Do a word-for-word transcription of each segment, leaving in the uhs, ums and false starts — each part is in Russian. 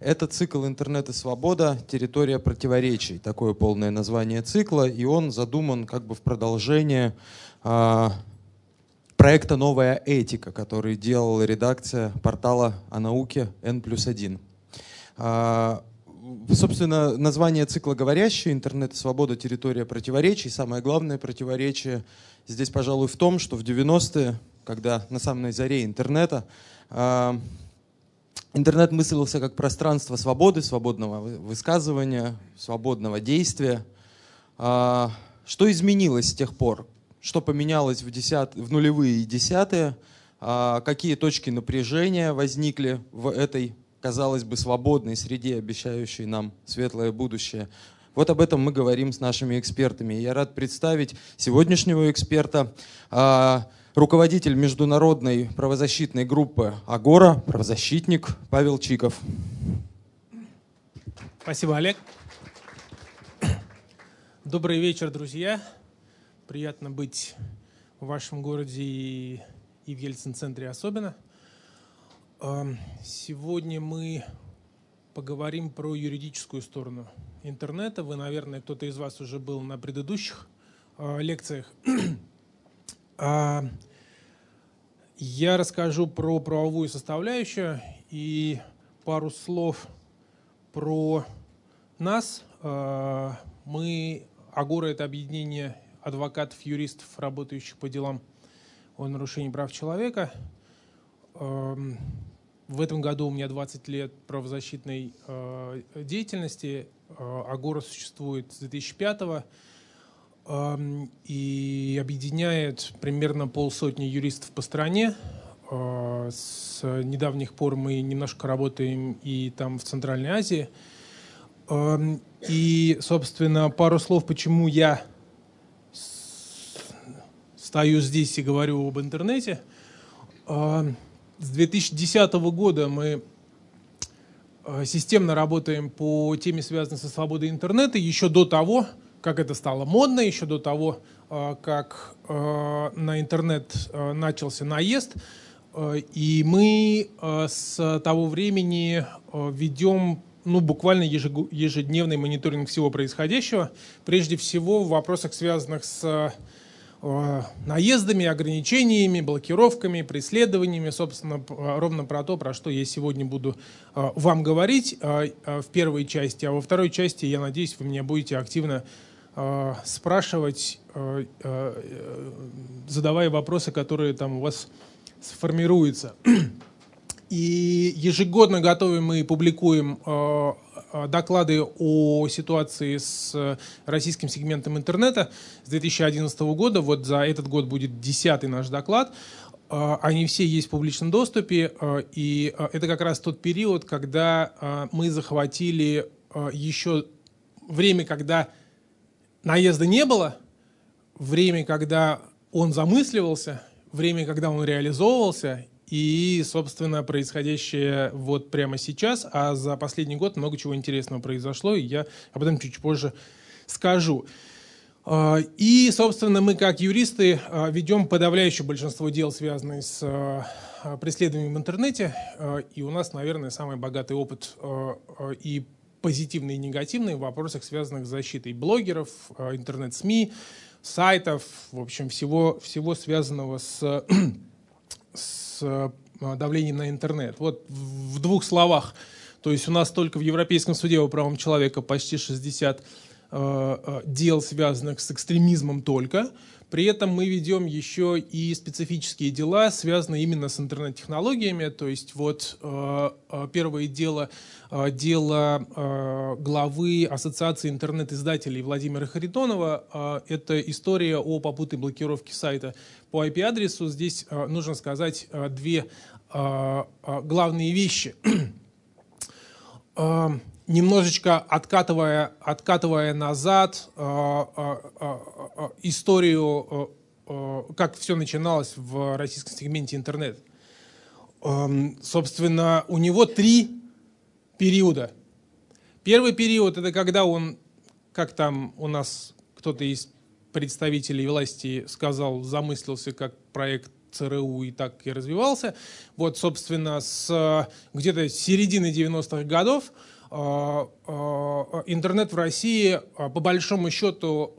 Это цикл «Интернет и свобода. Территория противоречий». Такое полное название цикла. И он задуман как бы в продолжение э, проекта «Новая этика», который делала редакция портала о науке Эн плюс один. Э, Собственно, название цикла говорящее, «Интернет и свобода. Территория противоречий». Самое главное противоречие здесь, пожалуй, в том, что в девяностые, когда на самой заре интернета, э, интернет мыслился как пространство свободы, свободного высказывания, свободного действия. Э, что изменилось с тех пор? Что поменялось в, десят, в нулевые и десятые? Э, какие точки напряжения возникли в этой, казалось бы, свободной среде, обещающей нам светлое будущее? Вот об этом мы говорим с нашими экспертами. Я рад представить сегодняшнего эксперта, руководитель международной правозащитной группы «Агора», правозащитник Павел Чиков. Спасибо, Олег. Добрый вечер, друзья. Приятно быть в вашем городе и в Ельцин-центре особенно. Сегодня мы поговорим про юридическую сторону интернета. Вы, наверное, кто-то из вас уже был на предыдущих лекциях. Я расскажу про правовую составляющую и пару слов про нас. Мы, Агора — это объединение адвокатов, юристов, работающих по делам о нарушении прав человека. В этом году у меня двадцать лет правозащитной деятельности. Агора существует с две тысячи пятого и объединяет примерно полсотни юристов по стране. С недавних пор мы немножко работаем и там в Центральной Азии. И, собственно, пару слов, почему я стою здесь и говорю об интернете. С две тысячи десятого года мы системно работаем по теме, связанной со свободой интернета, еще до того, как это стало модно, еще до того, как на интернет начался наезд. И мы с того времени ведем ну, буквально ежедневный мониторинг всего происходящего, прежде всего в вопросах, связанных с наездами, ограничениями, блокировками, преследованиями. Собственно, ровно про то, про что я сегодня буду вам говорить в первой части. А во второй части, я надеюсь, вы меня будете активно спрашивать, задавая вопросы, которые там у вас сформируются. И ежегодно готовим мы и публикуем доклады о ситуации с российским сегментом интернета с две тысячи одиннадцатого года. Вот за этот год будет десятый наш доклад. Они все есть в публичном доступе. И это как раз тот период, когда мы захватили еще время, когда наезда не было, время, когда он замысливался, время, когда он реализовывался. И, собственно, происходящее вот прямо сейчас, а за последний год много чего интересного произошло, и я об этом чуть позже скажу. И, собственно, мы как юристы ведем подавляющее большинство дел, связанных с преследованием в интернете, и у нас, наверное, самый богатый опыт и позитивный, и негативный в вопросах, связанных с защитой блогеров, интернет-СМИ, сайтов, в общем, всего, всего связанного с... с давлением на интернет. Вот в двух словах. То есть у нас только в Европейском суде по правам человека почти шестьдесят э, дел, связанных с экстремизмом только. При этом мы ведем еще и специфические дела, связанные именно с интернет-технологиями. То есть вот э, первое дело, э, дело э, главы Ассоциации интернет-издателей Владимира Харитонова. Э, это история о попутной блокировке сайта по ай пи-адресу. Здесь э, нужно сказать э, две э, главные вещи. э, немножечко откатывая, откатывая назад э, э, э, историю, э, э, как все начиналось в российском сегменте интернет. Э, собственно, у него три периода. Первый период — это когда он, как там у нас кто-то из представителей власти сказал, замыслился как проект ЦРУ и так и развивался. Вот, собственно, с где-то середины девяностых годов интернет в России, по большому счету,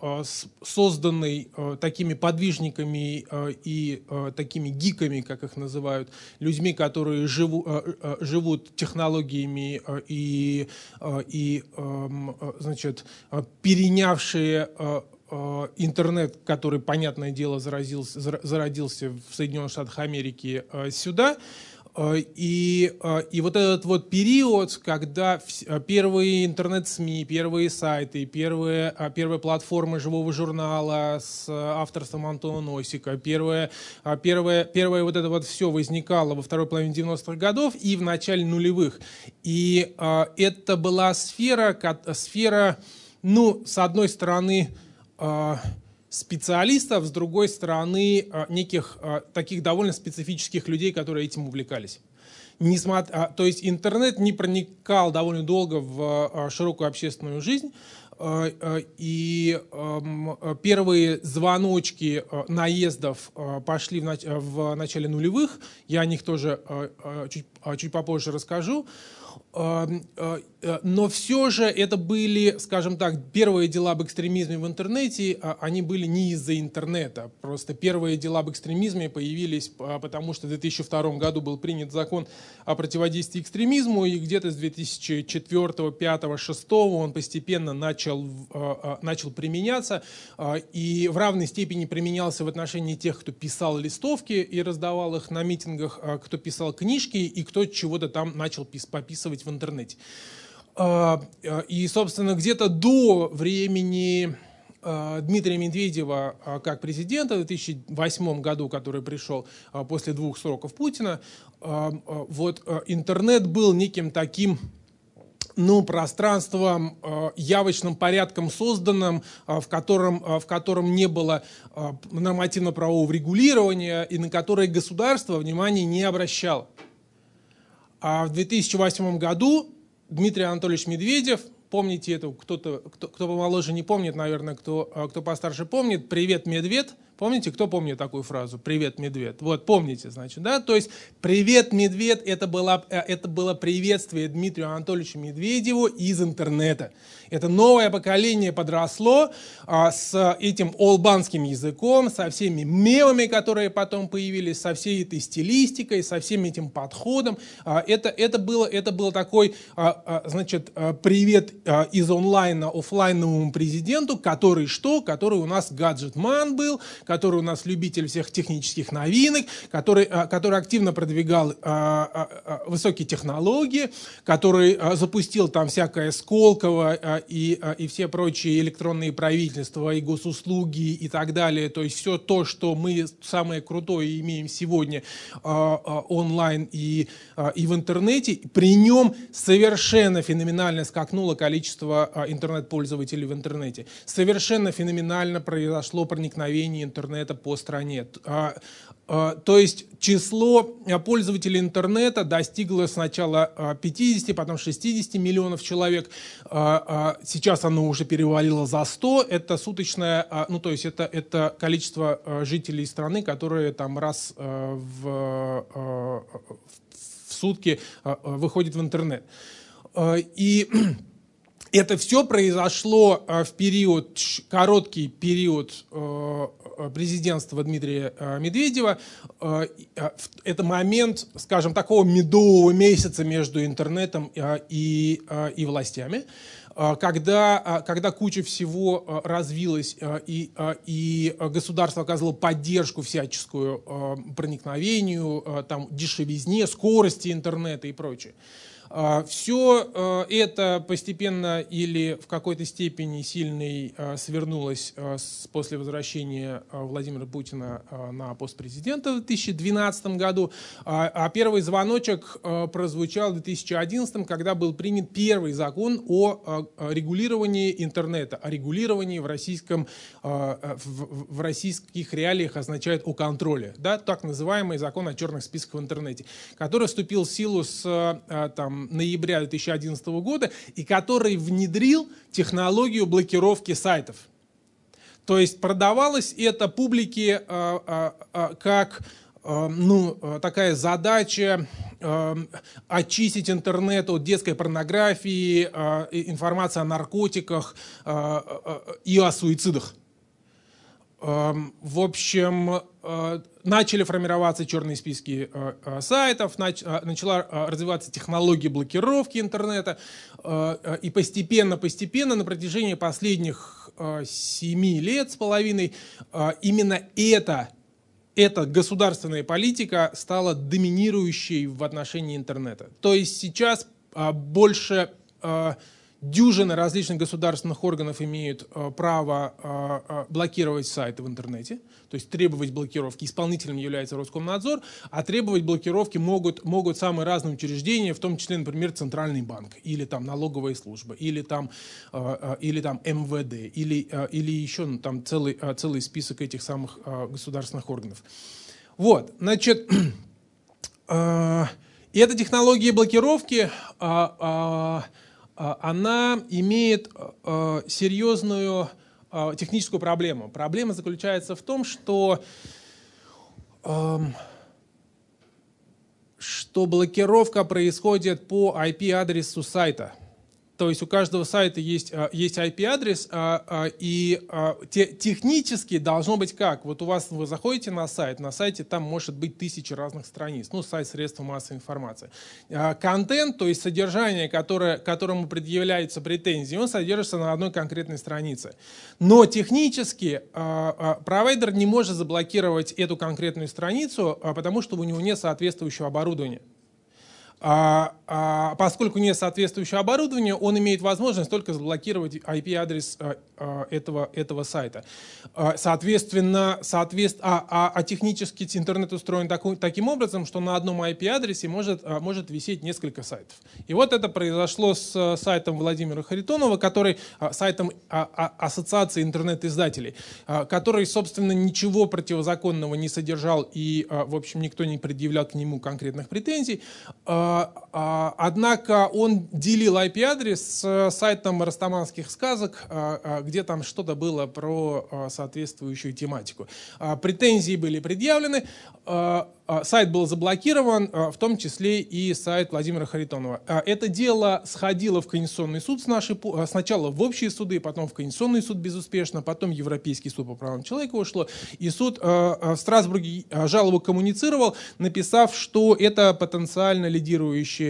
созданный такими подвижниками и такими гиками, как их называют, людьми, которые живу, живут технологиями и, и значит, перенявшие интернет, который, понятное дело, заразился, зародился в Соединенных Штатах Америки, сюда. И, и вот этот вот период, когда первые интернет-СМИ, первые сайты, первые, первые платформы живого журнала с авторством Антона Носика, первое, первое, первое вот это вот все возникало во второй половине девяностых годов и в начале нулевых. И это была сфера, сфера, ну, с одной стороны, специалистов, с другой стороны, неких таких довольно специфических людей, которые этим увлекались. Несмотря, то есть интернет не проникал довольно долго в широкую общественную жизнь, и первые звоночки наездов пошли в начале нулевых, я о них тоже чуть, чуть попозже расскажу. Но все же это были, скажем так, первые дела об экстремизме в интернете, они были не из-за интернета. Просто первые дела об экстремизме появились, потому что в две тысячи втором году был принят закон о противодействии экстремизму, и где-то с две тысячи четвёртого, две тысячи пятого, две тысячи шестого он постепенно начал, начал применяться, и в равной степени применялся в отношении тех, кто писал листовки и раздавал их на митингах, кто писал книжки и кто чего-то там начал пописывать в интернете. И, собственно, где-то до времени Дмитрия Медведева как президента в две тысячи восьмом году, который пришел после двух сроков Путина, вот интернет был неким таким, ну, пространством, явочным порядком созданным, в котором, в котором не было нормативно-правового регулирования и на которое государство внимания не обращало. А в две тысячи восьмом году Дмитрий Анатольевич Медведев, помните это, кто-то, кто, кто помоложе не помнит, наверное, кто, кто постарше помнит, «Привет, медведь». Помните, кто помнит такую фразу? «Привет, медведь». Вот, помните, значит, да? То есть «Привет, медведь» — это было, это было приветствие Дмитрию Анатольевичу Медведеву из интернета. Это новое поколение подросло а, с этим олбанским языком, со всеми мемами, которые потом появились, со всей этой стилистикой, со всем этим подходом. А, это, это, было, это был такой, а, а, значит, привет а, из онлайна офлайновому президенту, который что? Который у нас гаджетман был, который у нас любитель всех технических новинок, который, который активно продвигал высокие технологии, который запустил там всякое Сколково и, и все прочие электронные правительства, и госуслуги и так далее. То есть все то, что мы самое крутое имеем сегодня онлайн и, и в интернете, при нем совершенно феноменально скакнуло количество интернет-пользователей в интернете. Совершенно феноменально произошло проникновение интернета интернета по стране. То есть число пользователей интернета достигло сначала пятидесяти, потом шестидесяти миллионов человек. Сейчас оно уже перевалило за сто. Это суточное, ну то есть это, это количество жителей страны, которые там раз в, в сутки выходят в интернет. И это все произошло в период, короткий период президентства Дмитрия Медведева. Это момент, скажем, такого медового месяца между интернетом и, и властями, когда, когда куча всего развилась, и, и государство оказывало поддержку всяческую проникновению, там, дешевизне, скорости интернета и прочее. Все это постепенно или в какой-то степени сильно свернулось после возвращения Владимира Путина на пост президента в две тысячи двенадцатом году, а первый звоночек прозвучал в две тысячи одиннадцатом, когда был принят первый закон о регулировании интернета. О регулировании в, российском, в российских реалиях означает о контроле, да? Так называемый закон о черных списках в интернете, который вступил в силу с там, ноября две тысячи одиннадцатого года, и который внедрил технологию блокировки сайтов. То есть продавалось это публике а, а, а, как ну, такая задача очистить интернет от детской порнографии, информации о наркотиках и о суицидах. В общем, начали формироваться черные списки сайтов, начала развиваться технология блокировки интернета, и постепенно-постепенно на протяжении последних семи лет с половиной именно это Эта государственная политика стала доминирующей в отношении интернета. То есть сейчас больше дюжины различных государственных органов имеют право блокировать сайты в интернете, то есть требовать блокировки. Исполнителем является Роскомнадзор, а требовать блокировки могут, могут самые разные учреждения, в том числе, например, Центральный банк, или там налоговая служба, или там, или там эм вэ дэ, или, или еще ну, там целый, целый список этих самых государственных органов. Вот, значит, и эта технология блокировки, она имеет серьезную техническую проблему. Проблема заключается в том, что, что блокировка происходит по ай пи-адресу сайта. То есть у каждого сайта есть, есть ай пи-адрес, и технически должно быть как? Вот у вас вы заходите на сайт, на сайте там может быть тысячи разных страниц. Ну, сайт средства массовой информации. Контент, то есть содержание, которое, которому предъявляются претензии, он содержится на одной конкретной странице. Но технически провайдер не может заблокировать эту конкретную страницу, потому что у него нет соответствующего оборудования. А, а, поскольку нет соответствующего оборудования, он имеет возможность только заблокировать ай пи-адрес а, а, этого, этого сайта. А, соответственно, соответств... а, а, а технически интернет устроен таку, таким образом, что на одном ай пи-адресе может, а, может висеть несколько сайтов. И вот это произошло с сайтом Владимира Харитонова, который, а, сайтом а, а, Ассоциации интернет-издателей, а, который, собственно, ничего противозаконного не содержал и, а, в общем, никто не предъявлял к нему конкретных претензий. Однако он делил ай пи-адрес с сайтом растаманских сказок, где там что-то было про соответствующую тематику. Претензии были предъявлены, сайт был заблокирован, в том числе и сайт Владимира Харитонова. Это дело сходило в Конституционный суд с нашей, сначала в общие суды, потом в Конституционный суд безуспешно, потом Европейский суд по правам человека ушло, и суд в Страсбурге жалобу коммуницировал, написав, что это потенциально лидирующее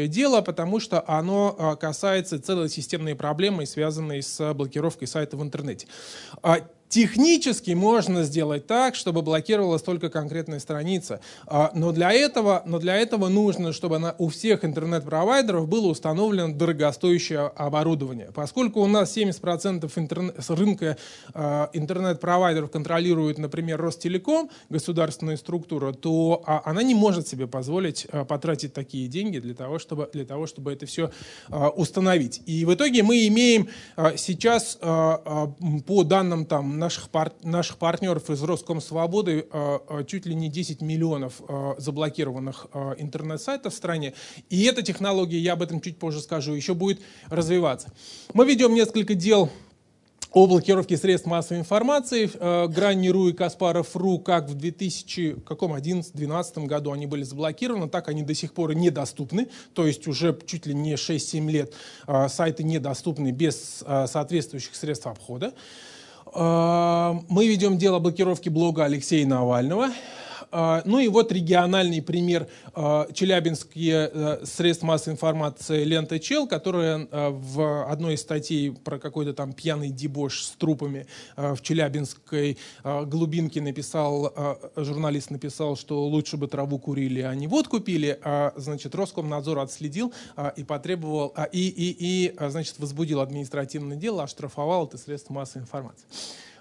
дело, потому что оно касается целой системной проблемы, связанной с блокировкой сайта в интернете. Технически можно сделать так, чтобы блокировалась только конкретная страница, но для этого, но для этого нужно, чтобы на, у всех интернет-провайдеров было установлено дорогостоящее оборудование. Поскольку у нас семьдесят процентов интернет, рынка интернет-провайдеров контролирует, например, Ростелеком, государственная структура, то она не может себе позволить потратить такие деньги для того, чтобы, для того, чтобы это все установить. И в итоге мы имеем сейчас, по данным там, Наших, пар, наших партнеров из Роскомсвободы чуть ли не десять миллионов заблокированных интернет-сайтов в стране. И эта технология, я об этом чуть позже скажу, еще будет развиваться. Мы ведем несколько дел о блокировке средств массовой информации. Грани.ру и Каспаров.ру, как в две тысячи одиннадцатом — две тысячи двенадцатом году они были заблокированы, так они до сих пор и недоступны. То есть уже чуть ли не шесть-семь лет сайты недоступны без соответствующих средств обхода. Мы ведем дело о блокировке блога Алексея Навального. Ну и вот региональный пример. Челябинские средства массовой информации «Лента Чел», которая в одной из статей про какой-то там пьяный дебош с трупами в челябинской глубинке написал, журналист написал, что лучше бы траву курили, а не водку пили. Значит, Роскомнадзор отследил и потребовал, и, и, и значит, возбудил административное дело, оштрафовал это средства массовой информации.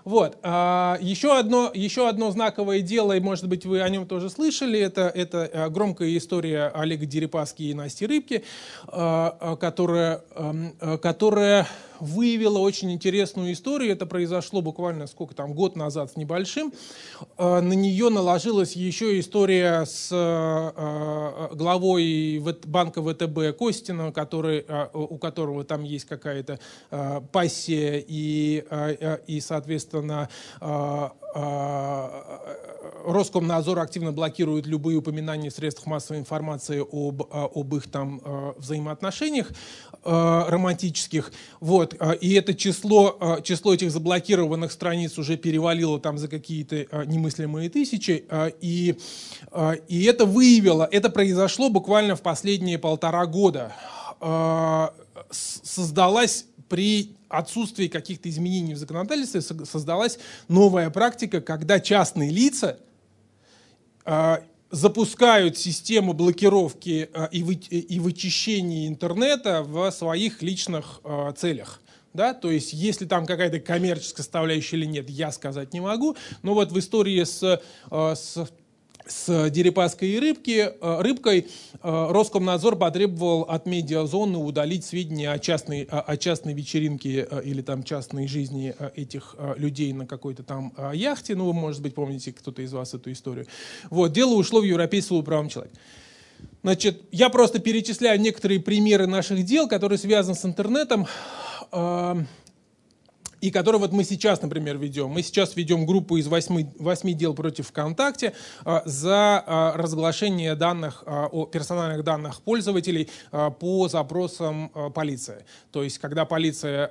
Вот. Еще одно, еще одно знаковое дело, и, может быть, вы о нем тоже слышали, это, это громкая история Олега Дерипаски и Насти Рыбки, которая, которая выявила очень интересную историю. Это произошло буквально сколько там, год назад с небольшим. На нее наложилась еще история с главой банка вэ тэ бэ Костина, который, у которого там есть какая-то пассия и, и соответственно, Роскомнадзор активно блокирует любые упоминания в средствах массовой информации об, об их там взаимоотношениях романтических. Вот. И это число, число этих заблокированных страниц уже перевалило там за какие-то немыслимые тысячи. И, и это выявило, это произошло буквально в последние полтора года. Создалась при отсутствии каких-то изменений в законодательстве создалась новая практика, когда частные лица э, запускают систему блокировки э, и, вы, и вычищения интернета в своих личных э, целях. Да? То есть, если там какая-то коммерческая составляющая или нет, я сказать не могу. Но вот в истории с... Э, с С Дерипаской и Рыбки, Рыбкой Роскомнадзор потребовал от медиазоны удалить сведения о частной, о частной вечеринке или там частной жизни этих людей на какой-то там яхте. Ну, вы, может быть, помните, кто-то из вас эту историю. Вот, дело ушло в Европейский суд по правам человека. Значит, я просто перечисляю некоторые примеры наших дел, которые связаны с интернетом. И которые вот мы сейчас, например, ведем. Мы сейчас ведем группу из восьми дел против ВКонтакте за разглашение данных, персональных данных пользователей по запросам полиции. То есть, когда полиция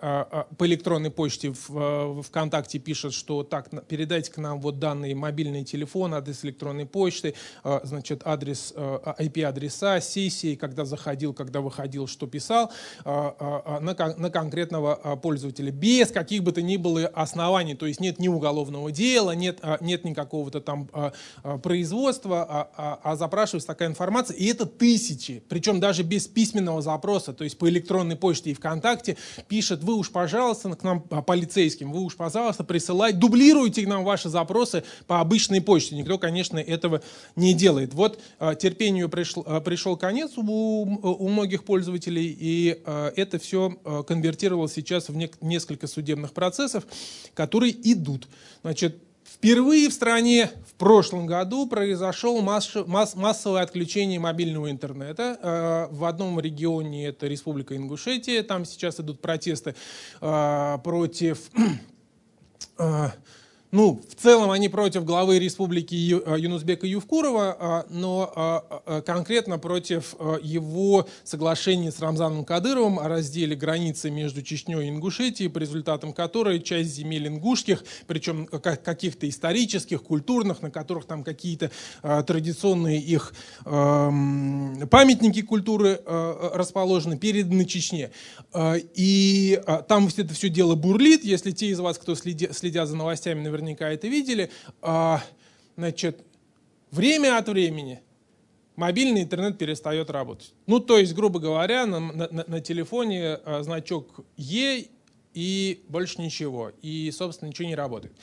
по электронной почте в ВКонтакте пишет, что так, передайте к нам вот данные мобильный телефон, адрес электронной почты, значит, адрес, ай пи адреса, сессии, когда заходил, когда выходил, что писал, на конкретного пользователя. Без каких бы то ни было оснований, то есть нет ни уголовного дела, нет, нет никакого-то там производства, а, а, а запрашивается такая информация, и это тысячи, причем даже без письменного запроса, то есть по электронной почте и ВКонтакте пишет: вы уж, пожалуйста, к нам, полицейским, вы уж, пожалуйста, присылайте, дублируйте нам ваши запросы по обычной почте. Никто, конечно, этого не делает. Вот терпению пришел, пришел конец у, у многих пользователей, и это все конвертировалось сейчас в не, несколько судебных процессов, которые идут. Значит, впервые в стране в прошлом году произошло масс, масс, массовое отключение мобильного интернета. В одном регионе, это Республика Ингушетия, там сейчас идут протесты против... Ну, в целом они против главы республики Юнусбека Ювкурова, но конкретно против его соглашения с Рамзаном Кадыровым о разделе границы между Чечней и Ингушетией, по результатам которой часть земель ингушских, причем каких-то исторических, культурных, на которых там какие-то традиционные их памятники культуры расположены, переданы Чечне. И там это все дело бурлит, если те из вас, кто следят за новостями, наверное, наверняка это видели. Значит, время от времени мобильный интернет перестает работать. Ну, то есть, грубо говоря, на, на, на телефоне значок «Е» и больше ничего. И, собственно, ничего не работает.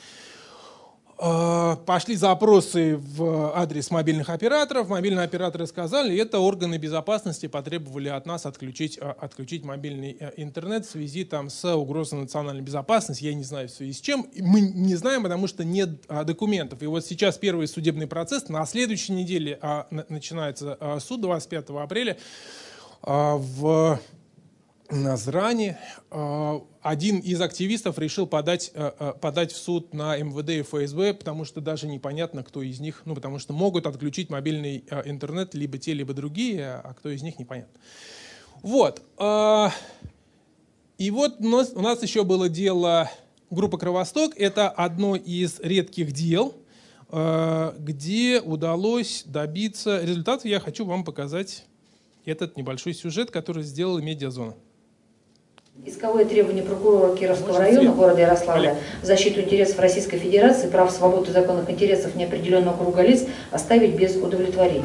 Пошли запросы в адрес мобильных операторов. Мобильные операторы сказали, это органы безопасности потребовали от нас отключить, отключить мобильный интернет в связи там, с угрозой национальной безопасности. Я не знаю, в связи с чем. Мы не знаем, потому что нет документов. И вот сейчас первый судебный процесс. На следующей неделе начинается суд двадцать пятого апреля в Назране. Один из активистов решил подать, подать в суд на эм вэ дэ и эф эс бэ, потому что даже непонятно, кто из них, ну, потому что могут отключить мобильный интернет либо те, либо другие, а кто из них непонятно. Вот. И вот у нас, у нас еще было дело группы «Кровосток». Это одно из редких дел, где удалось добиться результатов. Я хочу вам показать этот небольшой сюжет, который сделала медиазона. Исковое требование прокурора Кировского района города Ярославля в защиту интересов Российской Федерации, прав, свобод и законных интересов неопределенного круга лиц оставить без удовлетворения.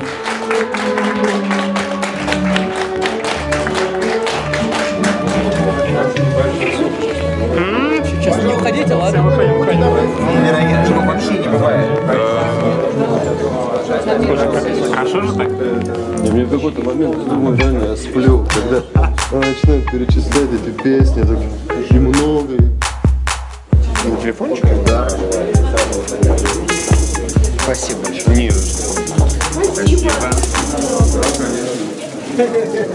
Сейчас не уходите, ладно? Вообще не бывает. А что же так? У меня какой-то момент, я думаю, реально я сплю, когда... начинает перечислять эти песни, так и много. На телефончик? Да. Спасибо большое. Не за что. Спасибо.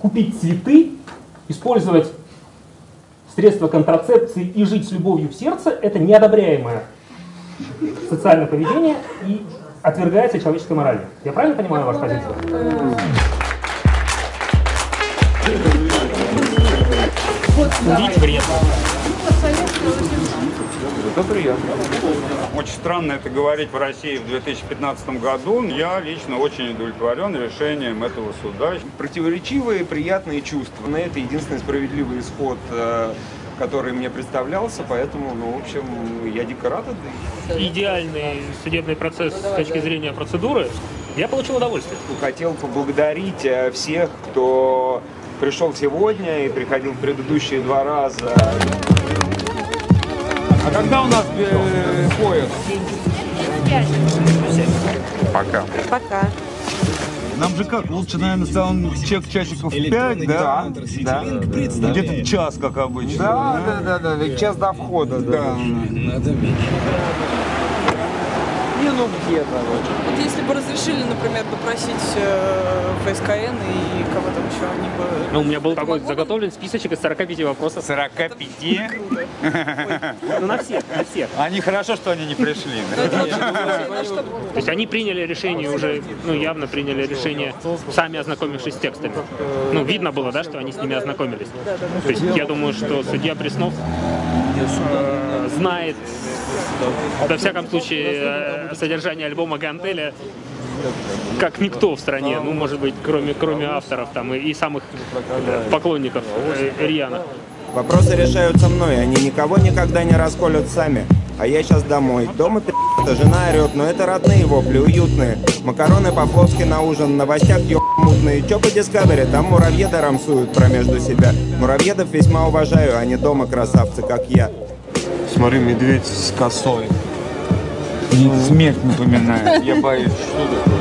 Купить цветы, использовать средства контрацепции и жить с любовью в сердце – это неодобряемое социальное поведение и отвергается человеческой моралью. Я правильно понимаю вашу позицию? Курить вредно. Это приятно. Очень странно это говорить в России в две тысячи пятнадцатом году. Я лично очень удовлетворен решением этого суда. Противоречивые, приятные чувства. Но это единственный справедливый исход, который мне представлялся, поэтому, ну, в общем, я дико рад. Идеальный судебный процесс с точки зрения процедуры. Я получил удовольствие. Хотел поблагодарить всех, кто пришел сегодня и приходил предыдущие два раза. А когда у нас э, поезд? Пока. Пока. Нам же как, лучше, наверное, саундчек часиков пять, да? Да. Где-то час, как обычно. Да, да, да, да, да. Час до входа, да. Надо меньше. Не, ну где-то. Вот. Вот если бы разрешили, например, попросить ФСКН и кого там еще, они бы... Ну, у меня был такой заготовлен списочек из сорока пяти вопросов. сорок пять? Ну, на всех, на всех. Они хорошо, что они не пришли. То есть они приняли решение уже, ну, явно приняли решение, сами ознакомившись с текстами. Ну, видно было, да, что они с ними ознакомились. То есть я думаю, что судья Преснов знает, во всяком случае, содержание альбома Гантеля как никто в стране, ну, может быть, кроме, кроме авторов там, и, и самых поклонников Рьяна. Вопросы решаются мной, они никого никогда не расколют сами. А я сейчас домой. Дома пи***та, жена орет, но это родные вопли, уютные. Макароны по-плоски на ужин, в новостях ё... мутные. Чё по Дискавери, там муравьеда рамсуют промежду себя. Муравьедов весьма уважаю, они дома красавцы, как я. Смотри, медведь с косой. Мне смерть напоминает. Я боюсь, что такое.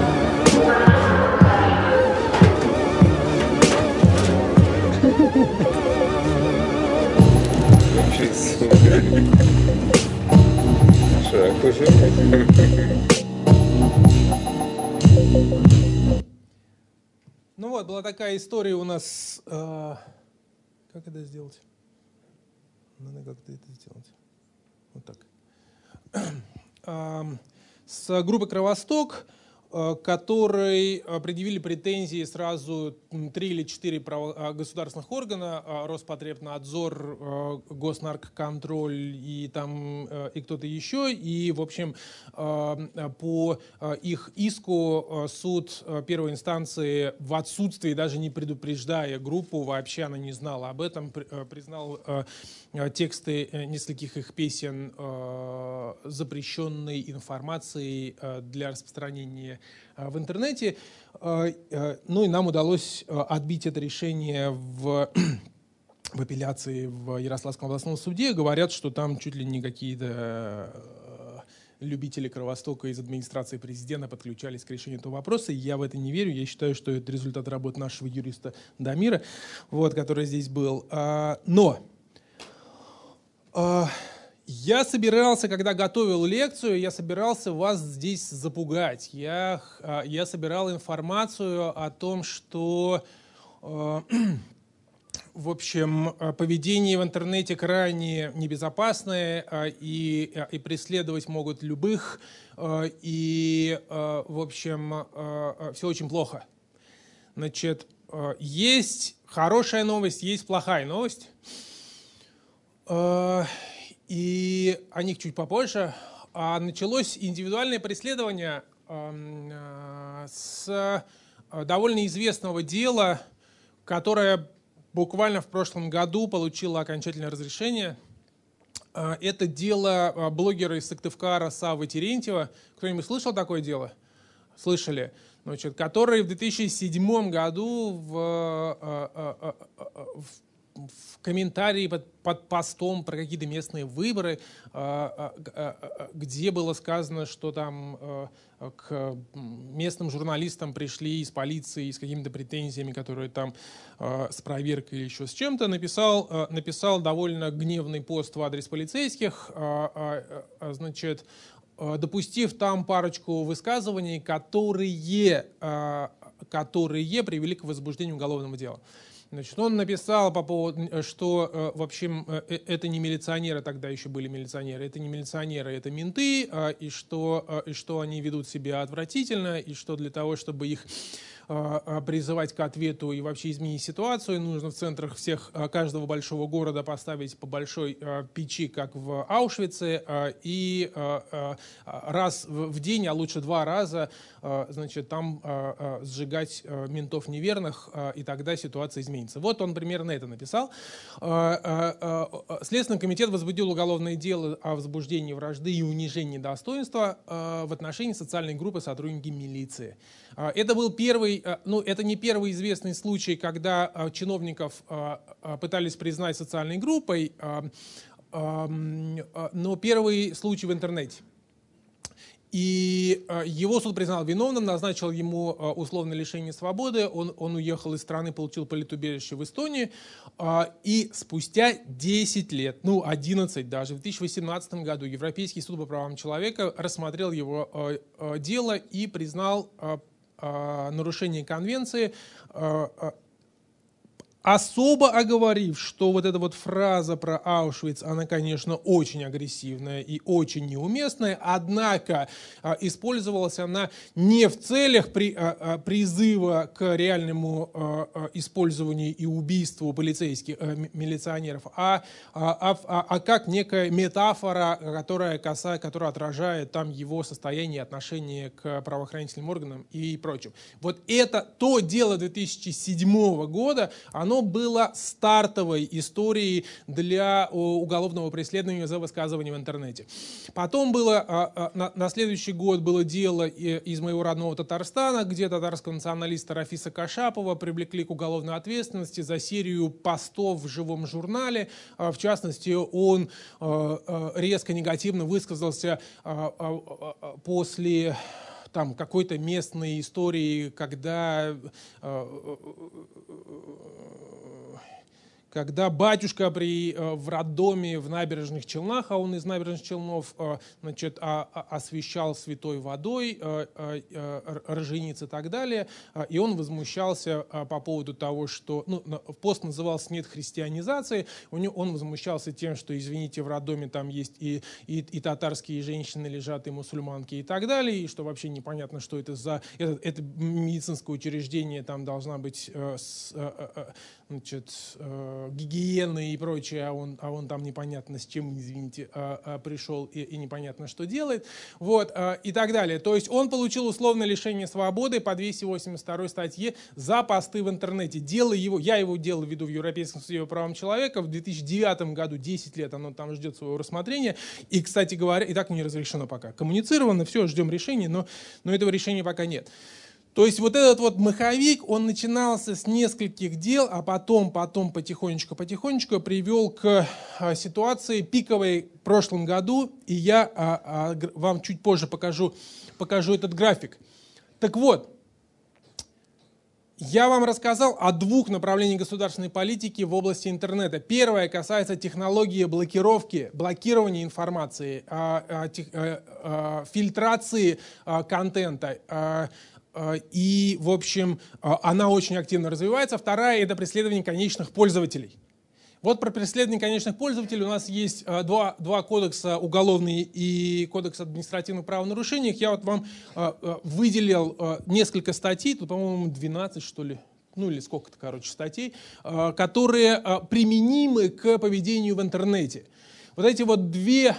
Ну вот, была такая история у нас. Э, как это сделать? Надо как-то это сделать. Вот так. С группы «Кровосток», которой предъявили претензии сразу три или четыре государственных органа, Роспотребнадзор, Госнаркоконтроль и там и кто-то еще. И, в общем, по их иску суд первой инстанции в отсутствии, даже не предупреждая группу, вообще она не знала об этом, признал тексты нескольких их песен запрещенной информацией для распространения в интернете. Ну и нам удалось отбить это решение в, в апелляции в Ярославском областном суде. Говорят, что там чуть ли не какие-то любители Кровостока из администрации президента подключались к решению этого вопроса. Я в это не верю. Я считаю, что это результат работы нашего юриста Дамира, вот, который здесь был. Но я собирался, когда готовил лекцию, я собирался вас здесь запугать. Я, я собирал информацию о том, что, в общем, поведение в интернете крайне небезопасное, и, и преследовать могут любых, и, в общем, все очень плохо. Значит, есть хорошая новость, есть плохая новость. И о них чуть попозже. Началось индивидуальное преследование с довольно известного дела, которое буквально в прошлом году получило окончательное разрешение. Это дело блогера из Сыктывкара Саввы Терентьева. Кто-нибудь слышал такое дело? Слышали? Значит, который в две тысячи седьмом году в, в в комментарии под, под постом про какие-то местные выборы, где было сказано, что там к местным журналистам пришли из полиции с какими-то претензиями, которые там с проверкой или еще с чем-то, написал, написал довольно гневный пост в адрес полицейских, значит, допустив там парочку высказываний, которые, которые привели к возбуждению уголовного дела. Значит, он написал по поводу, что, в общем, это не милиционеры, тогда еще были милиционеры, это не милиционеры, это менты, и что, и что они ведут себя отвратительно, и что для того, чтобы их призывать к ответу и вообще изменить ситуацию, нужно в центрах всех, каждого большого города поставить по большой печи, как в Аушвице, и раз в день, а лучше два раза, значит, там сжигать ментов неверных, и тогда ситуация изменится. Вот он примерно это написал. Следственный комитет возбудил уголовное дело о возбуждении вражды и унижении достоинства в отношении социальной группы сотрудники милиции. Это был первый Ну, это не первый известный случай, когда чиновников пытались признать социальной группой, но первый случай в интернете. И его суд признал виновным, назначил ему условное лишение свободы, он, он уехал из страны, получил политубежище в Эстонии, и спустя десять лет, ну одиннадцать даже, в две тысячи восемнадцатом году Европейский суд по правам человека рассмотрел его дело и признал нарушение конвенции, особо оговорив, что вот эта вот фраза про Аушвиц, она, конечно, очень агрессивная и очень неуместная, однако использовалась она не в целях при, призыва к реальному использованию и убийству полицейских, милиционеров, а, а, а, а как некая метафора, которая, касается, которая отражает там его состояние, отношение к правоохранительным органам и прочим. Вот это то дело две тысячи седьмого года, оно было стартовой историей для уголовного преследования за высказывание в интернете. Потом было, на следующий год было дело из моего родного Татарстана, где татарского националиста Рафиса Кашапова привлекли к уголовной ответственности за серию постов в живом журнале. В частности, он резко негативно высказался после там какой-то местной истории, когда, когда батюшка при, в роддоме в Набережных Челнах, а он из Набережных Челнов, значит, освещал святой водой рожениц и так далее, и он возмущался по поводу того, что, ну, пост назывался «Нет христианизации», у него, он возмущался тем, что, извините, в роддоме там есть и, и, и татарские женщины лежат, и мусульманки и так далее, и что вообще непонятно, что это за... Это, это медицинское учреждение, там должна быть, значит, гигиены и прочее, а он, а он там непонятно с чем, извините, пришел и, и непонятно что делает, вот, и так далее. То есть он получил условное лишение свободы по двести восемьдесят второй статье за посты в интернете. Дело его, я его дело веду в Европейском суде по правам человека в две тысячи девятом году, десять лет оно там ждет своего рассмотрения, и, кстати говоря, и так не разрешено пока. Коммуницировано, все, ждем решения, но, но этого решения пока нет. То есть вот этот вот маховик, он начинался с нескольких дел, а потом, потом потихонечку-потихонечку привел к ситуации пиковой в прошлом году, и я а, а, вам чуть позже покажу, покажу этот график. Так вот, я вам рассказал о двух направлениях государственной политики в области интернета. Первое касается технологии блокировки, блокирования информации, а, а, тех, а, а, фильтрации а, контента, а, и, в общем, она очень активно развивается. Вторая — это преследование конечных пользователей. Вот про преследование конечных пользователей у нас есть два, два кодекса, уголовный и кодекс административных правонарушений. Я вот вам выделил несколько статей, тут, по-моему, двенадцать, что ли, ну или сколько-то, короче, статей, которые применимы к поведению в интернете. Вот эти вот две...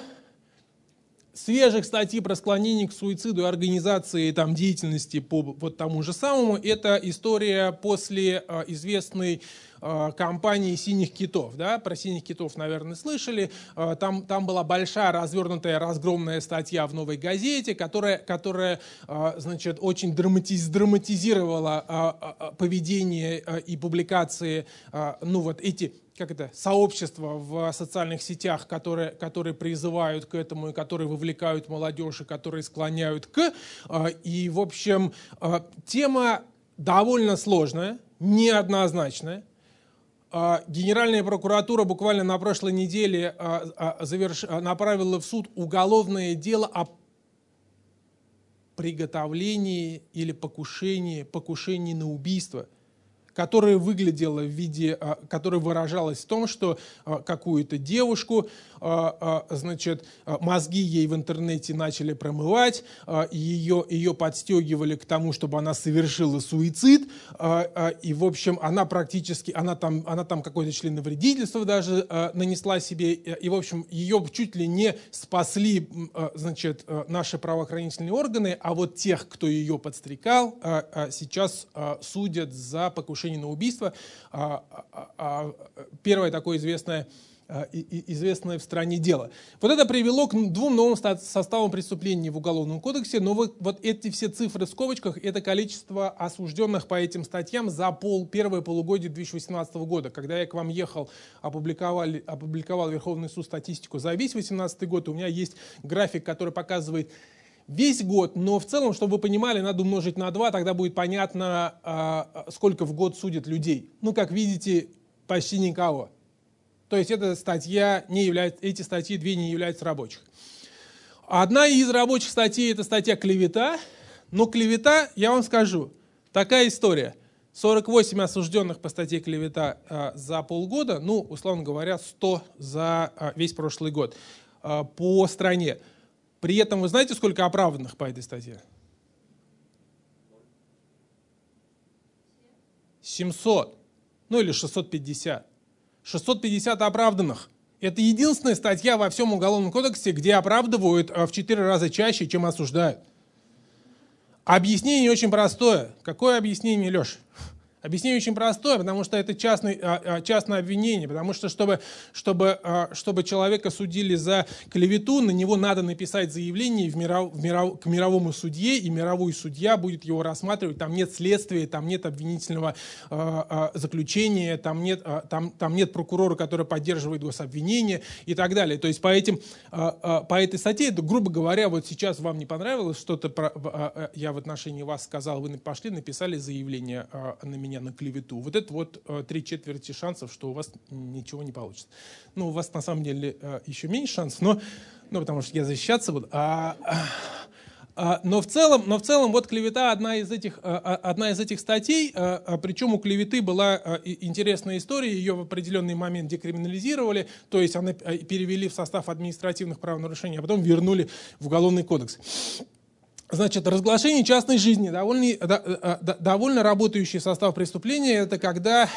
свежих статей про склонение к суициду и организации там, деятельности по вот тому же самому, это история после э, известной э, компании «Синих китов». Да? Про «Синих китов», наверное, слышали. Э, там, там была большая, развернутая, разгромная статья в «Новой газете», которая, которая э, значит, очень драматиз, драматизировала э, э, поведение э, и публикации, э, ну вот эти... как это, сообщества в социальных сетях, которые, которые призывают к этому и которые вовлекают молодежь, и которые склоняют к. И, в общем, тема довольно сложная, неоднозначная. Генеральная прокуратура буквально на прошлой неделе заверш... направила в суд уголовное дело о приготовлении или покушении, покушении на убийство, которое выглядело в виде, которое выражалось в том, что какую-то девушку, значит, мозги ей в интернете начали промывать, ее, ее подстегивали к тому, чтобы она совершила суицид, и, в общем, она практически, она там, она там какое-то членовредительство даже нанесла себе, и, в общем, ее чуть ли не спасли, значит, наши правоохранительные органы, а вот тех, кто ее подстрекал, сейчас судят за покушение на убийство. Первое такое известное, известное в стране дело. Вот это привело к двум новым составам преступлений в Уголовном кодексе, но вот, вот эти все цифры в скобочках — это количество осужденных по этим статьям за пол, первое полугодие две тысячи восемнадцатого года. Когда я к вам ехал, опубликовали, опубликовал Верховный суд статистику за весь две тысячи восемнадцатый год, у меня есть график, который показывает весь год, но в целом, чтобы вы понимали, надо умножить на два, тогда будет понятно, сколько в год судят людей. Ну, как видите, почти никого. То есть эта статья не является, эти статьи две не являются рабочих. Одна из рабочих статей — это статья «Клевета». Но клевета, я вам скажу, такая история. сорок восемь осужденных по статье «Клевета» за полгода, ну, условно говоря, сто за весь прошлый год по стране. При этом вы знаете, сколько оправданных по этой статье? семьсот. Ну или шестьсот пятьдесят. шестьсот пятьдесят оправданных. Это единственная статья во всем Уголовном кодексе, где оправдывают в четыре раза чаще, чем осуждают. Объяснение очень простое. Какое объяснение, Леш? Объяснение очень простое, потому что это частный, частное обвинение, потому что чтобы, чтобы, чтобы человека судили за клевету, на него надо написать заявление в миров, в миров, к мировому судье, и мировой судья будет его рассматривать. Там нет следствия, там нет обвинительного заключения, там нет, там, там нет прокурора, который поддерживает гособвинение и так далее. То есть по, этим, по этой статье, грубо говоря, вот сейчас вам не понравилось что-то, про, я в отношении вас сказал, вы пошли, написали заявление на меня на клевету. Вот это вот три четверти шансов, что у вас ничего не получится. Ну, у вас на самом деле еще меньше шансов, но, ну, потому что я защищаться буду. А, а, но, в целом, но в целом вот клевета одна из этих, одна из этих статей, причем у клеветы была интересная история, ее в определенный момент декриминализировали, то есть она перевели в состав административных правонарушений, а потом вернули в Уголовный кодекс. Значит, разглашение частной жизни, довольно, довольно работающий состав преступления, это когда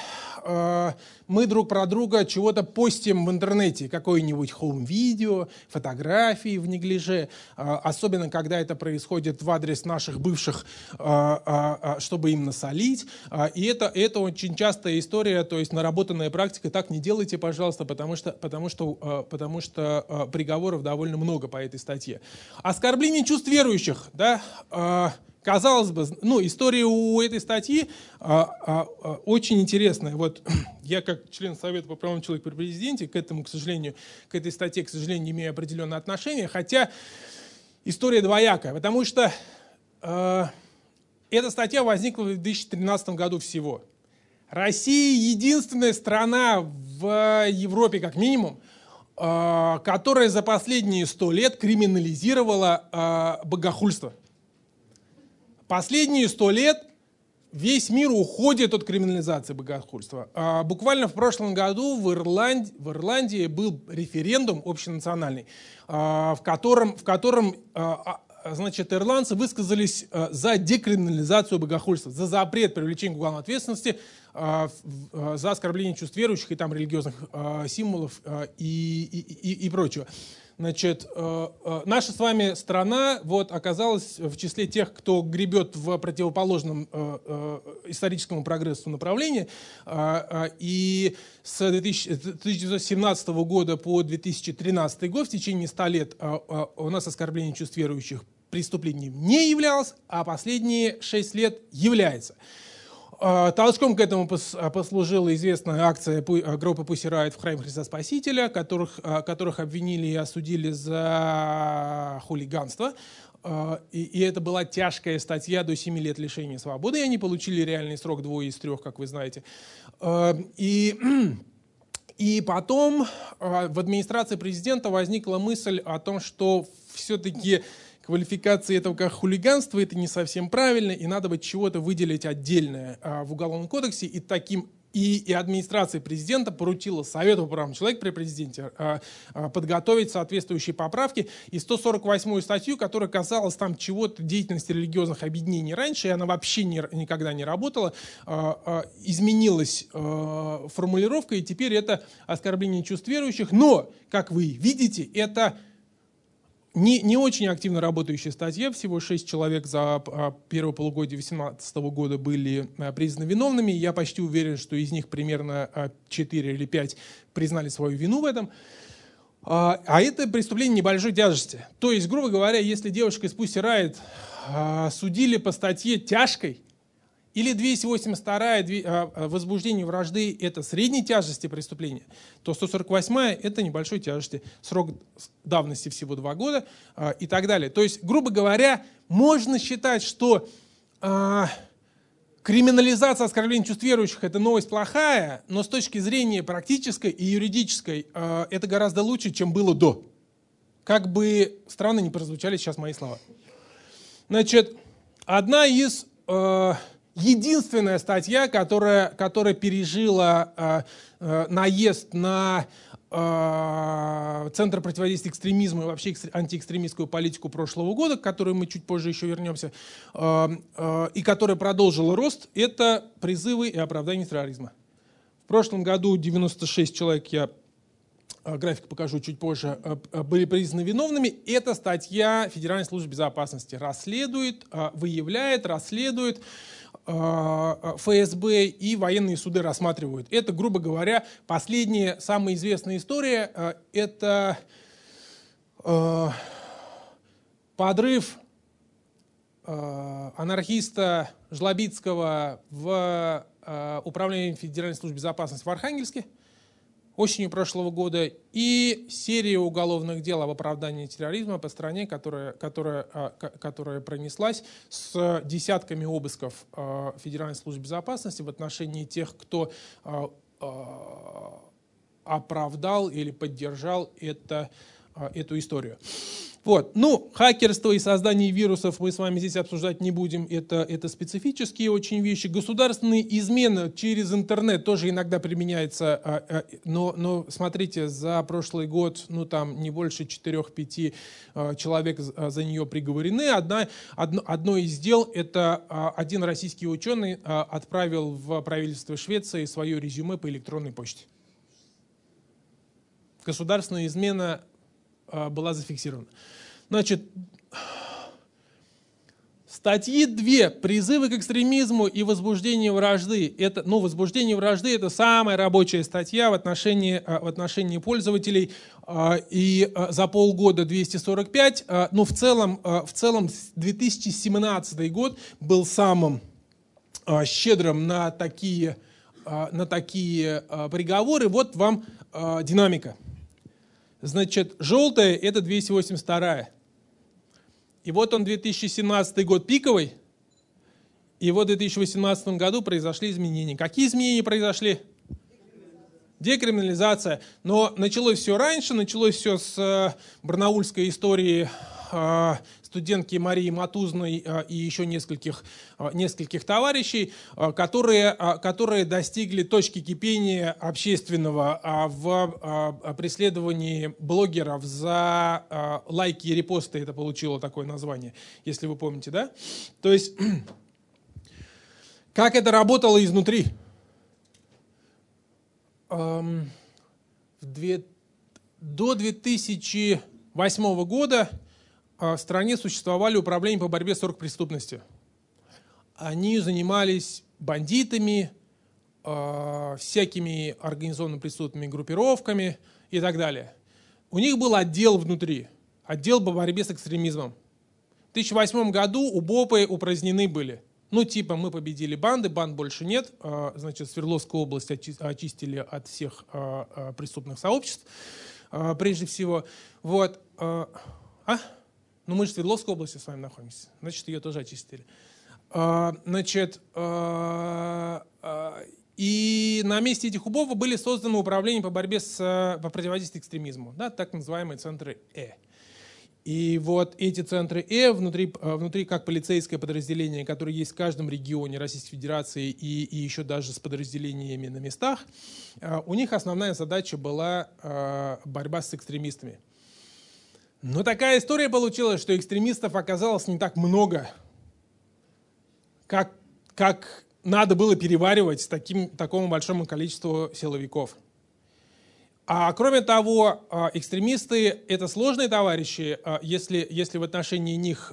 э, мы друг про друга чего-то постим в интернете, какое-нибудь хоум-видео, фотографии в неглиже, э, особенно когда это происходит в адрес наших бывших, э, э, чтобы им насолить. Э, и это, это очень частая история, то есть наработанная практика, так не делайте, пожалуйста, потому что, потому что, э, потому что э, приговоров довольно много по этой статье. Оскорбление чувств верующих. Да? Казалось бы, ну, история у этой статьи очень интересная. Вот я, как член Совета по правам человека при президенте, к этому, к сожалению, к этой статье, к сожалению, имею определенное отношение, хотя история двоякая, потому что э, эта статья возникла в две тысячи тринадцатом году всего. Россия — единственная страна в Европе, как минимум, которая за последние сто лет криминализировала э, богохульство. Последние сто лет весь мир уходит от криминализации богохульства. Э, буквально в прошлом году в Ирланд... в Ирландии был референдум общенациональный, э, в котором, в котором э, значит, ирландцы высказались э, за декриминализацию богохульства, за запрет привлечения к уголовной ответственности за оскорбление чувств верующих и там религиозных э, символов э, и, и, и, и прочего. Значит, э, э, наша с вами страна вот, оказалась в числе тех, кто гребет в противоположном э, э, историческому прогрессу направлении. Э, э, и с две тысячи семнадцатого года по две тысячи тринадцатый год, в течение ста лет, э, э, у нас оскорбление чувств верующих преступлением не являлось, а последние шесть лет является. Толчком к этому послужила известная акция группы Pussy Riot в храме Христа Спасителя, которых, которых обвинили и осудили за хулиганство. И, и это была тяжкая статья до семи лет лишения свободы. И они получили реальный срок двое из трех, как вы знаете. И... И потом в администрации президента возникла мысль о том, что все-таки квалификация этого как хулиганство это не совсем правильно, и надо бы чего-то выделить отдельное в Уголовном кодексе, и таким И, и администрация президента поручила Совету по правам человека при президенте э, э, подготовить соответствующие поправки и сто сорок восьмую статью, которая касалась там чего-то деятельности религиозных объединений раньше, и она вообще не, никогда не работала, э, э, изменилась э, формулировка, и теперь это оскорбление чувств верующих. Но, как вы видите, это... Не, не очень активно работающая статья, всего шесть человек за первое полугодие две тысячи восемнадцатого года были признаны виновными. Я почти уверен, что из них примерно четыре или пять признали свою вину в этом. А это преступление небольшой тяжести. То есть, грубо говоря, если девушка из Pussy Riot судили по статье тяжкой, или двести восемьдесят вторая возбуждение вражды – это средней тяжести преступления, то сто сорок восьмая – это небольшой тяжести, срок давности всего два года и так далее. То есть, грубо говоря, можно считать, что э, криминализация оскорбления чувств верующих – это новость плохая, но с точки зрения практической и юридической э, это гораздо лучше, чем было до. Как бы странно не прозвучали сейчас мои слова. Значит, одна из... Э, Единственная статья, которая, которая пережила э, э, наезд на э, Центр противодействия экстремизму и вообще антиэкстремистскую политику прошлого года, к которой мы чуть позже еще вернемся, э, э, и которая продолжила рост, это призывы и оправдание терроризма. В прошлом году девяносто шесть человек, я э, график покажу чуть позже, э, были признаны виновными. Эта статья Федеральной службы безопасности расследует, э, выявляет, расследует. ФСБ и военные суды рассматривают. Это, грубо говоря, последняя, самая известная история. Это э, подрыв э, анархиста Жлобицкого в э, управлении Федеральной службы безопасности в Архангельске осенью прошлого года и серия уголовных дел об оправдании терроризма по стране, которая, которая, которая пронеслась с десятками обысков Федеральной службы безопасности в отношении тех, кто оправдал или поддержал это, эту историю. Вот. Ну, хакерство и создание вирусов мы с вами здесь обсуждать не будем, это, это специфические очень вещи. Государственные измены через интернет тоже иногда применяется, но, но смотрите, за прошлый год, ну там не больше четырёх-пяти человек за нее приговорены. Одна, одно, одно из дел, это один российский ученый отправил в правительство Швеции свое резюме по электронной почте. Государственная измена... была зафиксирована. Значит, статьи две. Призывы к экстремизму и возбуждение вражды. Это, ну, возбуждение вражды – это самая рабочая статья в отношении, в отношении пользователей. И за полгода двести сорок пять. Но в целом, в целом две тысячи семнадцатый год был самым щедрым на такие, на такие приговоры. Вот вам динамика. Значит, желтая – это двести восемьдесят вторая. И вот он, две тысячи семнадцатый год пиковый, и вот в две тысячи восемнадцатом году произошли изменения. Какие изменения произошли? Декриминализация. Но началось все раньше, началось все с барнаульской истории студентки Марии Матузной и еще нескольких, нескольких товарищей, которые, которые достигли точки кипения общественного в преследовании блогеров за лайки и репосты. Это получило такое название, если вы помните, да? То есть, как это работало изнутри? До две тысячи восьмого года в стране существовали управления по борьбе с оргпреступностью. Они занимались бандитами, э, всякими организованными преступными группировками и так далее. У них был отдел внутри, отдел по борьбе с экстремизмом. В две тысячи восьмом году у УБОПы упразднены были. Ну, типа, мы победили банды, банд больше нет, значит, Свердловскую область очистили от всех преступных сообществ, прежде всего. Вот. А? Ну, мы же в Свердловской области с вами находимся, значит, ее тоже очистили. Значит, и на месте этих убов были созданы управления по борьбе с, по противодействию экстремизму, да, так называемые центры «Э». И вот эти центры «Э» внутри, внутри как полицейское подразделение, которое есть в каждом регионе Российской Федерации и, и еще даже с подразделениями на местах, у них основная задача была борьба с экстремистами. Но такая история получилась, что экстремистов оказалось не так много, как, как надо было переваривать с таким, такому большому количеству силовиков. А кроме того, экстремисты — это сложные товарищи, если, если в отношении них,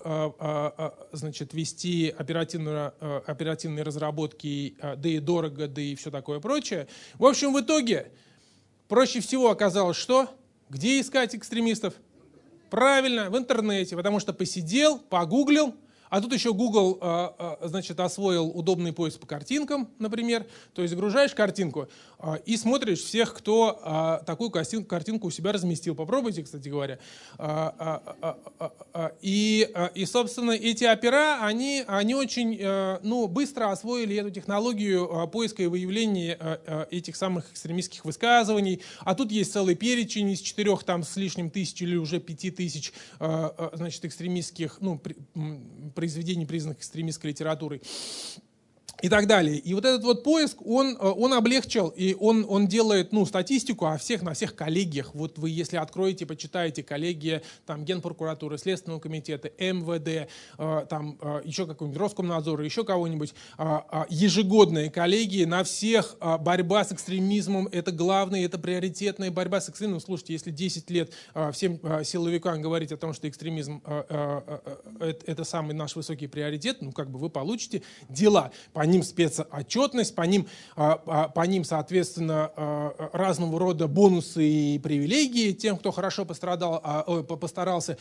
значит, вести оперативно, оперативные разработки, да и дорого, да и все такое прочее. В общем, в итоге проще всего оказалось, что? Где искать экстремистов? Правильно, в интернете, потому что посидел, погуглил, а тут еще Google, значит, освоил удобный поиск по картинкам, например. То есть загружаешь картинку и смотришь всех, кто такую картинку у себя разместил. Попробуйте, кстати говоря. И, и собственно, эти опера, они, они очень ну, быстро освоили эту технологию поиска и выявления этих самых экстремистских высказываний. А тут есть целый перечень из четырех там с лишним тысяч или уже пяти тысяч, значит, экстремистских, ну, произведений, признанных экстремистской литературой и так далее. И вот этот вот поиск, он, он облегчил, и он, он делает ну, статистику о всех, на всех коллегиях. Вот вы, если откроете, почитаете коллегии там, Генпрокуратуры, Следственного комитета, эм вэ дэ, там, еще какой-нибудь Роскомнадзор, еще кого-нибудь, ежегодные коллегии на всех. Борьба с экстремизмом — это главное, это приоритетная борьба с экстремизмом. Слушайте, если десять лет всем силовикам говорить о том, что экстремизм — это самый наш высокий приоритет, ну как бы вы получите дела. По ним спецотчетность, по ним, по ним, соответственно, разного рода бонусы и привилегии тем, кто хорошо пострадал, постарался,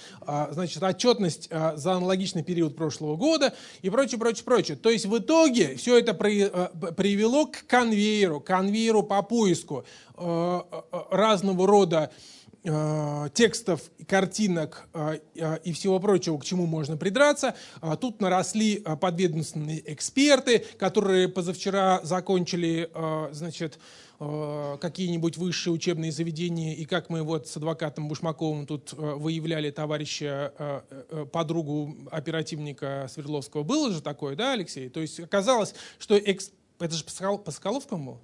значит, отчетность за аналогичный период прошлого года и прочее, прочее, прочее. То есть в итоге все это привело к конвейеру, конвейеру по поиску разного рода текстов, картинок и всего прочего, к чему можно придраться. Тут наросли подведомственные эксперты, которые позавчера закончили, значит, какие-нибудь высшие учебные заведения, и как мы вот с адвокатом Бушмаковым тут выявляли товарища, подругу оперативника Свердловского. Было же такое, да, Алексей? То есть оказалось, что... Экс... Это же по Соколовскому?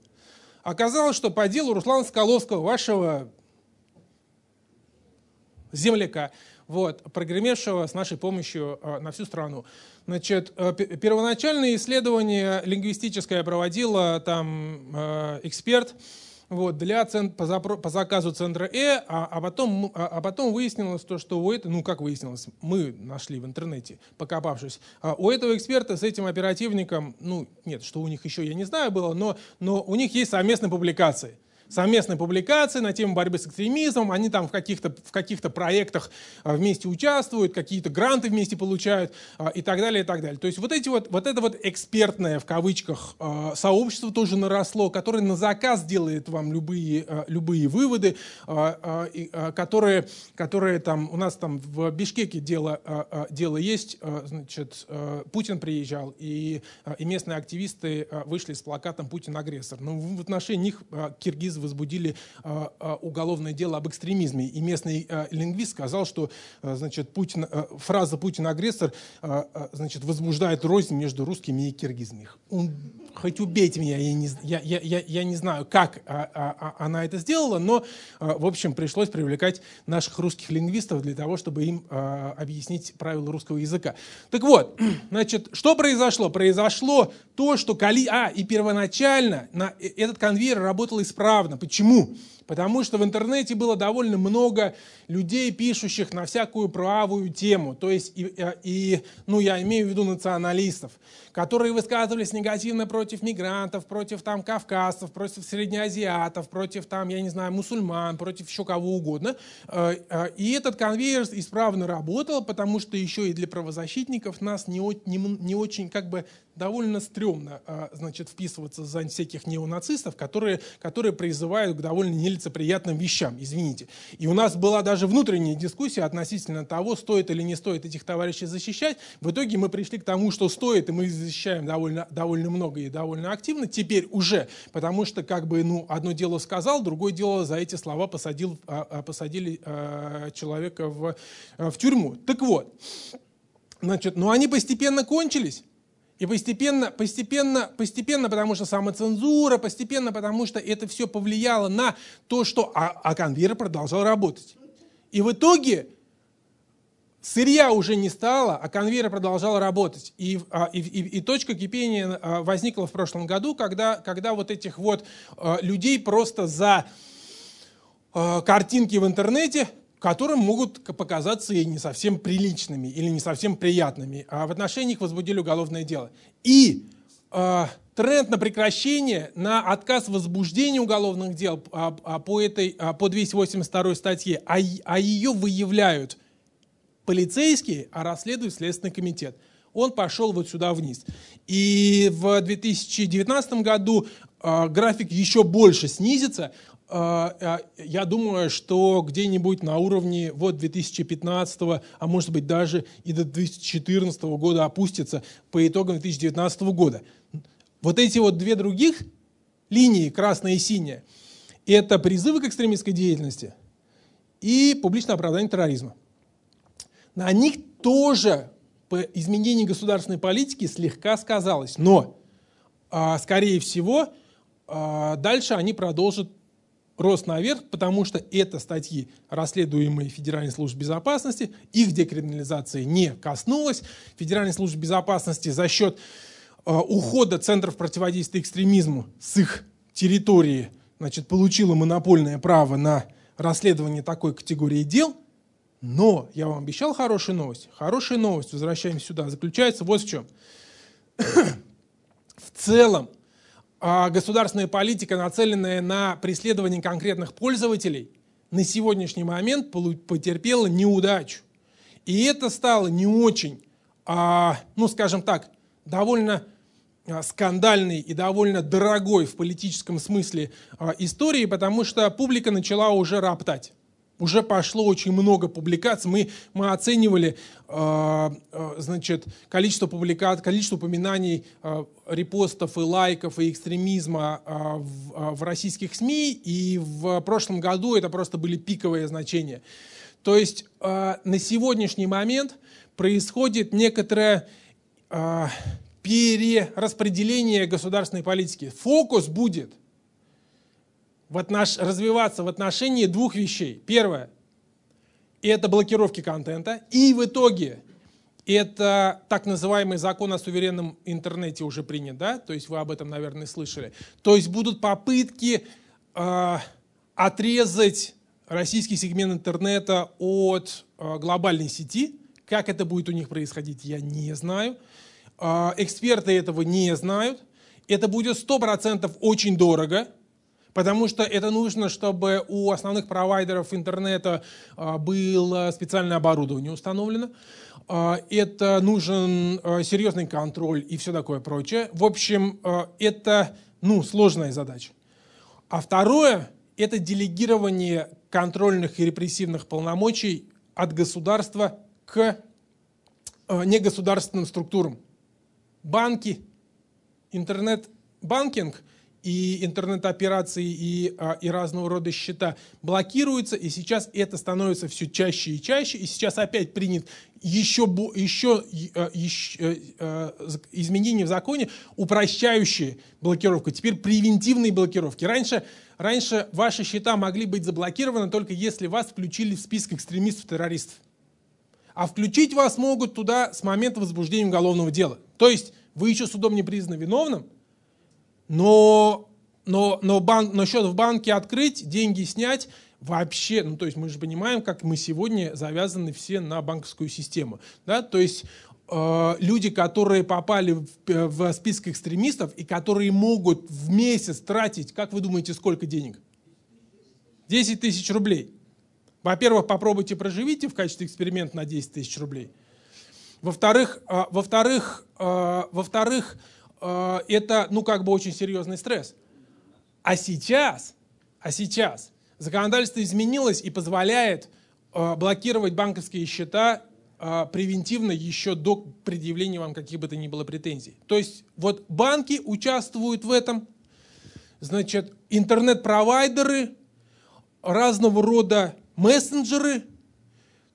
Оказалось, что по делу Руслана Соколовского, вашего... земляка, вот, прогремевшего с нашей помощью э, на всю страну. Значит, э, первоначальное исследование лингвистическое проводила там э, эксперт вот, для, по, запро, по заказу центра «Э», а, а, потом, а, а потом выяснилось то, что у этого, ну как выяснилось, мы нашли в интернете, покопавшись, а у этого эксперта с этим оперативником, ну нет, что у них еще, я не знаю, было, но, но у них есть совместные публикации. Совместные публикации на тему борьбы с экстремизмом, они там в каких-то в каких-то проектах вместе участвуют, какие-то гранты вместе получают и так далее, и так далее. То есть вот, эти вот, вот это вот экспертное, в кавычках, сообщество тоже наросло, которое на заказ делает вам любые, любые выводы, которые, которые там, у нас там в Бишкеке дело, дело есть, значит, Путин приезжал, и, и местные активисты вышли с плакатом «Путин агрессор». Но в отношении них киргиз возбудили э, уголовное дело об экстремизме. И местный э, лингвист сказал, что э, значит, Путин, э, фраза «Путин агрессор» э, э, значит, возбуждает рознь между русскими и киргизами. Хоть убейте меня, я не, я, я, я, я не знаю, как а, а, она это сделала, но, а, в общем, пришлось привлекать наших русских лингвистов для того, чтобы им а, объяснить правила русского языка. Так вот, значит, что произошло? Произошло то, что... Коли... А, и первоначально на этот конвейер работал исправно. Почему? Потому что в интернете было довольно много людей, пишущих на всякую правую тему, то есть, и, и, ну, я имею в виду националистов, которые высказывались негативно против мигрантов, против там кавказцев, против среднеазиатов, против там, я не знаю, мусульман, против еще кого угодно. И этот конвейер исправно работал, потому что еще и для правозащитников нас не, не, не очень как бы довольно стрёмно значит, вписываться за всяких неонацистов, которые, которые призывают к довольно нелицеприятным вещам, извините. И у нас была даже внутренняя дискуссия относительно того, стоит или не стоит этих товарищей защищать. В итоге мы пришли к тому, что стоит, и мы защищаем довольно, довольно много и довольно активно теперь уже, потому что как бы, ну, одно дело сказал, другое дело за эти слова посадил, посадили человека в, в тюрьму. Так вот, значит, но они постепенно кончились. И постепенно, постепенно, постепенно, потому что самоцензура, постепенно, потому что это все повлияло на то, что а, а конвейер продолжал работать. И в итоге сырья уже не стало, а конвейер продолжал работать. И, и, и, и точка кипения возникла в прошлом году, когда, когда вот этих вот людей просто за картинки в интернете, которым могут показаться и не совсем приличными или не совсем приятными. А в отношении их возбудили уголовное дело. И э, тренд на прекращение, на отказ возбуждения уголовных дел а, а, по, этой, а, по двести восемьдесят второй статье, а, а ее выявляют полицейские, а расследует Следственный комитет. Он пошел вот сюда вниз. И в две тысячи девятнадцатом году э, график еще больше снизится. Я думаю, что где-нибудь на уровне вот две тысячи пятнадцатого, а может быть даже и до две тысячи четырнадцатого года опустится по итогам две тысячи девятнадцатого года. Вот эти вот две других линии, красная и синяя, это призывы к экстремистской деятельности и публичное оправдание терроризма. На них тоже по изменению государственной политики слегка сказалось, но, скорее всего, дальше они продолжат рост наверх, потому что это статьи, расследуемые Федеральной службой безопасности, их декриминализация не коснулась. Федеральная служба безопасности за счет э, ухода центров противодействия экстремизму с их территории, значит, получила монопольное право на расследование такой категории дел. Но я вам обещал хорошую новость. Хорошая новость, возвращаемся сюда, заключается вот в чем. В целом, государственная политика, нацеленная на преследование конкретных пользователей, на сегодняшний момент потерпела неудачу. И это стало не очень, ну скажем так, довольно скандальной и довольно дорогой в политическом смысле историей, потому что публика начала уже роптать. Уже пошло очень много публикаций. Мы, мы оценивали э, значит, количество публикаций, количество упоминаний, э, репостов и лайков и экстремизма э, в, в российских СМИ. И в прошлом году это просто были пиковые значения. То есть э, на сегодняшний момент происходит некоторое э, перераспределение государственной политики. Фокус будет В отнош... развиваться в отношении двух вещей. Первое – это блокировки контента. И в итоге это так называемый закон о суверенном интернете уже принят, да? То есть вы об этом, наверное, слышали. То есть будут попытки э, отрезать российский сегмент интернета от э, глобальной сети. Как это будет у них происходить, я не знаю. Э, эксперты этого не знают. Это будет сто процентов очень дорого. Потому что это нужно, чтобы у основных провайдеров интернета было специальное оборудование установлено. Это нужен серьезный контроль и все такое прочее. В общем, это, ну, сложная задача. А второе – это делегирование контрольных и репрессивных полномочий от государства к негосударственным структурам. Банки, интернет-банкинг – и интернет-операции, и, и разного рода счета блокируются, и сейчас это становится все чаще и чаще, и сейчас опять принят еще, еще, еще изменения в законе, упрощающие блокировку, теперь превентивные блокировки. Раньше, раньше ваши счета могли быть заблокированы только если вас включили в список экстремистов-террористов. А включить вас могут туда с момента возбуждения уголовного дела. То есть вы еще судом не признаны виновным, Но, но, но, банк, но счет в банке открыть, деньги снять, вообще, ну то есть мы же понимаем, как мы сегодня завязаны все на банковскую систему. Да? То есть э, люди, которые попали в, в список экстремистов и которые могут в месяц тратить, как вы думаете, сколько денег? десять тысяч рублей. Во-первых, попробуйте проживите в качестве эксперимента на десять тысяч рублей. Во-вторых, э, во-вторых, э, во-вторых э, это, ну, как бы очень серьезный стресс. А сейчас, а сейчас законодательство изменилось и позволяет э, блокировать банковские счета э, превентивно еще до предъявления вам каких бы то ни было претензий. То есть вот банки участвуют в этом, значит, интернет-провайдеры, разного рода мессенджеры,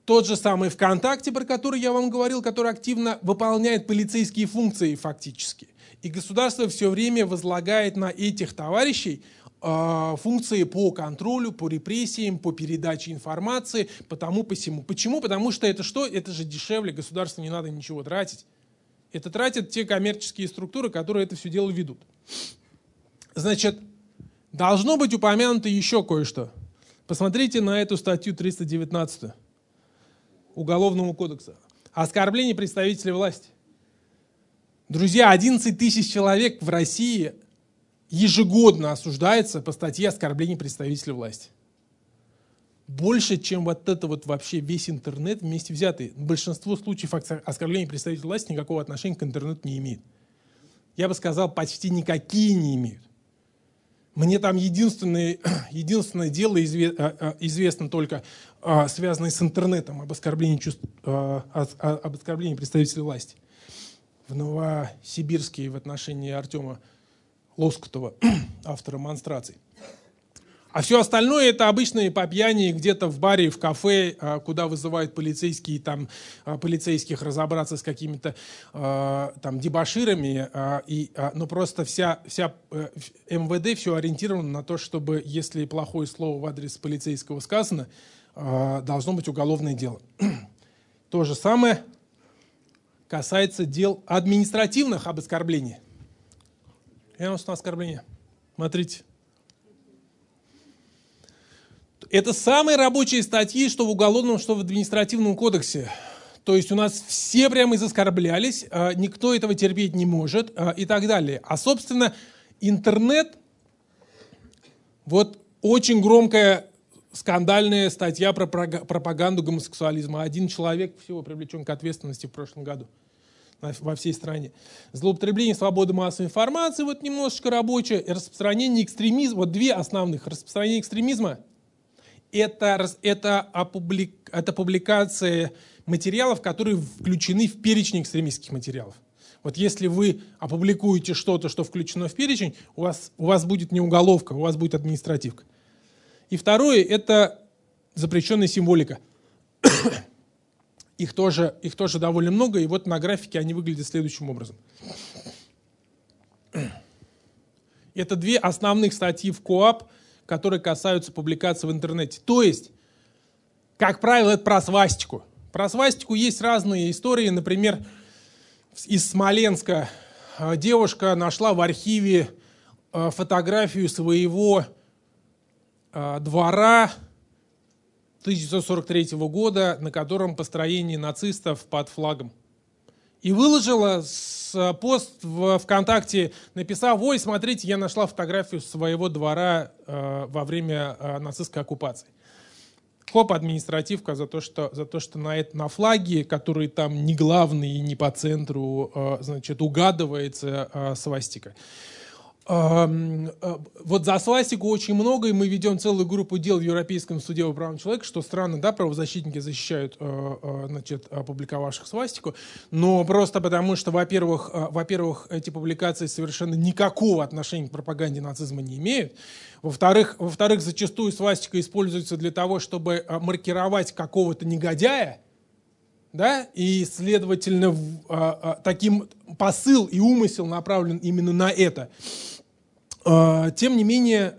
тот же самый ВКонтакте, про который я вам говорил, который активно выполняет полицейские функции фактически. И государство все время возлагает на этих товарищей э, функции по контролю, по репрессиям, по передаче информации, потому, посему. Почему? Потому что это что? Это же дешевле, государству не надо ничего тратить. Это тратят те коммерческие структуры, которые это все дело ведут. Значит, должно быть упомянуто еще кое-что. Посмотрите на эту статью триста девятнадцать Уголовного кодекса. Оскорбление представителей власти. Друзья, одиннадцать тысяч человек в России ежегодно осуждается по статье оскорбления представителей власти. Больше, чем вот это вот вообще весь интернет вместе взятый. Большинство случаев оскорбления представителей власти никакого отношения к интернету не имеет. Я бы сказал, почти никакие не имеют. Мне там единственное, единственное дело изве, известно только, связанное с интернетом, об оскорблении, чувств, об оскорблении представителей власти. В Новосибирске в отношении Артема Лоскутова, автора монстраций. А все остальное это обычные по пьяни где-то в баре, в кафе, куда вызывают полицейские, там, полицейских разобраться с какими-то там дебоширами. И, ну просто вся, вся эм вэ дэ все ориентировано на то, чтобы если плохое слово в адрес полицейского сказано, должно быть уголовное дело. То же самое касается дел административных об оскорблении. Я вам сказал оскорбление. Смотрите. Это самые рабочие статьи, что в Уголовном, что в Административном кодексе. То есть у нас все прямо изоскорблялись, никто этого терпеть не может и так далее. А, собственно, интернет, вот очень громкая скандальная статья про пропаганду гомосексуализма. Один человек всего привлечен к ответственности в прошлом году во всей стране. Злоупотребление свободы массовой информации, вот немножечко рабочее, и распространение экстремизма, вот две основных, распространение экстремизма. Это, это, опублик, это публикация материалов, которые включены в перечень экстремистских материалов. Вот если вы опубликуете что-то, что включено в перечень, у вас, у вас будет не уголовка, у вас будет административка. И второе — это запрещенная символика. их, тоже, их тоже довольно много, и вот на графике они выглядят следующим образом. Это две основных статьи в КоАП, которые касаются публикации в интернете. То есть, как правило, это про свастику. Про свастику есть разные истории. Например, из Смоленска девушка нашла в архиве фотографию своего двора тысяча девятьсот сорок третьего года, на котором построение нацистов под флагом. И выложила пост в ВКонтакте, написав: «Ой, смотрите, я нашла фотографию своего двора э, во время э, нацистской оккупации». Хоп, административка за то, что, за то, что на, это, на флаге, который там не главный и не по центру, э, значит, угадывается э, свастика. Э, э, вот за свастику очень много, и мы ведем целую группу дел в Европейском суде по правам человека, что странно, да, правозащитники защищают, э, э, значит, опубликовавших свастику, но просто потому, что, во-первых, э, во-первых, эти публикации совершенно никакого отношения к пропаганде нацизма не имеют, во-вторых, во-вторых, зачастую свастика используется для того, чтобы маркировать какого-то негодяя, да, и, следовательно, э, э, таким посыл и умысел направлен именно на это. Тем не менее,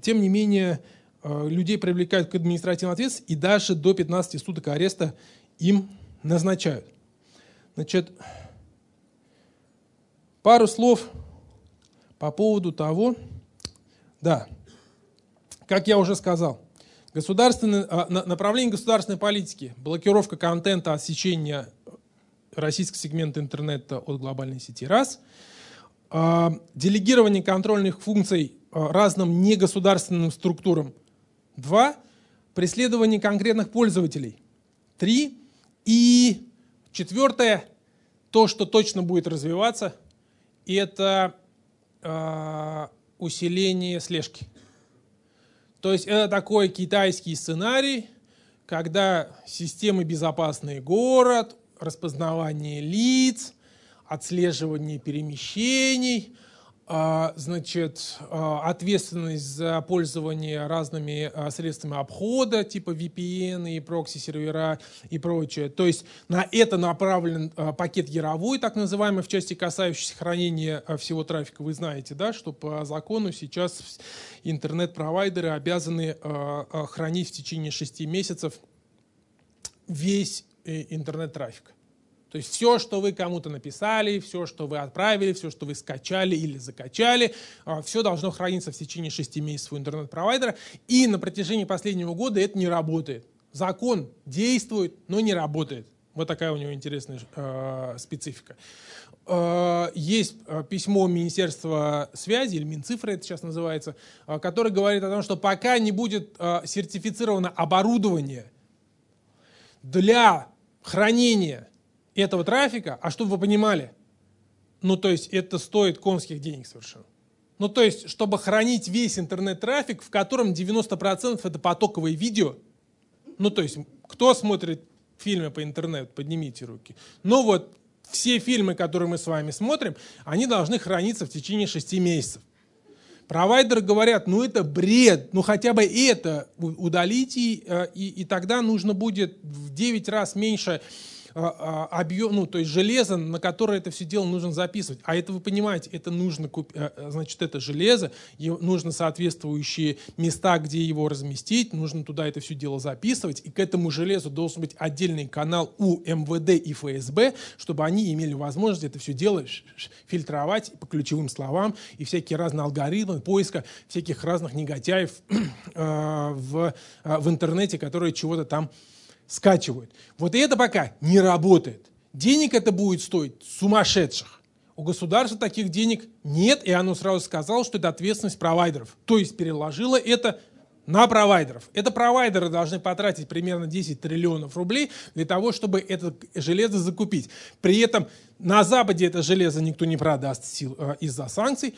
тем не менее, людей привлекают к административной ответственности и даже до пятнадцати суток ареста им назначают. Значит, пару слов по поводу того, да, как я уже сказал, государственное, направление государственной политики, блокировка контента, отсечение российский сегмент интернета от глобальной сети, раз. Делегирование контрольных функций разным негосударственным структурам, два. Преследование конкретных пользователей, три. И Четвертое, то, что точно будет развиваться, это э, усиление слежки. То есть это такой китайский сценарий, когда системы «Безопасный город», распознавание лиц, отслеживание перемещений, значит, ответственность за пользование разными средствами обхода, типа ви пи эн и прокси-сервера и прочее. То есть на это направлен пакет Яровой, так называемый, в части касающейся хранения всего трафика. Вы знаете, да, что по закону сейчас интернет-провайдеры обязаны хранить в течение шести месяцев весь интернет-трафик. То есть все, что вы кому-то написали, все, что вы отправили, все, что вы скачали или закачали, все должно храниться в течение шести месяцев у интернет-провайдера. И на протяжении последнего года это не работает. Закон действует, но не работает. Вот такая у него интересная э, специфика. Э, есть письмо Министерства связи, или Минцифры это сейчас называется, э, которое говорит о том, что пока не будет э, сертифицировано оборудование для хранения этого трафика, а чтобы вы понимали, ну то есть это стоит конских денег совершенно. Ну то есть, чтобы хранить весь интернет-трафик, в котором девяносто процентов это потоковые видео, ну то есть, кто смотрит фильмы по интернету, поднимите руки. Ну вот, все фильмы, которые мы с вами смотрим, они должны храниться в течение шести месяцев. Провайдеры говорят, ну это бред, ну хотя бы это удалите, и, и, и тогда нужно будет в девять раз меньше объем, ну, то есть железо, на которое это все дело нужно записывать. А это вы понимаете, это нужно купить, значит, это железо, нужно соответствующие места, где его разместить, нужно туда это все дело записывать, и к этому железу должен быть отдельный канал у эм вэ дэ и эф эс бэ, чтобы они имели возможность это все дело фильтровать по ключевым словам и всякие разные алгоритмы поиска всяких разных негодяев в, в интернете, которые чего-то там скачивают. Вот и это пока не работает. Денег это будет стоить сумасшедших. У государства таких денег нет, и оно сразу сказало, что это ответственность провайдеров. То есть переложило это на провайдеров. Это провайдеры должны потратить примерно десять триллионов рублей для того, чтобы это железо закупить. При этом на Западе это железо никто не продаст из-за санкций.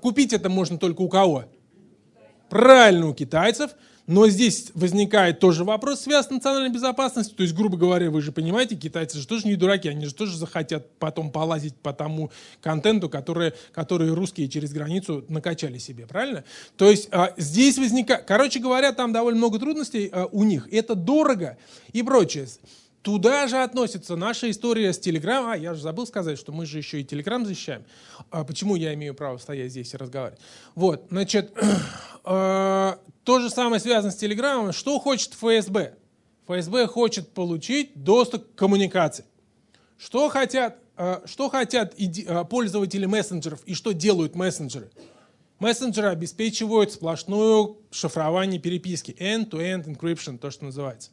Купить это можно только у кого? Правильно, у китайцев. Но здесь возникает тоже вопрос, связанный с национальной безопасностью. То есть, грубо говоря, вы же понимаете, китайцы же тоже не дураки, они же тоже захотят потом полазить по тому контенту, который, который русские через границу накачали себе, правильно? То есть а, здесь возникает... Короче говоря, там довольно много трудностей а, у них. Это дорого и прочее. Туда же относится наша история с Telegram. А, я же забыл сказать, что мы же еще и Telegram защищаем. А почему я имею право стоять здесь и разговаривать? Вот, значит... то же самое связано с Телеграмом. Что хочет эф эс бэ? эф эс бэ хочет получить доступ к коммуникации. Что хотят, что хотят пользователи мессенджеров и что делают мессенджеры? Мессенджеры обеспечивают сплошное шифрование переписки. End-to-end encryption, то, что называется.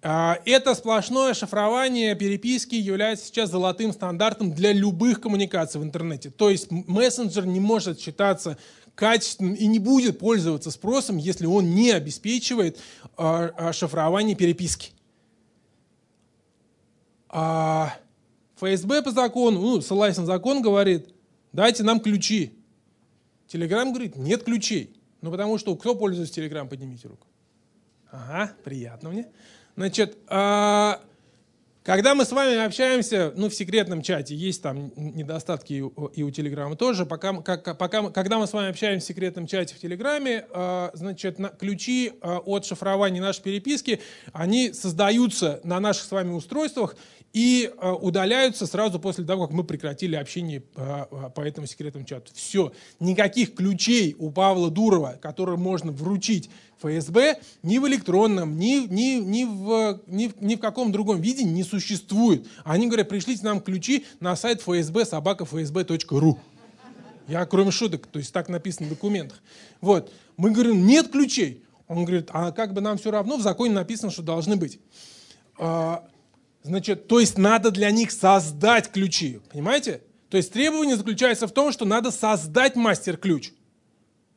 Это сплошное шифрование переписки является сейчас золотым стандартом для любых коммуникаций в интернете. То есть мессенджер не может считаться качественным и не будет пользоваться спросом, если он не обеспечивает э, шифрование переписки. А эф эс бэ по закону, ну, ссылаясь на закон, говорит, дайте нам ключи. Телеграм говорит, нет ключей. Ну, потому что кто пользуется Телеграм, поднимите руку. Ага, приятно мне. Значит, э, когда мы с вами общаемся, ну, в секретном чате, есть там недостатки и у Телеграма тоже, пока, как, пока, когда мы с вами общаемся в секретном чате в Телеграме, э, значит, на, ключи э, от шифрования нашей переписки, они создаются на наших с вами устройствах и э, удаляются сразу после того, как мы прекратили общение э, по этому секретному чату. Все. Никаких ключей у Павла Дурова, которые можно вручить эф эс бэ, ни в электронном, ни, ни, ни, в, ни, в, ни в каком другом виде не существует. Они говорят, пришлите нам ключи на сайт эф эс бэ собака эф эс бэ точка ру. Я, кроме шуток, то есть так написано в документах. Вот. Мы говорим, нет ключей. Он говорит, а как бы нам все равно, в законе написано, что должны быть. Значит, то есть надо для них создать ключи, понимаете? То есть требование заключается в том, что надо создать мастер-ключ.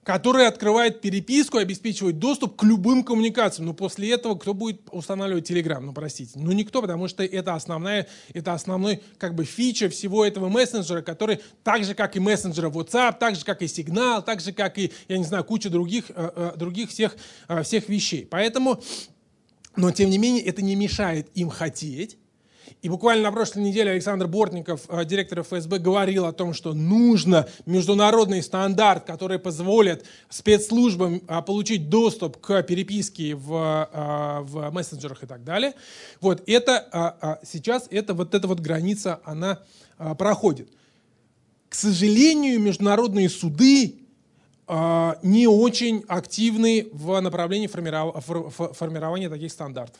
которые открывают переписку и обеспечивают доступ к любым коммуникациям. Но после этого кто будет устанавливать Telegram? Ну, простите. Ну, никто, потому что это основная, это основной как бы фича всего этого мессенджера, который так же, как и мессенджера WhatsApp, так же, как и Signal, так же, как и, я не знаю, куча других, других всех, всех вещей. Поэтому, но тем не менее, это не мешает им хотеть. И буквально на прошлой неделе Александр Бортников, директор ФСБ, говорил о том, что нужно международный стандарт, который позволит спецслужбам получить доступ к переписке в, в мессенджерах и так далее. Вот это сейчас, это, вот эта вот граница, она проходит. К сожалению, международные суды не очень активны в направлении формирования таких стандартов.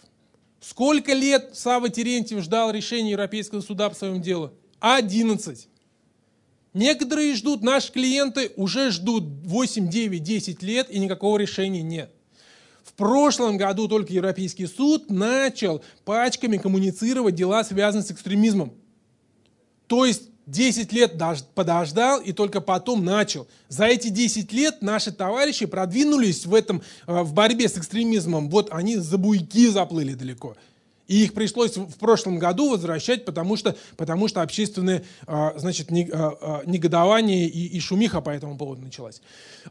Сколько лет Савва Терентьев ждал решения Европейского суда по своему делу? одиннадцать. Некоторые ждут, наши клиенты уже ждут восемь, девять, десять лет, и никакого решения нет. В прошлом году только Европейский суд начал пачками коммуницировать дела, связанные с экстремизмом. То есть десять лет подождал и только потом начал. За эти десять лет наши товарищи продвинулись в, этом, в борьбе с экстремизмом. Вот они за буйки заплыли далеко. И их пришлось в прошлом году возвращать, потому что, потому что общественное, значит, негодование и, и шумиха по этому поводу началась.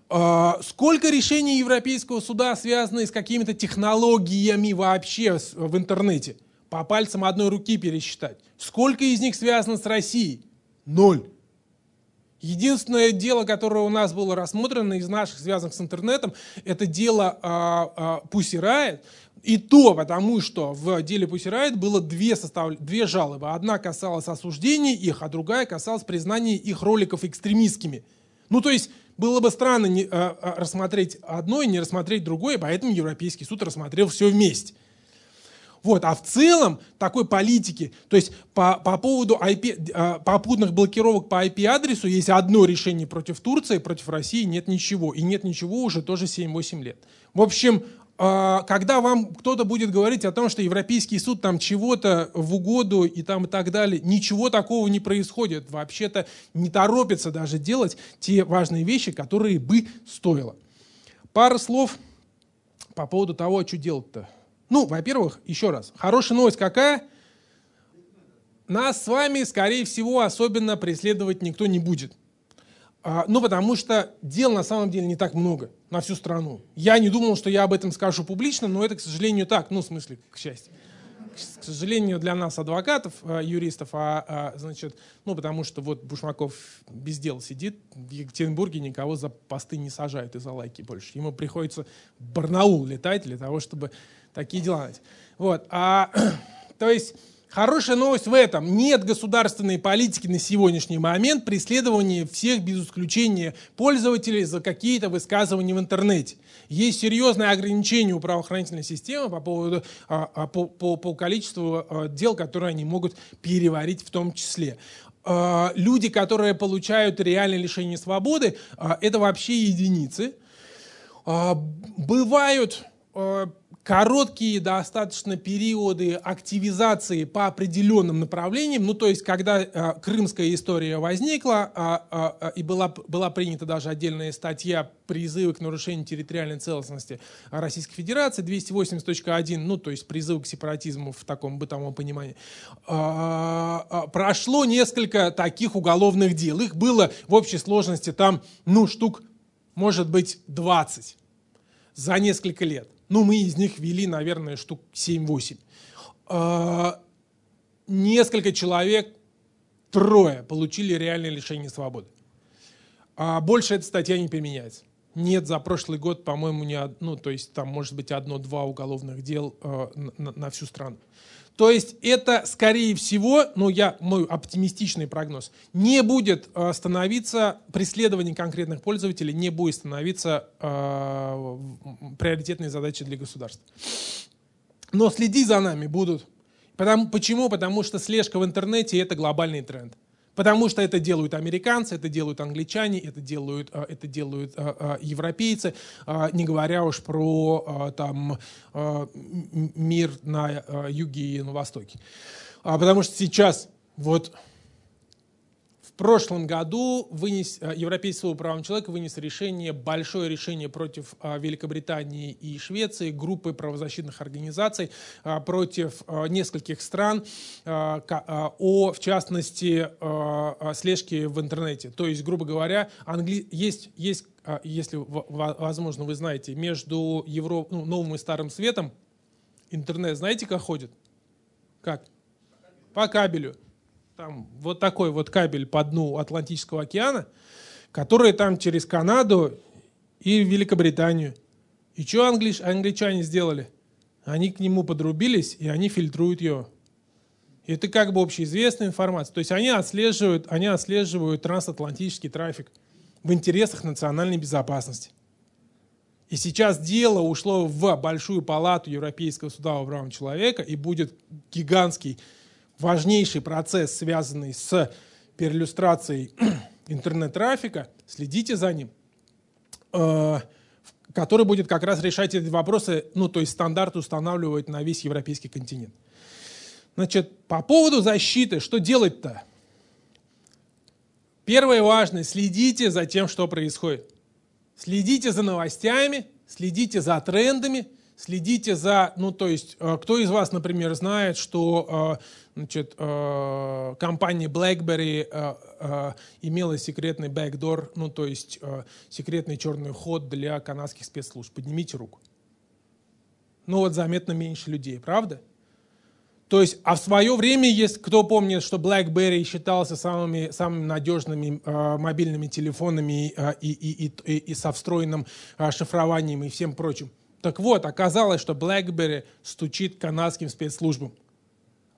Сколько решений Европейского суда связано с какими-то технологиями вообще в интернете? По пальцам одной руки пересчитать. Сколько из них связано с Россией? Ноль. Единственное дело, которое у нас было рассмотрено из наших, связанных с интернетом, это дело а, а, Pussy Riot. И то потому, что в деле Pussy Riot было две, состав... две жалобы. Одна касалась осуждения их, а другая касалась признания их роликов экстремистскими. Ну, то есть, было бы странно не, а, а, рассмотреть одно и не рассмотреть другое, поэтому Европейский суд рассмотрел все вместе. Вот, а в целом такой политики, то есть по, по поводу ай пи, попутных блокировок по ай пи-адресу есть одно решение против Турции, против России нет ничего. И нет ничего уже тоже семь-восемь лет. В общем, когда вам кто-то будет говорить о том, что Европейский суд там чего-то в угоду и там и так далее, ничего такого не происходит. Вообще-то не торопится даже делать те важные вещи, которые бы стоило. Пару слов по поводу того, что делать-то. Ну, во-первых, еще раз, хорошая новость какая? Нас с вами, скорее всего, особенно преследовать никто не будет. А, ну, потому что дел на самом деле не так много на всю страну. Я не думал, что я об этом скажу публично, но это, к сожалению, так. Ну, в смысле, к счастью. К сожалению, для нас, адвокатов, юристов, а, а, значит, ну, потому что вот Бушмаков без дела сидит, в Екатеринбурге никого за посты не сажают и за лайки больше. Ему приходится в Барнаул летать для того, чтобы такие дела. Вот. А, то есть, хорошая новость в этом. Нет государственной политики на сегодняшний момент преследования всех без исключения пользователей за какие-то высказывания в интернете. Есть серьезные ограничения у правоохранительной системы по поводу, по, по, по количеству дел, которые они могут переварить в том числе. Люди, которые получают реальное лишение свободы, это вообще единицы. Бывают короткие достаточно периоды активизации по определенным направлениям, ну то есть когда э, крымская история возникла э, э, и была, была принята даже отдельная статья призывы к нарушению территориальной целостности Российской Федерации, двести восемьдесят точка один, ну то есть призывы к сепаратизму в таком бытовом понимании, э, прошло несколько таких уголовных дел, их было в общей сложности там, ну штук, может быть, двадцать за несколько лет. Ну, мы из них вели, наверное, штук семь-восемь. Несколько человек, трое, получили реальное лишение свободы. Больше эта статья не применяется. Нет, за прошлый год, по-моему, не одно, то есть там может быть одно-два уголовных дел на всю страну. То есть это, скорее всего, ну я, мой оптимистичный прогноз, не будет становиться, преследование конкретных пользователей не будет становиться э, приоритетной задачей для государства. Но следить за нами будут. Потому, почему? Потому что слежка в интернете – это глобальный тренд. Потому что это делают американцы, это делают англичане, это делают, это делают европейцы, не говоря уж про там, мир на юге и на востоке. Потому что сейчас вот в В прошлом году вынес, Европейский суд по правам человека вынес решение, большое решение против Великобритании и Швеции, группы правозащитных организаций, против нескольких стран о, в частности, слежке в интернете. То есть, грубо говоря, Англи... есть, есть, если, возможно, вы знаете, между Евро... ну, Новым и Старым Светом интернет, знаете, как ходит? Как? По кабелю. Там вот такой вот кабель по дну Атлантического океана, который там через Канаду и Великобританию. И что англич, англичане сделали? Они к нему подрубились, и они фильтруют его. И это как бы общеизвестная информация. То есть они отслеживают, они отслеживают трансатлантический трафик в интересах национальной безопасности. И сейчас дело ушло в Большую палату Европейского суда по правам человека, и будет гигантский важнейший процесс, связанный с переиллюстрацией интернет-трафика, следите за ним, который будет как раз решать эти вопросы, ну, то есть стандарт устанавливать на весь европейский континент. Значит, по поводу защиты, что делать-то? Первое важное, следите за тем, что происходит. Следите за новостями, следите за трендами. Следите за, ну то есть, кто из вас, например, знает, что значит, компания BlackBerry имела секретный бэкдор, ну то есть секретный черный ход для канадских спецслужб? Поднимите руку. Ну вот заметно меньше людей, правда? То есть, а в свое время, если кто помнит, что BlackBerry считался самыми, самыми надежными э, мобильными телефонами э, и, и, и, и со встроенным э, шифрованием и всем прочим. Так вот, оказалось, что BlackBerry стучит канадским спецслужбам.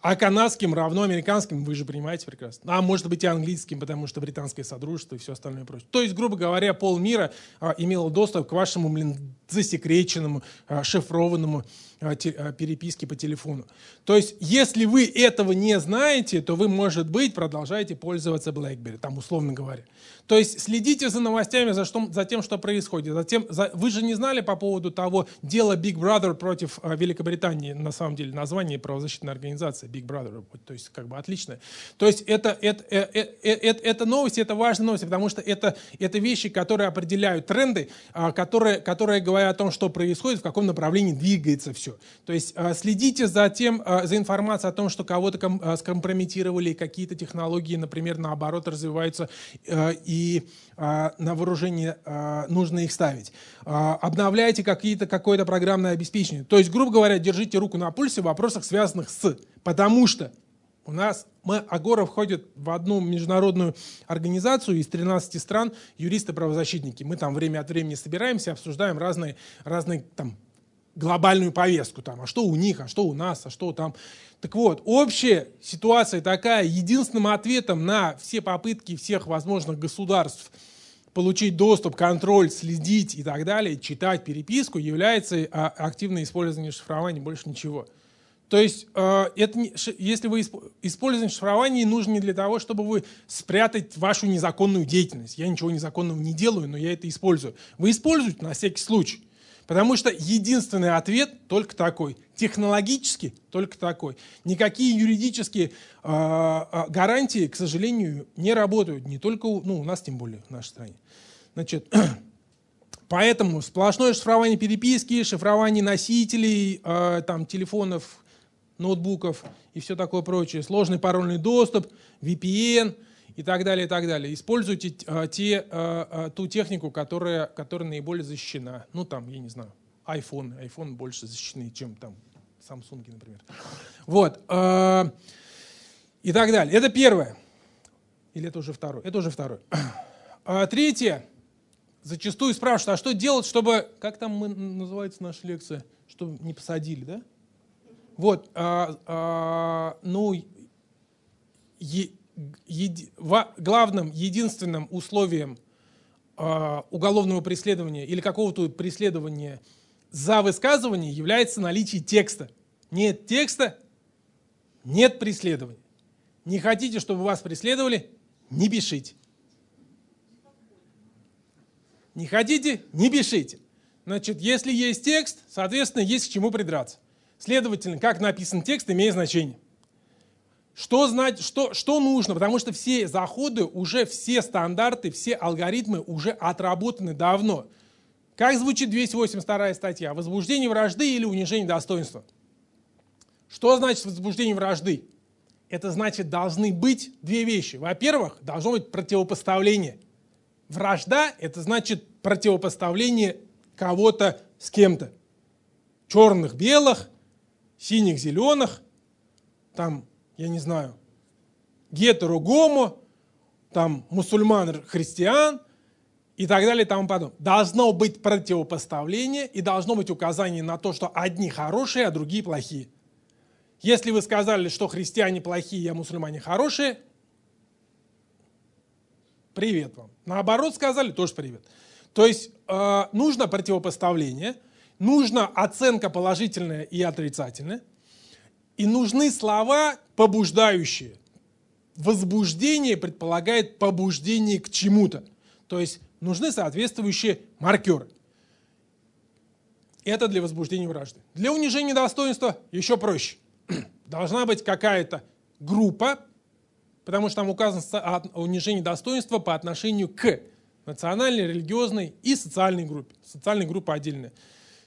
А канадским равно американским, вы же понимаете прекрасно. А может быть и английским, потому что британское содружество и все остальное прочее. То есть, грубо говоря, полмира а, имело доступ к вашему, блин, засекреченному, а, шифрованному а, те, а, переписке по телефону. То есть, если вы этого не знаете, то вы, может быть, продолжаете пользоваться BlackBerry, там, условно говоря. То есть, следите за новостями, за, что, за тем, что происходит. За тем, за... Вы же не знали по поводу того дела Big Brother против а, Великобритании, на самом деле, название правозащитной организации. Big Brother, то есть как бы отлично. То есть это, это, это, это, это новость, это важная новость, потому что это, это вещи, которые определяют тренды, которые, которые говорят о том, что происходит, в каком направлении двигается все. То есть следите за тем, за информацией о том, что кого-то скомпрометировали, какие-то технологии, например, наоборот развиваются, и на вооружение нужно их ставить. Обновляйте какие-то, какое-то программное обеспечение. То есть, грубо говоря, держите руку на пульсе в вопросах, связанных с... Потому что у нас, мы, Агора входит в одну международную организацию из тринадцати стран, юристы-правозащитники. Мы там время от времени собираемся, обсуждаем разные, разные там, глобальную повестку. Там, а что у них, а что у нас, а что там. Так вот, общая ситуация такая. Единственным ответом на все попытки всех возможных государств получить доступ, контроль, следить и так далее, читать переписку, является активное использование шифрования, больше ничего. То есть, это не, если вы используете шифрование, нужно не для того, чтобы вы спрятать вашу незаконную деятельность. Я ничего незаконного не делаю, но я это использую. Вы используете на всякий случай. Потому что единственный ответ только такой. Технологически только такой. Никакие юридические э, гарантии, к сожалению, не работают. Не только у, ну, у нас, тем более, в нашей стране. Значит... Поэтому сплошное шифрование переписки, шифрование носителей, э, там, телефонов, ноутбуков и все такое прочее, сложный парольный доступ, ви пи эн и так далее, и так далее. Используйте э, те, э, ту технику, которая, которая наиболее защищена. Ну, там, я не знаю, iPhone. iPhone больше защищены, чем там Samsung, например. Вот. Э, и так далее. Это первое. Или это уже второе? Это уже второе. А, третье. Зачастую спрашивают, а что делать, чтобы, как там мы, называется наша лекция, чтобы не посадили, да? Вот, а, а, ну, е, еди, во, главным, единственным условием а, уголовного преследования или какого-то преследования за высказывание является наличие текста. Нет текста, нет преследования. Не хотите, чтобы вас преследовали, не пишите. Не хотите, не пишите. Значит, если есть текст, соответственно, есть к чему придраться. Следовательно, как написан текст, имеет значение. Что знать, что, что нужно? Потому что все заходы, уже все стандарты, все алгоритмы уже отработаны давно. Как звучит двести восемьдесят вторая статья? Возбуждение вражды или унижение достоинства. Что значит возбуждение вражды? Это значит, должны быть две вещи. Во-первых, должно быть противопоставление. Вражда – это значит противопоставление кого-то с кем-то. Черных – белых, синих – зеленых, там, я не знаю, гетеро-гомо, там, мусульман-христиан и так далее и тому подобное. Должно быть противопоставление и должно быть указание на то, что одни хорошие, а другие плохие. Если вы сказали, что христиане плохие, а мусульмане хорошие, привет вам. Наоборот сказали, тоже привет. То есть э, нужно противопоставление, нужна оценка положительная и отрицательная, и нужны слова побуждающие. Возбуждение предполагает побуждение к чему-то. То есть нужны соответствующие маркеры. Это для возбуждения вражды. Для унижения достоинства еще проще. Должна быть какая-то группа, потому что там указано унижение достоинства по отношению к национальной, религиозной и социальной группе. Социальная группа отдельная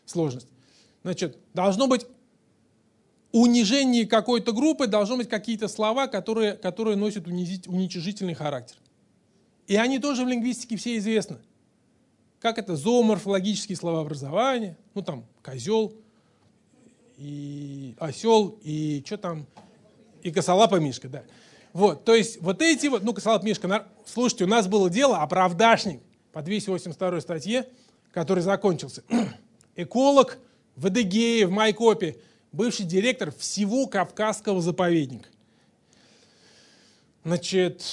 сложность. Значит, должно быть унижение какой-то группы, должны быть какие-то слова, которые, которые носят уничижительный характер. И они тоже в лингвистике все известны. Как это зооморфологические словообразования, ну там козел, и осел, и что там, и косолапый мишка, да. Вот, то есть вот эти вот, ну косолапый мишка, слушайте, у нас было дело о правдашник по двести восемьдесят второй статье, который закончился. Эколог в Адыгее, в Майкопе, бывший директор всего Кавказского заповедника. Значит,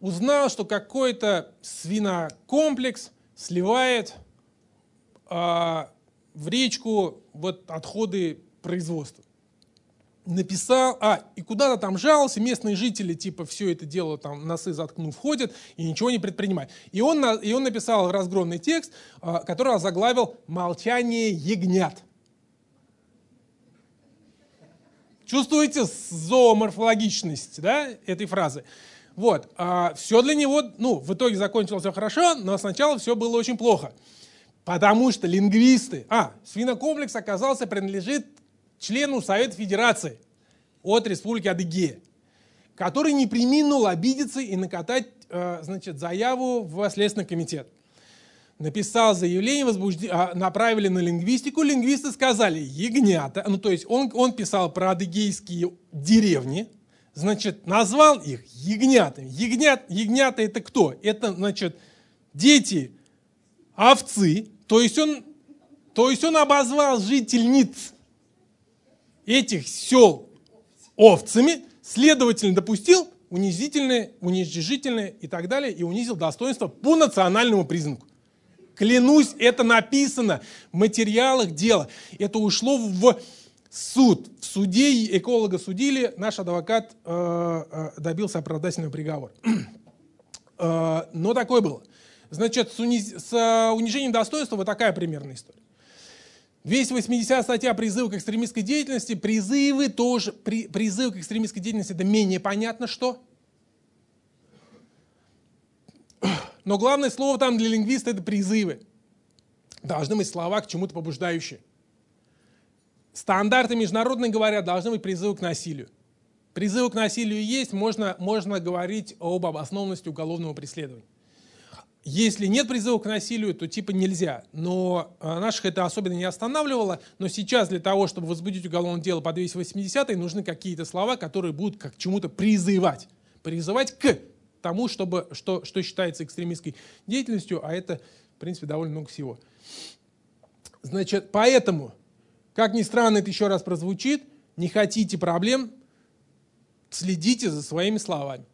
узнал, что какой-то свинокомплекс сливает э, в речку вот отходы производства. Написал, а, и куда-то там жаловался, местные жители типа все это дело там носы заткнув ходят и ничего не предпринимают. И он, и он написал разгромный текст, э, который озаглавил «Молчание ягнят». Чувствуете зооморфологичность, да, этой фразы? Вот, а, все для него, ну, в итоге закончилось все хорошо, но сначала все было очень плохо. Потому что лингвисты... А, свинокомплекс оказался принадлежит члену Совета Федерации от Республики Адыгея, который не преминул обидеться и накатать, а, значит, заяву в Следственный комитет. Написал заявление, возбужди... направили на лингвистику, лингвисты сказали «ягнята». Ну, то есть он, он писал про адыгейские деревни, значит, назвал их ягнятами. Ягнят, ягнята это кто? Это, значит, дети овцы, то есть он, то есть он обозвал жительниц этих сел овцами, следовательно, допустил унизительное, унижительное и так далее, и унизил достоинство по национальному признаку. Клянусь, это написано в материалах дела. Это ушло в суд. В суде эколога судили, наш адвокат э, добился оправдательного приговора. э, но такое было. Значит, с, униз... с унижением достоинства вот такая примерная история. двести восьмидесятая статья «Призывы к экстремистской деятельности». Призывы тоже... При... Призывы к экстремистской деятельности — это менее понятно что. Но главное слово там для лингвиста — это призывы. Должны быть слова к чему-то побуждающие. Стандарты международные говорят, должны быть призывы к насилию. Призывы к насилию есть, можно, можно говорить об обоснованности уголовного преследования. Если нет призыва к насилию, то типа нельзя. Но наших это особенно не останавливало. Но сейчас для того, чтобы возбудить уголовное дело по двести восьмидесятой, нужны какие-то слова, которые будут к чему-то призывать. Призывать к тому, чтобы, что, что считается экстремистской деятельностью, а это, в принципе, довольно много всего. Значит, поэтому, как ни странно это еще раз прозвучит, не хотите проблем, следите за своими словами.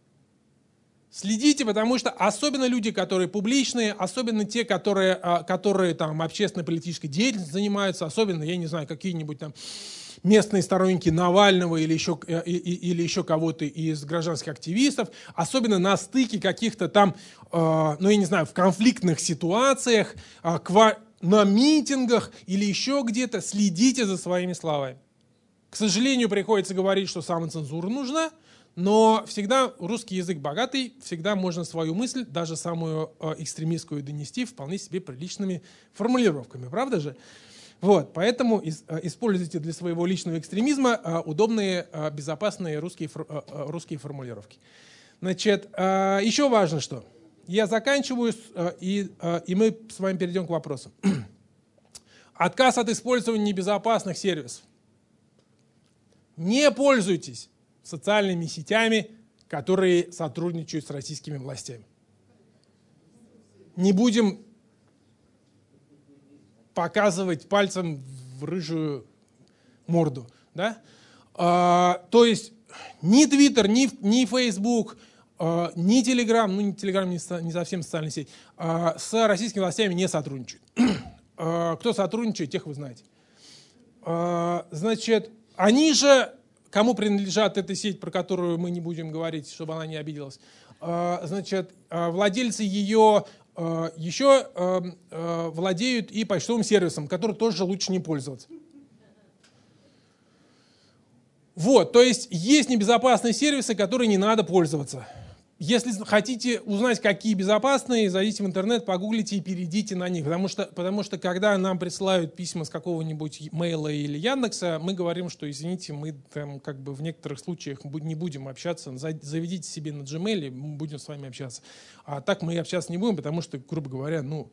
Следите, потому что особенно люди, которые публичные, особенно те, которые, которые там общественно-политической деятельностью занимаются, особенно, я не знаю, какие-нибудь там местные сторонники Навального или еще, или еще кого-то из гражданских активистов, особенно на стыке каких-то там, ну я не знаю, в конфликтных ситуациях, на митингах или еще где-то, следите за своими словами. К сожалению, приходится говорить, что самоцензура нужна, Но всегда русский язык богатый, всегда можно свою мысль, даже самую экстремистскую, донести вполне себе приличными формулировками, правда же? Вот, поэтому используйте для своего личного экстремизма удобные, безопасные русские, русские формулировки. Значит, еще важно что. Я заканчиваю, и, и мы с вами перейдем к вопросу. Отказ от использования небезопасных сервисов. Не пользуйтесь социальными сетями, которые сотрудничают с российскими властями. Не будем показывать пальцем в рыжую морду. Да? А, то есть ни Twitter, ни, ни Facebook, а, ни Telegram, ну Telegram не, со, не совсем социальная сеть, а, с российскими властями не сотрудничают. а, кто сотрудничает, тех вы знаете. А, значит, они же, кому принадлежат эта сеть, про которую мы не будем говорить, чтобы она не обиделась, а, значит, владельцы ее... еще э, э, владеют и почтовым сервисом, который тоже лучше не пользоваться. Вот, то есть есть небезопасные сервисы, которые не надо пользоваться. Если хотите узнать, какие безопасные, зайдите в интернет, погуглите и перейдите на них. Потому что, потому что когда нам присылают письма с какого-нибудь мейла или Яндекса, мы говорим, что, извините, мы там как бы в некоторых случаях не будем общаться. Заведите себе на Gmail, мы будем с вами общаться. А так мы общаться не будем, потому что, грубо говоря, ну,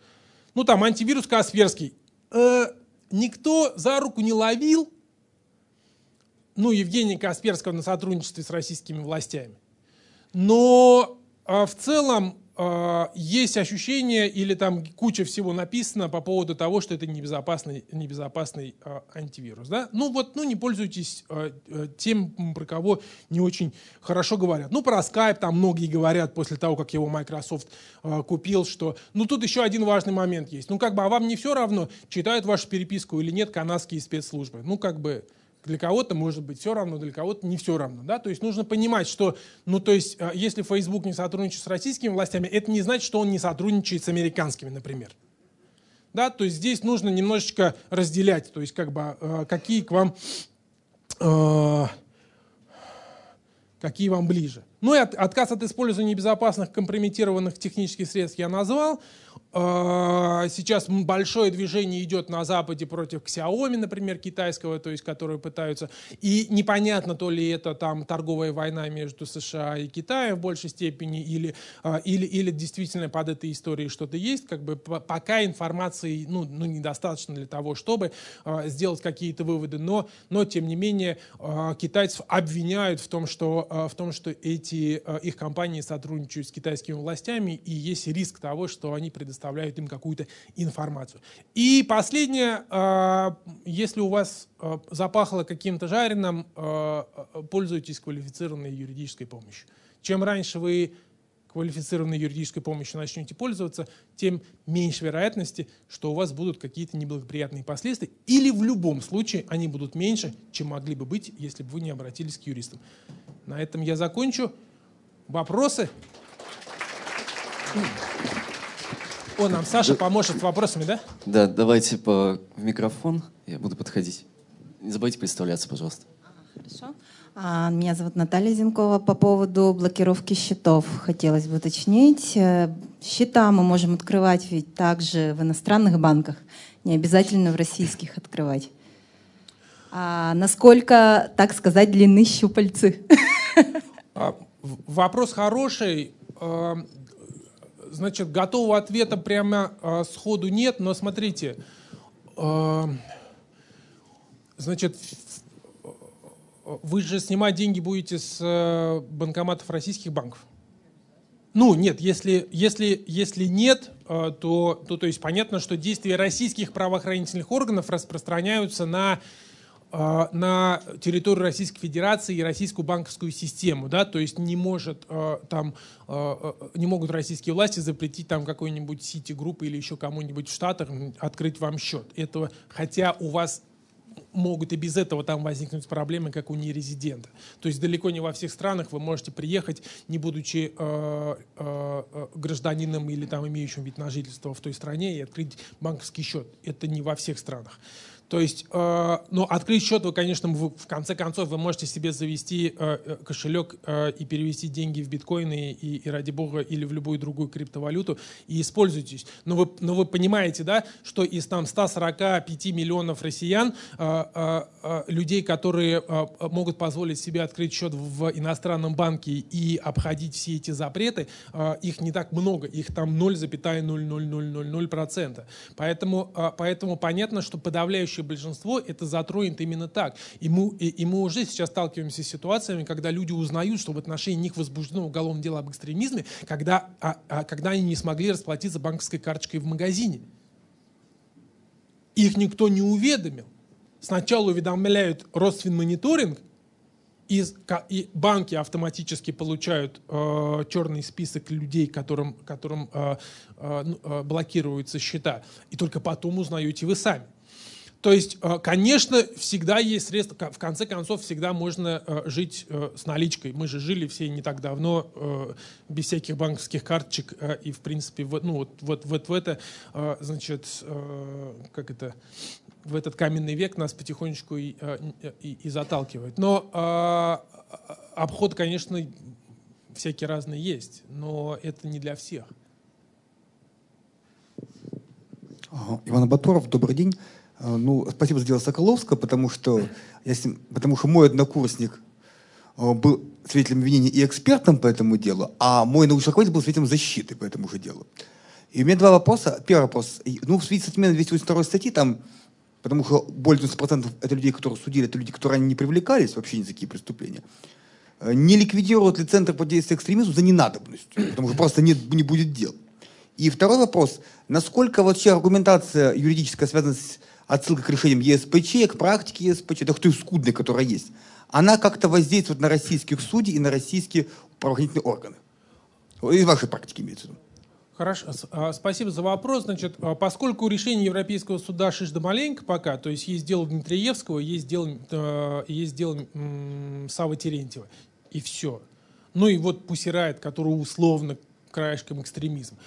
ну там антивирус Касперский. Э, никто за руку не ловил, ну, Евгения Касперского на сотрудничестве с российскими властями. Но э, в целом э, есть ощущение, или там куча всего написано по поводу того, что это небезопасный, небезопасный э, антивирус. Да? Ну вот, ну не пользуйтесь э, тем, про кого не очень хорошо говорят. Ну про Skype там многие говорят после того, как его Microsoft э, купил, что... Ну тут еще один важный момент есть. Ну как бы, а вам не все равно, читают вашу переписку или нет канадские спецслужбы. Ну как бы... Для кого-то может быть все равно, для кого-то не все равно. Да? То есть нужно понимать, что, ну, то есть, если Facebook не сотрудничает с российскими властями, это не значит, что он не сотрудничает с американскими, например. Да? То есть здесь нужно немножечко разделять, то есть как бы, какие к вам, какие вам ближе. Ну и от, отказ от использования небезопасных компрометированных технических средств я назвал. Сейчас большое движение идет на Западе против Xiaomi, например, китайского, то есть, которые пытаются. И непонятно, то ли это там торговая война между США и Китаем в большей степени, или, или, или действительно под этой историей что-то есть. Как бы пока информации ну, ну, недостаточно для того, чтобы сделать какие-то выводы. Но, но, тем не менее, китайцев обвиняют в том, что, в том, что эти, их компании сотрудничают с китайскими властями, и есть риск того, что они предоставляют Представляют им какую-то информацию. И последнее, если у вас запахло каким-то жареным, пользуйтесь квалифицированной юридической помощью. Чем раньше вы квалифицированной юридической помощью начнете пользоваться, тем меньше вероятности, что у вас будут какие-то неблагоприятные последствия, или в любом случае они будут меньше, чем могли бы быть, если бы вы не обратились к юристам. На этом я закончу. Вопросы? О, нам Саша да, поможет с вопросами, да? Да, давайте по микрофон. Я буду подходить. Не забывайте представляться, пожалуйста. Хорошо. Меня зовут Наталья Зенкова. По поводу блокировки счетов хотелось бы уточнить. Счета мы можем открывать ведь также в иностранных банках. Не обязательно в российских открывать. А насколько, так сказать, длинны щупальцы? Вопрос хороший. Значит, готового ответа прямо э, сходу нет, но смотрите, э, значит, вы же снимать деньги будете с э, банкоматов российских банков. Ну, нет, если, если, если нет, э, то, то, то есть понятно, что действия российских правоохранительных органов распространяются на... на территорию Российской Федерации и российскую банковскую систему, да, то есть не может там, не могут российские власти запретить там какой-нибудь Citigroup или еще кому-нибудь в Штатах открыть вам счет. Этого, хотя у вас могут и без этого там возникнуть проблемы, как у нерезидента. То есть далеко не во всех странах вы можете приехать, не будучи э, э, гражданином или там имеющим вид на жительство в той стране, и открыть банковский счет. Это не во всех странах. То есть, э, ну, открыть счет вы, конечно, вы, в конце концов, вы можете себе завести э, кошелек э, и перевести деньги в биткоины и, и, ради бога, или в любую другую криптовалюту и используйтесь. Но вы, но вы понимаете, да, что из там ста сорока пяти миллионов россиян, э, э, людей, которые э, могут позволить себе открыть счет в иностранном банке и обходить все эти запреты, э, их не так много, их там ноль целых ноль ноль ноль ноль ноль процента. Поэтому, э, поэтому понятно, что подавляющее большинство это затронет именно так. И мы, и, и мы уже сейчас сталкиваемся с ситуациями, когда люди узнают, что в отношении них возбуждено уголовное дело об экстремизме, когда, а, а, когда они не смогли расплатиться банковской карточкой в магазине. Их никто не уведомил. Сначала уведомляют Росфинмониторинг, и, и банки автоматически получают э, черный список людей, которым, которым э, э, блокируются счета. И только потом узнаете вы сами. То есть, конечно, всегда есть средства, в конце концов, всегда можно жить с наличкой. Мы же жили все не так давно без всяких банковских карточек, и, в принципе, вот, ну, вот, вот, вот в это, значит, как это, в этот каменный век нас потихонечку и, и, и заталкивает. Но обход, конечно, всякие разные есть, но это не для всех. Иван Батуров, добрый день. Ну, спасибо за дело Соколовского, потому что, я с ним, потому что мой однокурсник был свидетелем обвинения и экспертом по этому делу, а мой научный руководитель был свидетелем защиты по этому же делу. И у меня два вопроса. Первый вопрос. Ну, в связи с отменой двести восемьдесят второй статьи, там, потому что более девяноста процентов это людей, которые судили, это люди, которые ранее не привлекались вообще ни за какие преступления, не ликвидируют ли Центр противодействия экстремизму за ненадобностью, потому что просто нет, не будет дел. И второй вопрос. Насколько вообще аргументация юридическая связана с отсылка к решениям ЕСПЧ, к практике ЕСПЧ, да, к той скудной, которая есть, она как-то воздействует на российских судей и на российские правоохранительные органы. Из вашей практики имеется в виду. Хорошо, спасибо за вопрос. Значит, поскольку решение Европейского суда шиш-да-маленько пока, то есть есть дело Дмитриевского, есть дело, есть дело Савы Терентьева, и все. Ну и вот Pussy Riot, который условно краешком экстремизм,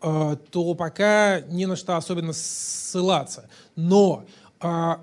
то пока не на что особенно ссылаться. Но а,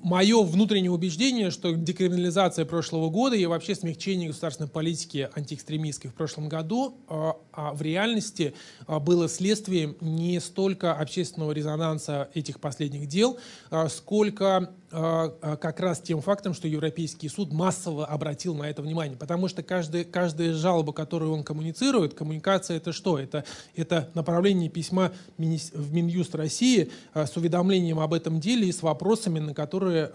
мое внутреннее убеждение, что декриминализация прошлого года и вообще смягчение государственной политики антиэкстремистской в прошлом году а, а, в реальности а, было следствием не столько общественного резонанса этих последних дел, а, сколько как раз тем фактом, что Европейский суд массово обратил на это внимание. Потому что каждый, каждая жалоба, которую он коммуницирует, коммуникация это что? Это, это направление письма в Минюст России с уведомлением об этом деле и с вопросами, на которые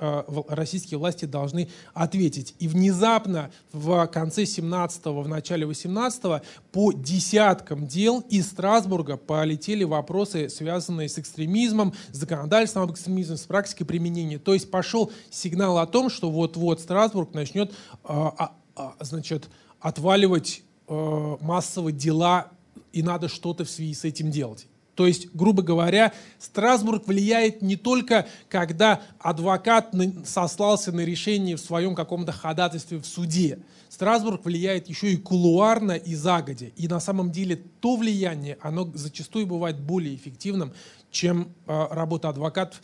российские власти должны ответить. И внезапно в конце семнадцатого, в начале восемнадцатого по десяткам дел из Страсбурга полетели вопросы, связанные с экстремизмом, с законодательством об экстремизме, с практикой применения. То есть пошел сигнал о том, что вот-вот Страсбург начнет а, а, значит, отваливать а, массово дела, и надо что-то в связи с этим делать. То есть, грубо говоря, Страсбург влияет не только, когда адвокат сослался на решение в своем каком-то ходатайстве в суде. Страсбург влияет еще и кулуарно, и загодя. И на самом деле то влияние, оно зачастую бывает более эффективным, чем а, работа адвокатов.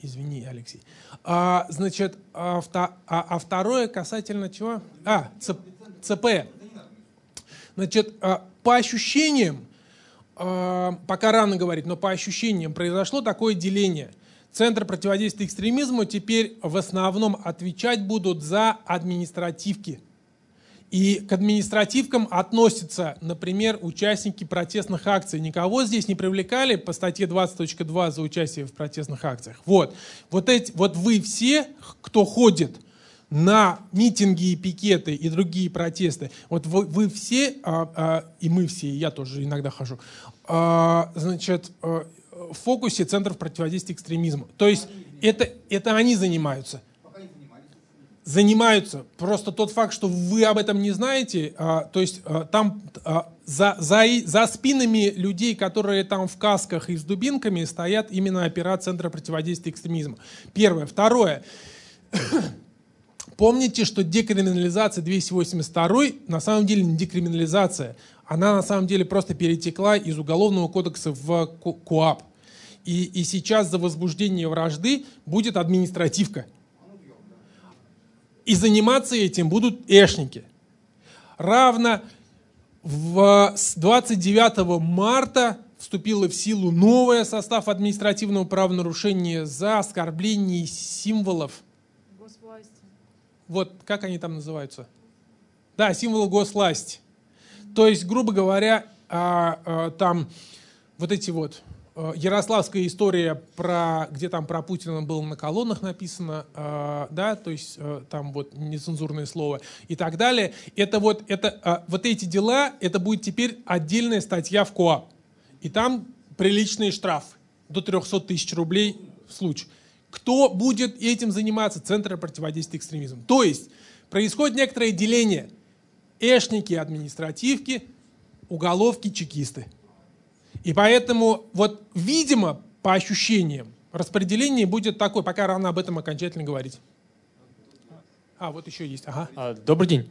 Извини, Алексей. А, значит, а, а, а второе касательно чего? А, ЦП. Значит, а, по ощущениям, а, пока рано говорить, но по ощущениям произошло такое деление. Центр противодействия экстремизму теперь в основном отвечать будут за административки. И к административкам относятся, например, участники протестных акций. Никого здесь не привлекали по статье двадцать точка два за участие в протестных акциях. Вот, вот, эти, вот вы все, кто ходит на митинги и пикеты и другие протесты, вот вы, вы все, а, а, и мы все, и я тоже иногда хожу, а, значит, а, в фокусе центров противодействия экстремизму. То есть это, это они занимаются. Занимаются. Просто тот факт, что вы об этом не знаете, а, то есть а, там а, за, за, за спинами людей, которые там в касках и с дубинками, стоят именно опера Центра противодействия экстремизму. Первое. Второе. Помните, что декриминализация двести восемьдесят второй на самом деле не декриминализация. Она на самом деле просто перетекла из Уголовного кодекса в КОАП. И, и сейчас за возбуждение вражды будет административка. И заниматься этим будут эшники. Равно в, с двадцать девятого марта вступила в силу новая состав административного правонарушения за оскорбление символов. Госвласти. Вот, как они там называются? Да, символы госвласти. То есть, грубо говоря, а, а, там вот эти вот а, ярославская история, про, где там про Путина было на колоннах написано, а, да, то есть а, там вот нецензурные слова и так далее. Это вот, это, а, вот эти дела, это будет теперь отдельная статья в КоАП. И там приличный штраф до трёхсот тысяч рублей в случае. Кто будет этим заниматься? Центр противодействия экстремизму. То есть происходит некоторое деление. Эшники, административки, уголовки, чекисты. И поэтому, вот, видимо, по ощущениям, распределение будет такое, пока рано об этом окончательно говорить. А, вот еще есть. Ага. Добрый день.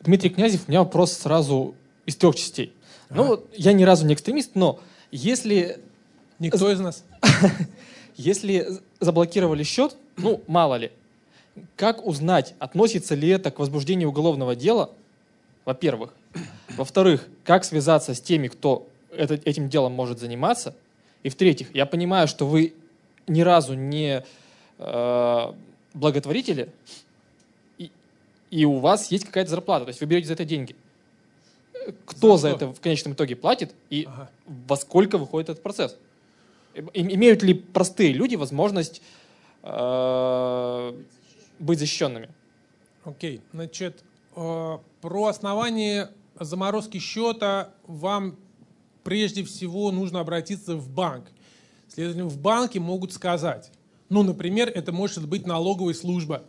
Дмитрий Князев, у меня вопрос сразу из трех частей. Ну, ага. Я ни разу не экстремист, но если... Никто из нас. Если заблокировали счет, ну, мало ли, как узнать, относится ли это к возбуждению уголовного дела, во-первых. Во-вторых, как связаться с теми, кто это, этим делом может заниматься. И в-третьих, я понимаю, что вы ни разу не э, благотворители, и, и у вас есть какая-то зарплата, то есть вы берете за это деньги. Кто за, за это в конечном итоге платит и ага. во сколько выходит этот процесс? И, имеют ли простые люди возможность э, быть защищенными? Окей, okay. Значит, э, про основание заморозки счета вам прежде всего нужно обратиться в банк. Следовательно, в банке могут сказать, ну, например, это может быть налоговая служба,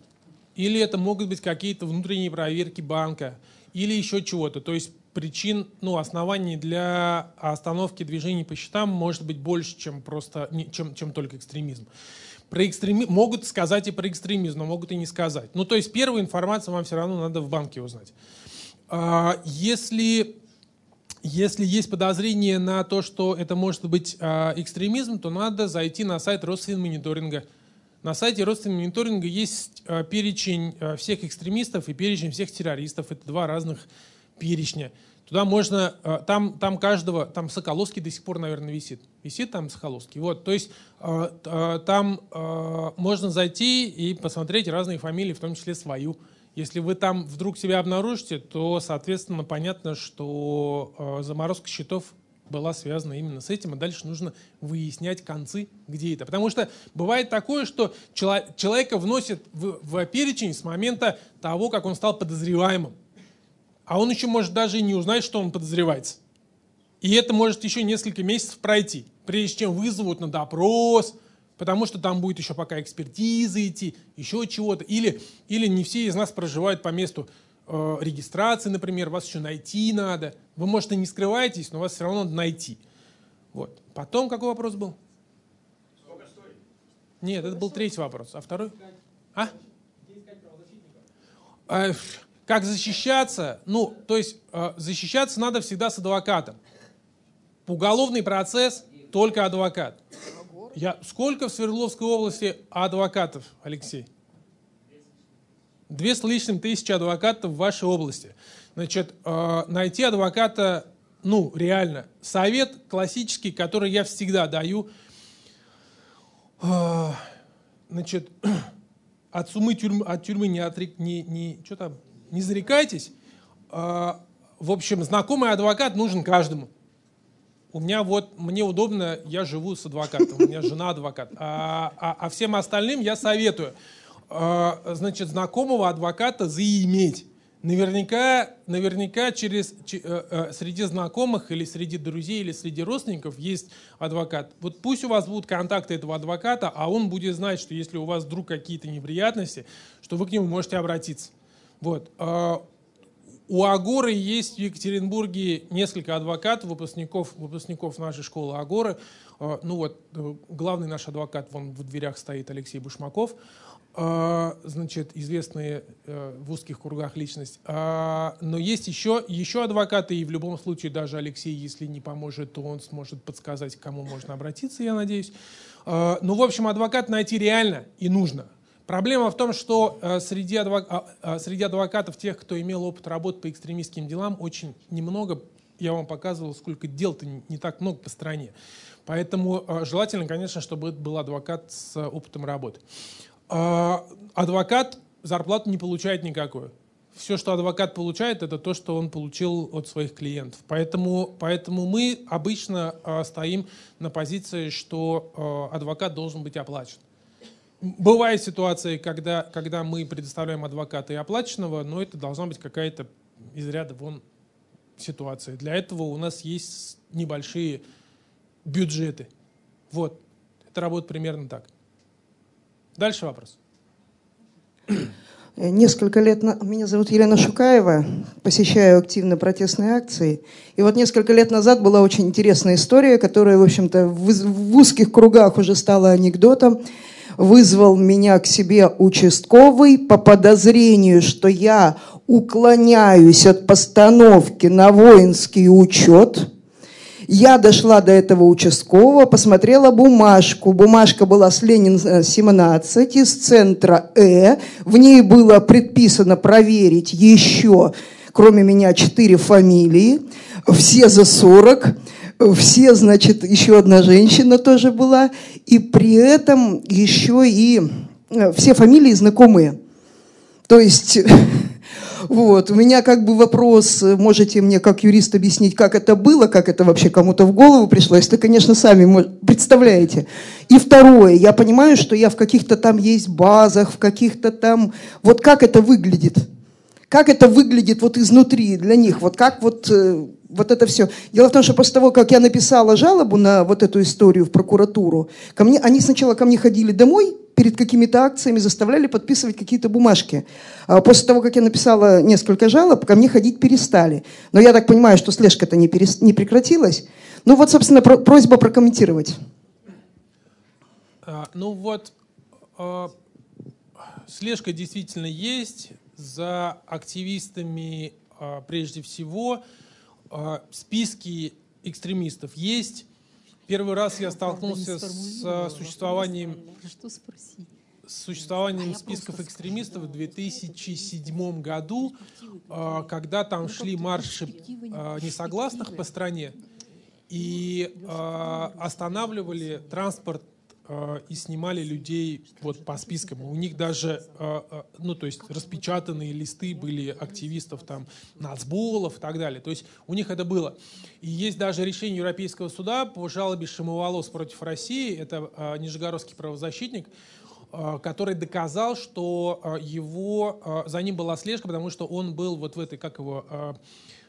или это могут быть какие-то внутренние проверки банка, или еще чего-то. То есть причин, ну, оснований для остановки движений по счетам может быть больше, чем просто, чем, чем только экстремизм. Про экстреми... Могут сказать и про экстремизм, но могут и не сказать. Ну, то есть первую информацию вам все равно надо в банке узнать. Если, если есть подозрение на то, что это может быть экстремизм, то надо зайти на сайт Россфинмониторинга. На сайте Россфинмониторинга есть перечень всех экстремистов и перечень всех террористов. Это два разных перечня. Туда можно, там, там каждого, там Соколовский до сих пор, наверное, висит. Висит там Соколовский. Вот, то есть там можно зайти и посмотреть разные фамилии, в том числе свою. Если вы там вдруг себя обнаружите, то, соответственно, понятно, что заморозка счетов была связана именно с этим, а дальше нужно выяснять концы, где это. Потому что бывает такое, что человека вносят в, в перечень с момента того, как он стал подозреваемым. А он еще может даже и не узнать, что он подозревается. И это может еще несколько месяцев пройти, прежде чем вызовут на допрос, потому что там будет еще пока экспертиза идти, еще чего-то. Или, или не все из нас проживают по месту регистрации, например, вас еще найти надо. Вы, может, и не скрываетесь, но вас все равно надо найти. Вот. Потом какой вопрос был? Сколько стоит? Нет, это был третий вопрос. А второй? А? Как защищаться? Ну, то есть защищаться надо всегда с адвокатом. Уголовный процесс только адвокат. Я... Сколько в Свердловской области адвокатов, Алексей? Две с лишним тысячи адвокатов в вашей области. Значит, найти адвоката, ну, реально. Совет классический, который я всегда даю. Значит, от сумы тюрьмы, от тюрьмы не, отрек, не, не, что там, не зарекайтесь. В общем, знакомый адвокат нужен каждому. У меня вот, мне удобно, я живу с адвокатом, у меня жена адвокат. А, а, а всем остальным я советую. Значит, знакомого адвоката заиметь. Наверняка, наверняка через, че, э, среди знакомых или среди друзей или среди родственников есть адвокат. Вот пусть у вас будут контакты этого адвоката, а он будет знать, что если у вас вдруг какие-то неприятности, что вы к нему можете обратиться. Вот. Э, У Агоры есть в Екатеринбурге несколько адвокатов, выпускников, выпускников нашей школы Агоры. Ну вот, главный наш адвокат, вон в дверях стоит, Алексей Бушмаков, значит, известная в узких кругах личность. Но есть еще, еще адвокаты, и в любом случае даже Алексей, если не поможет, то он сможет подсказать, к кому можно обратиться, я надеюсь. Ну, в общем, адвокат найти реально и нужно. Проблема в том, что среди адвокатов, тех, кто имел опыт работы по экстремистским делам, очень немного. Я вам показывал, сколько дел-то не так много по стране. Поэтому желательно, конечно, чтобы это был адвокат с опытом работы. Адвокат зарплату не получает никакую. Все, что адвокат получает, это то, что он получил от своих клиентов. Поэтому, поэтому мы обычно стоим на позиции, что адвокат должен быть оплачен. Бывают ситуации, когда, когда мы предоставляем адвоката и оплаченного, но это должна быть какая-то из ряда вон ситуация. Для этого у нас есть небольшие бюджеты. Вот. Это работает примерно так. Дальше вопрос. Несколько лет... На... Меня зовут Елена Шукаева. Посещаю активно протестные акции. И вот несколько лет назад была очень интересная история, которая, в общем-то, в, в узких кругах уже стала анекдотом. Вызвал меня к себе участковый по подозрению, что я уклоняюсь от постановки на воинский учет. Я дошла до этого участкового, посмотрела бумажку. Бумажка была с Ленина семнадцать, из центра Э. В ней было предписано проверить еще, кроме меня, четыре фамилии. Все за сорок. Все, значит, еще одна женщина тоже была, и при этом еще и все фамилии знакомые. То есть, вот, у меня как бы вопрос, можете мне как юрист объяснить, как это было, как это вообще кому-то в голову пришло, если, конечно, сами представляете. И второе, я понимаю, что я в каких-то там есть базах, в каких-то там, вот как это выглядит? Как это выглядит вот изнутри для них? Вот как вот, вот это все? Дело в том, что после того, как я написала жалобу на вот эту историю в прокуратуру, ко мне, они сначала ко мне ходили домой перед какими-то акциями, заставляли подписывать какие-то бумажки. А после того, как я написала несколько жалоб, ко мне ходить перестали. Но я так понимаю, что слежка-то не, перес... не прекратилась. Ну вот, собственно, про... просьба прокомментировать. А, ну вот, а... слежка действительно есть. За активистами, прежде всего, списки экстремистов есть. Первый раз я столкнулся с существованием, с существованием списков экстремистов в две тысячи седьмом году, когда там шли марши несогласных по стране и останавливали транспорт и снимали людей вот по спискам. У них даже, ну то есть распечатанные листы были активистов там, нацболов и так далее. То есть у них это было. И есть даже решение Европейского суда по жалобе Шимоволос против России, это нижегородский правозащитник, который доказал, что его, за ним была слежка, потому что он был вот в этой, как его...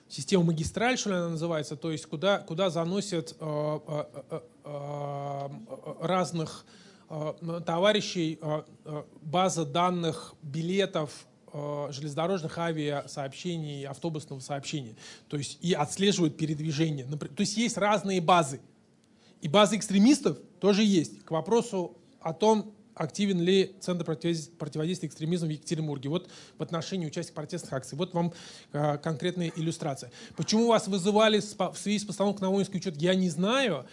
система магистраль, что ли она называется, то есть куда, куда заносят э, э, э, разных э, товарищей э, база данных билетов э, железнодорожных, авиасообщений, автобусного сообщения. То есть и отслеживают передвижение. То есть есть разные базы. И базы экстремистов тоже есть. К вопросу о том, активен ли Центр противодействия экстремизму в Екатеринбурге? Вот в отношении участия протестных акций. Вот вам конкретная иллюстрация. Почему вас вызывали в связи с постановкой на воинский учет, я не знаю.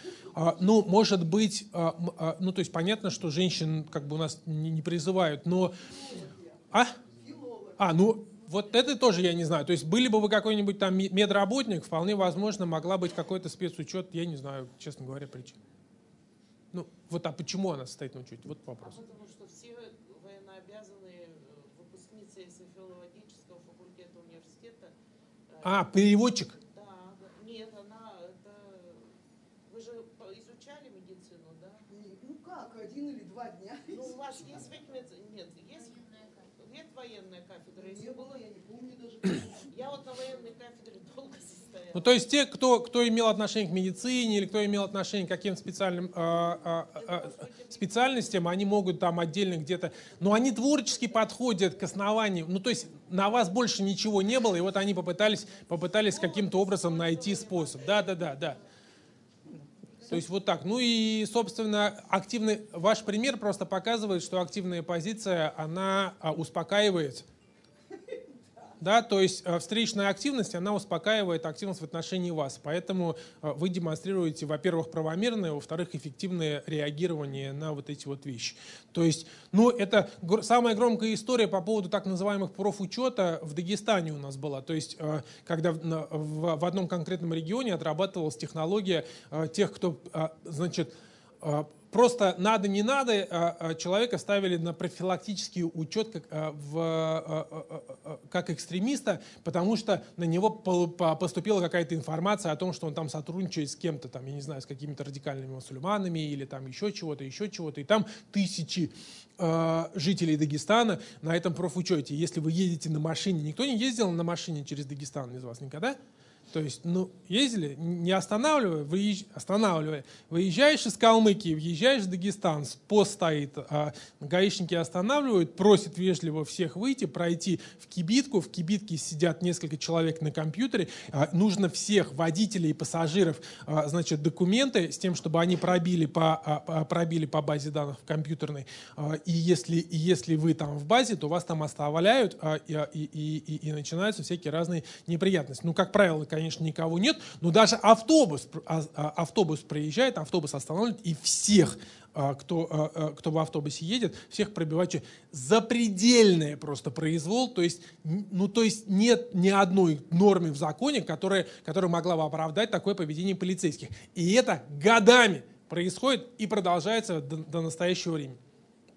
Ну, может быть, ну, то есть понятно, что женщин как бы у нас не призывают, но... А? А, ну... Вот это тоже я не знаю. То есть были бы вы какой-нибудь там медработник, вполне возможно, могла быть какой-то спецучет, я не знаю, честно говоря, причин. Ну, вот, а почему она состоит на учете? Вот вопрос. А потому что все военнообязанные выпускницы филологического факультета университета... А, переводчик? Да. Нет, она... Это... Вы же изучали медицину, да? Ну как, один или два дня. Ну, у вас есть ведь... Нет, есть военная кафедра? Не было, я не помню даже. Я вот на военной кафедре долго состояла. Ну, то есть те, кто, кто имел отношение к медицине или кто имел отношение к каким-то специальным э, э, специальностям, они могут там отдельно где-то... Но они творчески подходят к основанию. Ну, то есть на вас больше ничего не было, и вот они попытались, попытались каким-то образом найти способ. Да, да, да, да. То есть вот так. Ну и, собственно, активный... Ваш пример просто показывает, что активная позиция, она успокаивает... Да, то есть встречная активность, она успокаивает активность в отношении вас. Поэтому вы демонстрируете, во-первых, правомерное, во-вторых, эффективное реагирование на вот эти вот вещи. То есть, ну, это самая громкая история по поводу так называемых профучета в Дагестане у нас была. То есть, когда в одном конкретном регионе отрабатывалась технология тех, кто, значит, просто надо, не надо, человека ставили на профилактический учет как, в, как экстремиста, потому что на него поступила какая-то информация о том, что он там сотрудничает с кем-то, там, я не знаю, с какими-то радикальными мусульманами или там еще чего-то, еще чего-то. И там тысячи жителей Дагестана на этом профучете. Если вы едете на машине, никто не ездил на машине через Дагестан из вас никогда? То есть, ну, ездили, не останавливая, выезж... останавливая, выезжаешь из Калмыкии, въезжаешь в Дагестан, пост стоит, а гаишники останавливают, просят вежливо всех выйти, пройти в кибитку, в кибитке сидят несколько человек на компьютере, а, нужно всех водителей и пассажиров, а, значит, документы с тем, чтобы они пробили по, а, пробили по базе данных компьютерной, а, и, если, и если вы там в базе, то вас там оставляют, а, и, и, и, и начинаются всякие разные неприятности. Ну, как правило, конечно, никого нет, но даже автобус, автобус проезжает, автобус останавливает, и всех, кто, кто в автобусе едет, всех пробивают. Запредельное просто произвол, то есть, ну, то есть нет ни одной нормы в законе, которая, которая могла бы оправдать такое поведение полицейских. И это годами происходит и продолжается до, до настоящего времени.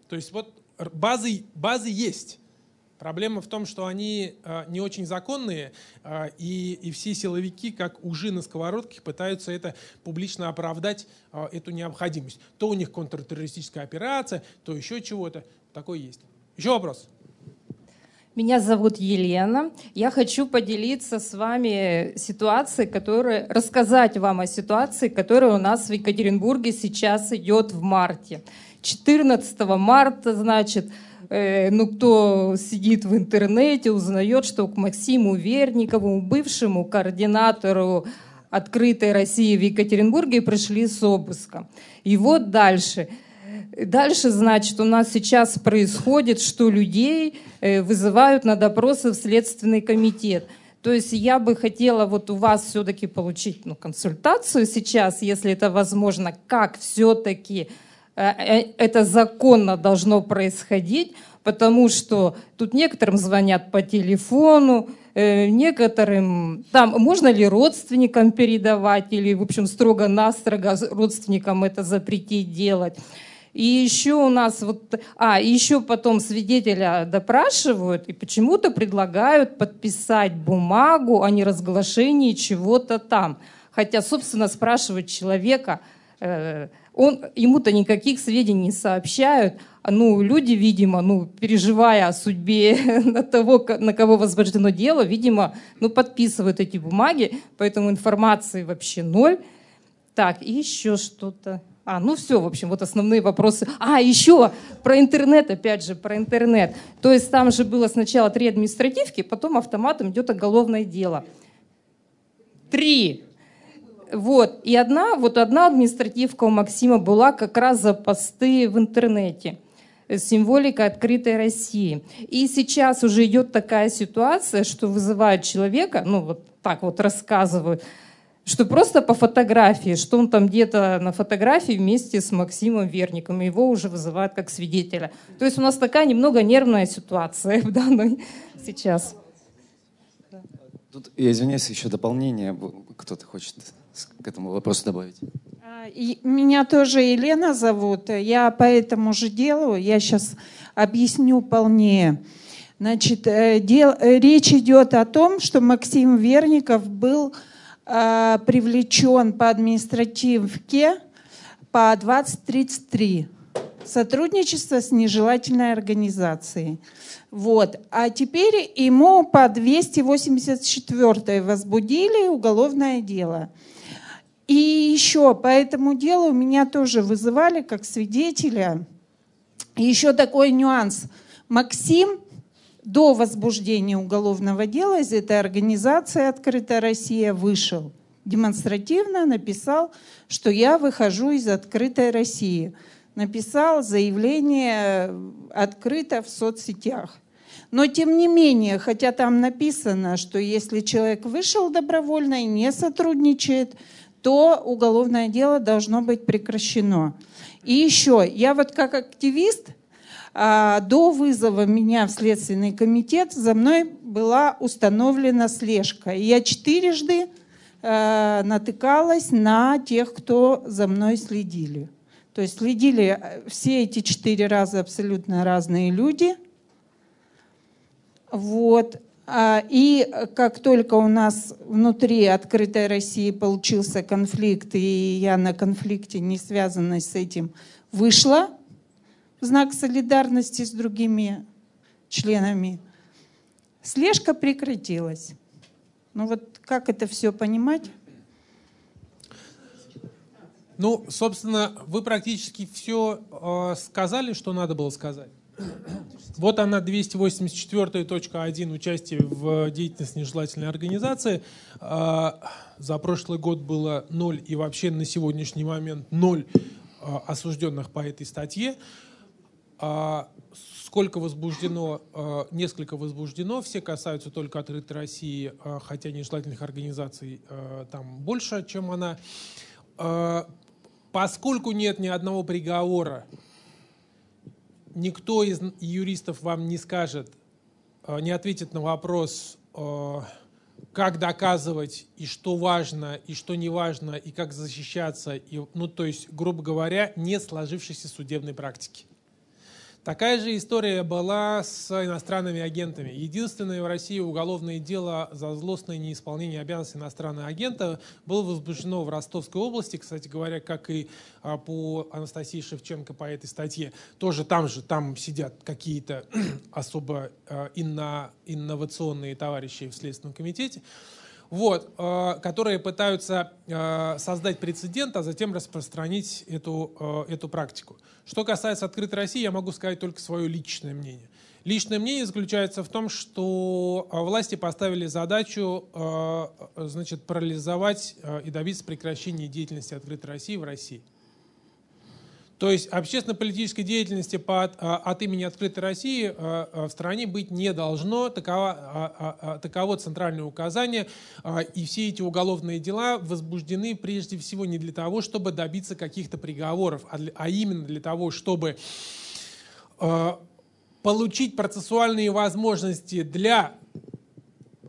То есть вот базы, базы есть. Проблема в том, что они э, не очень законные, э, и, и все силовики, как ужи на сковородке, пытаются это публично оправдать, э, эту необходимость. То у них контртеррористическая операция, то еще чего-то. Такое есть. Еще вопрос? Меня зовут Елена. Я хочу поделиться с вами ситуацией, которая, рассказать вам о ситуации, которая у нас в Екатеринбурге сейчас идет в марте. четырнадцатого марта, значит... Ну, кто сидит в интернете, узнает, что к Максиму Верникову, бывшему координатору «Открытой России» в Екатеринбурге, пришли с обыском. И вот дальше. Дальше, значит, у нас сейчас происходит, что людей вызывают на допросы в Следственный комитет. То есть я бы хотела вот у вас все-таки получить, ну, консультацию сейчас, если это возможно, как все-таки... Это законно должно происходить, потому что тут некоторым звонят по телефону, некоторым... Там можно ли родственникам передавать или, в общем, строго-настрого родственникам это запретить делать. И еще у нас вот... А, еще потом свидетеля допрашивают и почему-то предлагают подписать бумагу о неразглашении чего-то там. Хотя, собственно, спрашивать человека... Он, ему-то никаких сведений не сообщают. Ну, люди, видимо, ну, переживая о судьбе на того, на кого возбуждено дело, видимо, ну, подписывают эти бумаги, поэтому информации вообще ноль. Так, и еще что-то. А, ну все, в общем, вот основные вопросы. А, еще про интернет, опять же, про интернет. То есть там же было сначала три административки, потом автоматом идет уголовное дело. Три. Вот. И одна, вот одна административка у Максима была как раз за посты в интернете с символикой «Открытой России». И сейчас уже идет такая ситуация, что вызывают человека, ну вот так вот рассказывают, что просто по фотографии, что он там где-то на фотографии вместе с Максимом Верником, его уже вызывают как свидетеля. То есть у нас такая немного нервная ситуация в данной сейчас. Тут, я извиняюсь, еще дополнение. Кто-то хочет к этому вопросу добавить? Меня тоже Елена зовут. Я по этому же делу, я сейчас объясню полнее. Значит, дел, речь идет о том, что Максим Верников был э, привлечен по административке по двадцать тридцать три сотрудничество с нежелательной организацией. Вот. А теперь ему по двести восемьдесят четвёртой возбудили уголовное дело. И еще по этому делу меня тоже вызывали как свидетеля. И еще такой нюанс. Максим до возбуждения уголовного дела из этой организации «Открытая Россия» вышел. Демонстративно написал, что я выхожу из «Открытой России». Написал заявление открыто в соцсетях. Но тем не менее, хотя там написано, что если человек вышел добровольно и не сотрудничает, то уголовное дело должно быть прекращено. И еще, я вот как активист, до вызова меня в Следственный комитет за мной была установлена слежка. И я четырежды натыкалась на тех, кто за мной следили. То есть следили все эти четыре раза абсолютно разные люди. Вот. И как только у нас внутри «Открытой России» получился конфликт, и я на конфликте, не связанной с этим, вышла в знак солидарности с другими членами, слежка прекратилась. Ну вот как это все понимать? Ну, собственно, вы практически все э, сказали, что надо было сказать. Вот она, двести восемьдесят четыре точка один, участие в деятельности нежелательной организации. Э, за прошлый год было ноль, и вообще на сегодняшний момент ноль э, осужденных по этой статье. Э, Сколько возбуждено, несколько возбуждено, все касаются только «Открытой России», хотя нежелательных организаций там больше, чем она. Поскольку нет ни одного приговора, никто из юристов вам не скажет, не ответит на вопрос, как доказывать, и что важно, и что не важно, и как защищаться, и, ну, то есть, грубо говоря, не сложившейся судебной практики. Такая же история была с иностранными агентами. Единственное в России уголовное дело за злостное неисполнение обязанностей иностранного агента было возбуждено в Ростовской области, кстати говоря, как и по Анастасии Шевченко по этой статье. Тоже там же, там сидят какие-то особо инно, инновационные товарищи в Следственном комитете, вот, которые пытаются создать прецедент, а затем распространить эту, эту практику. Что касается «Открытой России», я могу сказать только свое личное мнение. Личное мнение заключается в том, что власти поставили задачу, значит, парализовать и добиться прекращения деятельности «Открытой России» в России. То есть общественно-политической деятельности под, от имени «Открытой России» в стране быть не должно, таково, таково центральное указание, и все эти уголовные дела возбуждены прежде всего не для того, чтобы добиться каких-то приговоров, а, для, а именно для того, чтобы получить процессуальные возможности для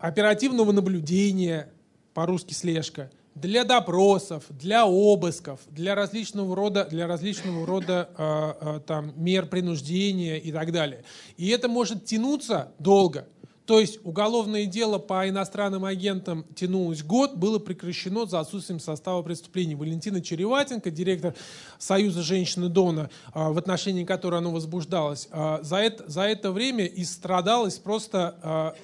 оперативного наблюдения, по-русски слежка, для допросов, для обысков, для различного рода, для различного рода э, там, мер принуждения и так далее. И это может тянуться долго. То есть уголовное дело по иностранным агентам тянулось год, было прекращено за отсутствием состава преступлений. Валентина Череватенко, директор Союза женщины Дона, в отношении которой оно возбуждалось, за это, за это время истрадалось просто...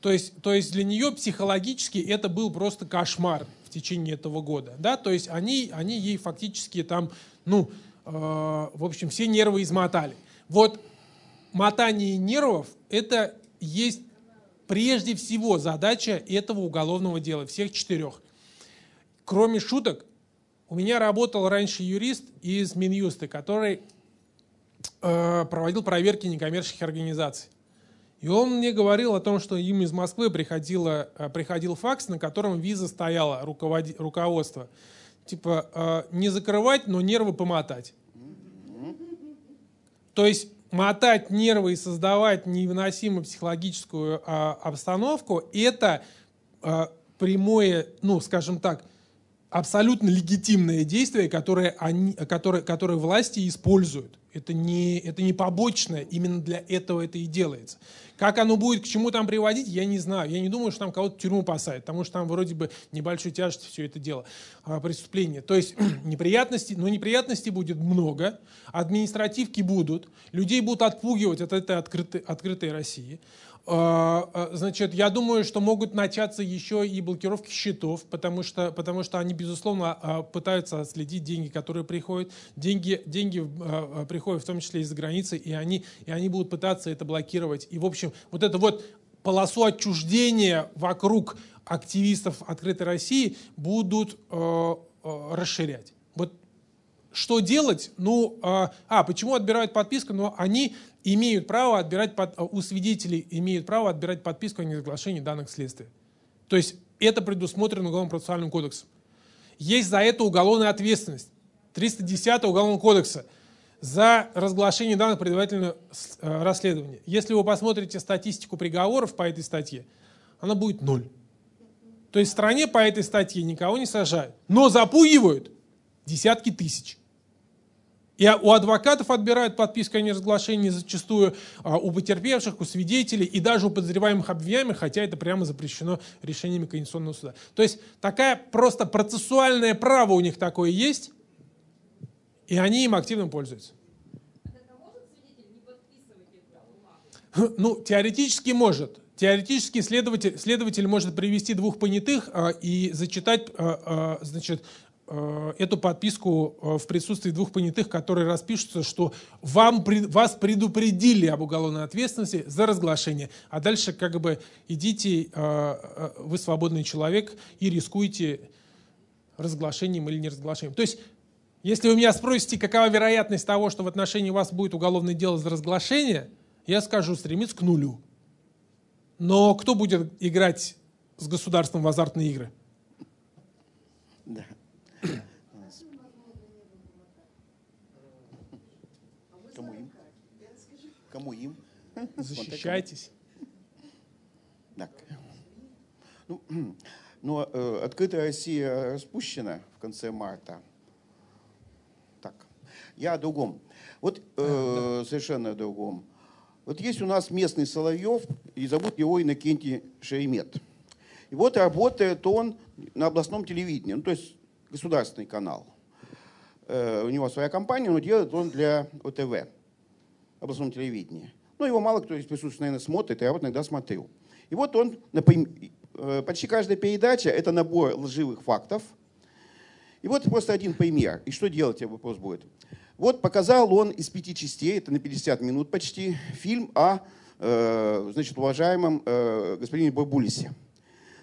То есть, то есть для нее психологически это был просто кошмар в течение этого года. Да? То есть они, они ей фактически там, ну, э, в общем, все нервы измотали. Вот мотание нервов – это есть прежде всего задача этого уголовного дела, всех четырех. Кроме шуток, у меня работал раньше юрист из Минюста, который э, проводил проверки некоммерческих организаций. И он мне говорил о том, что им из Москвы приходило, приходил факс, на котором виза стояла, руководи, руководство. Типа, э, не закрывать, но нервы помотать. То есть мотать нервы и создавать невыносимую психологическую э, обстановку – это э, прямое, ну, скажем так, абсолютно легитимное действие, которое, они, которое, которое власти используют. Это не, это не побочное, именно для этого это и делается. Как оно будет, к чему там приводить, я не знаю. Я не думаю, что там кого-то в тюрьму посадят, потому что там вроде бы небольшую тяжесть все это дело, преступление. То есть неприятности, но неприятностей будет много, административки будут, людей будут отпугивать от этой открытой, открытой России. Значит, я думаю, что могут начаться еще и блокировки счетов, потому что, потому что они, безусловно, пытаются отследить деньги, которые приходят. Деньги, деньги приходят в том числе из-за границы, и они, и они будут пытаться это блокировать. И, в общем, вот это вот полосу отчуждения вокруг активистов Открытой России будут э, э, расширять. Вот что делать? Ну, э, а, почему отбирают подписку? Но они... имеют право отбирать, у свидетелей имеют право отбирать подписку о неразглашении данных следствия. То есть это предусмотрено Уголовно-процессуальным кодексом. Есть за это уголовная ответственность. триста десятая Уголовного кодекса за разглашение данных предварительного расследования. Если вы посмотрите статистику приговоров по этой статье, она будет ноль. То есть в стране по этой статье никого не сажают, но запугивают десятки тысяч. И у адвокатов отбирают подписку о неразглашении зачастую, у потерпевших, у свидетелей и даже у подозреваемых обвиняемых, хотя это прямо запрещено решениями Конституционного суда. То есть такая просто процессуальное право у них такое есть, и они им активно пользуются. А тогда может свидетель не подписывать эту бумагу? Ну, теоретически может. Теоретически следователь, следователь может привести двух понятых а, и зачитать, а, а, значит, эту подписку в присутствии двух понятых, которые распишутся, что вам, вас предупредили об уголовной ответственности за разглашение. А дальше как бы идите, вы свободный человек и рискуете разглашением или неразглашением. То есть, если вы меня спросите, какова вероятность того, что в отношении вас будет уголовное дело за разглашение, я скажу, стремится к нулю. Но кто будет играть с государством в азартные игры? Да. Кому им? Кому им? Защищайтесь. Так. Ну, но э, открытая Россия распущена в конце марта. Так. Я о другом. Вот э, да. Совершенно о другом. Вот есть у нас местный Соловьев, и зовут его Иннокентий Шеремет. И вот работает он на областном телевидении. Ну, то есть государственный канал. У него своя компания, но делает он для ОТВ, областного телевидения. Но его мало кто из присутствующих, наверное, смотрит, я вот иногда смотрю. И вот он, например, почти каждая передача – это набор лживых фактов. И вот просто один пример. И что делать, вопрос будет. Вот показал он из пяти частей, это на пятьдесят минут почти, фильм о, значит, уважаемом господине Барбулисе.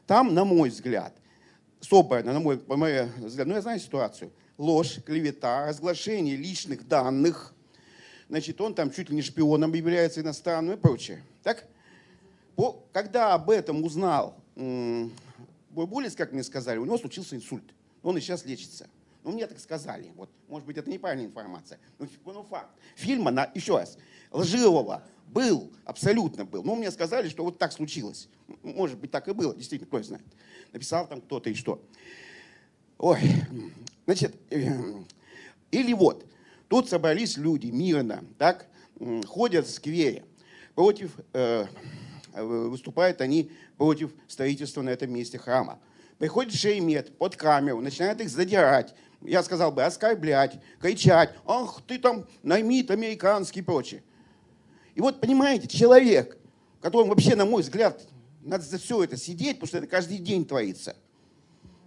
Там, на мой взгляд, собрано, на мой, по моему взгляду, ну я знаю ситуацию, ложь, клевета, разглашение личных данных, значит, он там чуть ли не шпионом является иностранным и прочее. Так? По, когда об этом узнал Бурбулис, как мне сказали, у него случился инсульт, он и сейчас лечится. Ну, мне так сказали, вот, может быть, это неправильная информация, но, но факт. Фильма, на, еще раз, лживого был, абсолютно был, но мне сказали, что вот так случилось. Может быть, так и было, действительно, кто знает. Написал там кто-то и что. Ой, значит, или вот, тут собрались люди мирно, так, ходят в сквере, против, э, выступают они против строительства на этом месте храма. Приходит Шеремет под камеру, начинает их задирать, я сказал бы, оскорблять, кричать, ах, ты там, наймит американский и прочее. И вот, понимаете, человек, которому вообще, на мой взгляд, надо за все это сидеть, потому что это каждый день творится.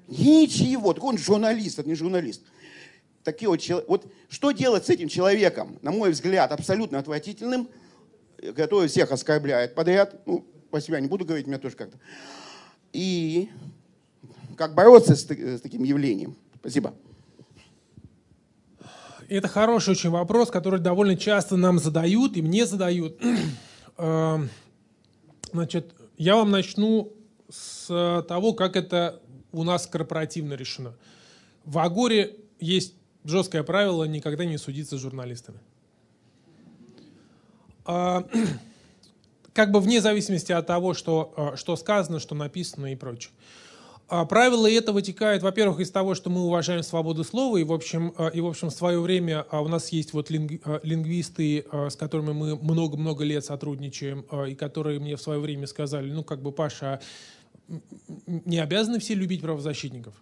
Ничего, так он журналист, это не журналист. Такие вот, вот что делать с этим человеком, на мой взгляд, абсолютно отвратительным, который всех оскорбляет подряд, ну, по себя не буду говорить, меня тоже как-то. И как бороться с, с таким явлением? Спасибо. Это хороший очень вопрос, который довольно часто нам задают и мне задают. Значит, я вам начну с того, как это у нас корпоративно решено. В Агоре есть жесткое правило никогда не судиться с журналистами. Как бы вне зависимости от того, что, что сказано, что написано и прочее. А правило это вытекает, во-первых, из того, что мы уважаем свободу слова, и в общем, и, в общем, в свое время у нас есть вот линг, лингвисты, с которыми мы много-много лет сотрудничаем, и которые мне в свое время сказали, ну, как бы, Паша, не обязаны все любить правозащитников.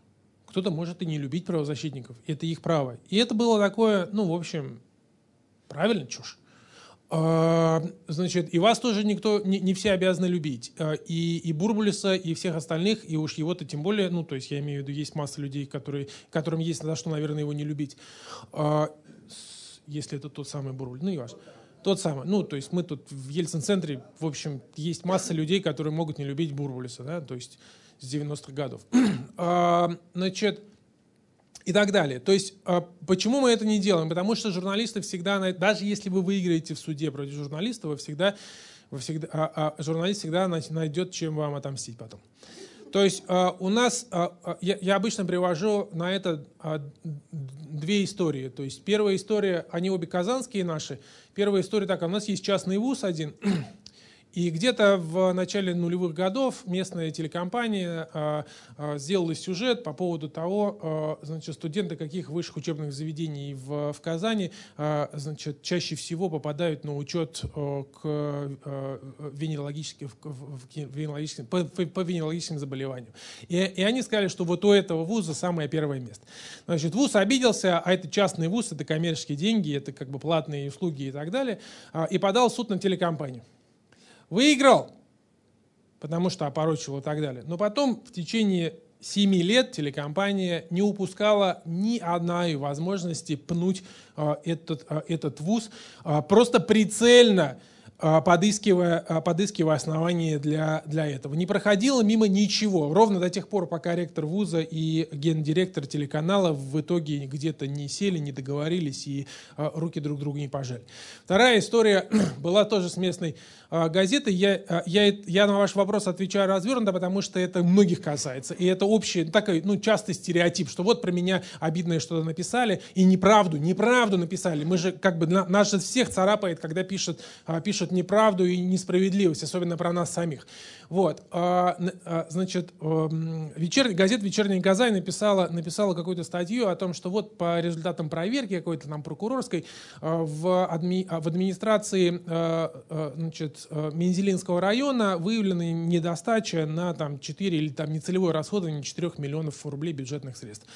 Кто-то может и не любить правозащитников, это их право. И это было такое, ну, в общем, правильно, чушь. Значит, и вас тоже никто, не, не все обязаны любить, и, и Бурбулиса, и всех остальных, и уж его-то тем более, ну, то есть я имею в виду, есть масса людей, которые, которым есть за что, наверное, его не любить, если это тот самый Бурбулис, ну, и ваш, тот самый, ну, то есть мы тут в Ельцин-центре, в общем, есть масса людей, которые могут не любить Бурбулиса, да, то есть с девяностых годов, значит, и так далее. То есть, почему мы это не делаем? Потому что журналисты всегда, даже если вы выиграете в суде против журналиста, вы всегда, вы всегда, а, а, журналист всегда найдет, чем вам отомстить потом. То есть, а, у нас, а, я, я обычно привожу на это а, две истории. То есть, первая история, они обе казанские наши. Первая история такая, у нас есть частный вуз один, и где-то в начале нулевых годов местная телекомпания а, а, сделала сюжет по поводу того, а, значит, студенты каких высших учебных заведений в, в Казани а, значит, чаще всего попадают на учет а, к, а, венерологическим, в, в, венерологическим, по, по венерологическим заболеваниям. И, и они сказали, что вот у этого вуза самое первое место. Значит, вуз обиделся, а это частный вуз, это коммерческие деньги, это как бы платные услуги и так далее, а, и подал в суд на телекомпанию. Выиграл, потому что опорочил и так далее. Но потом в течение семи лет телекомпания не упускала ни одной возможности пнуть э, этот, э, этот вуз, э, просто прицельно э, подыскивая, э, подыскивая основания для, для этого. Не проходило мимо ничего, ровно до тех пор, пока ректор вуза и гендиректор телеканала в итоге где-то не сели, не договорились и э, руки друг другу не пожали. Вторая история была тоже с местной газеты. Я, я, я на ваш вопрос отвечаю развернуто, потому что это многих касается. И это общий, такой, ну, частый стереотип, что вот про меня обидное что-то написали, и неправду, неправду написали. Мы же, как бы, на, нас же всех царапает, когда пишут, пишут неправду и несправедливость, особенно про нас самих. Вот. Значит, вечер, газета «Вечерняя Казань» написала, написала какую-то статью о том, что вот по результатам проверки какой-то там прокурорской в, адми, в администрации, значит, Мензелинского района выявлены недостачи на там, четыре или там, нецелевое расходование четырёх миллионов рублей бюджетных средств.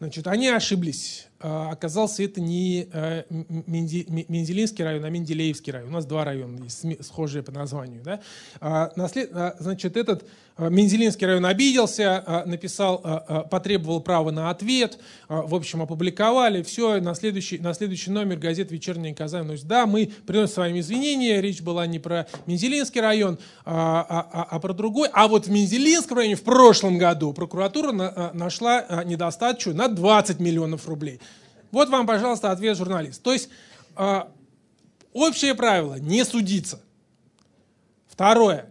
Значит, они ошиблись. Оказался это не Мензелинский район, а Менделеевский район. У нас два района есть, схожие по названию. Да? Значит, этот Мензелинский район обиделся, написал, потребовал права на ответ. В общем, опубликовали. Все, на следующий, на следующий номер газет «Вечерняя Казань». Да, мы приносим своим извинения. Речь была не про Мензелинский район, а, а, а про другой. А вот в Мензелинском районе в прошлом году прокуратура на, нашла недостачу на двадцать миллионов рублей. Вот вам, пожалуйста, ответ журналист. То есть, э, общее правило – не судиться. Второе.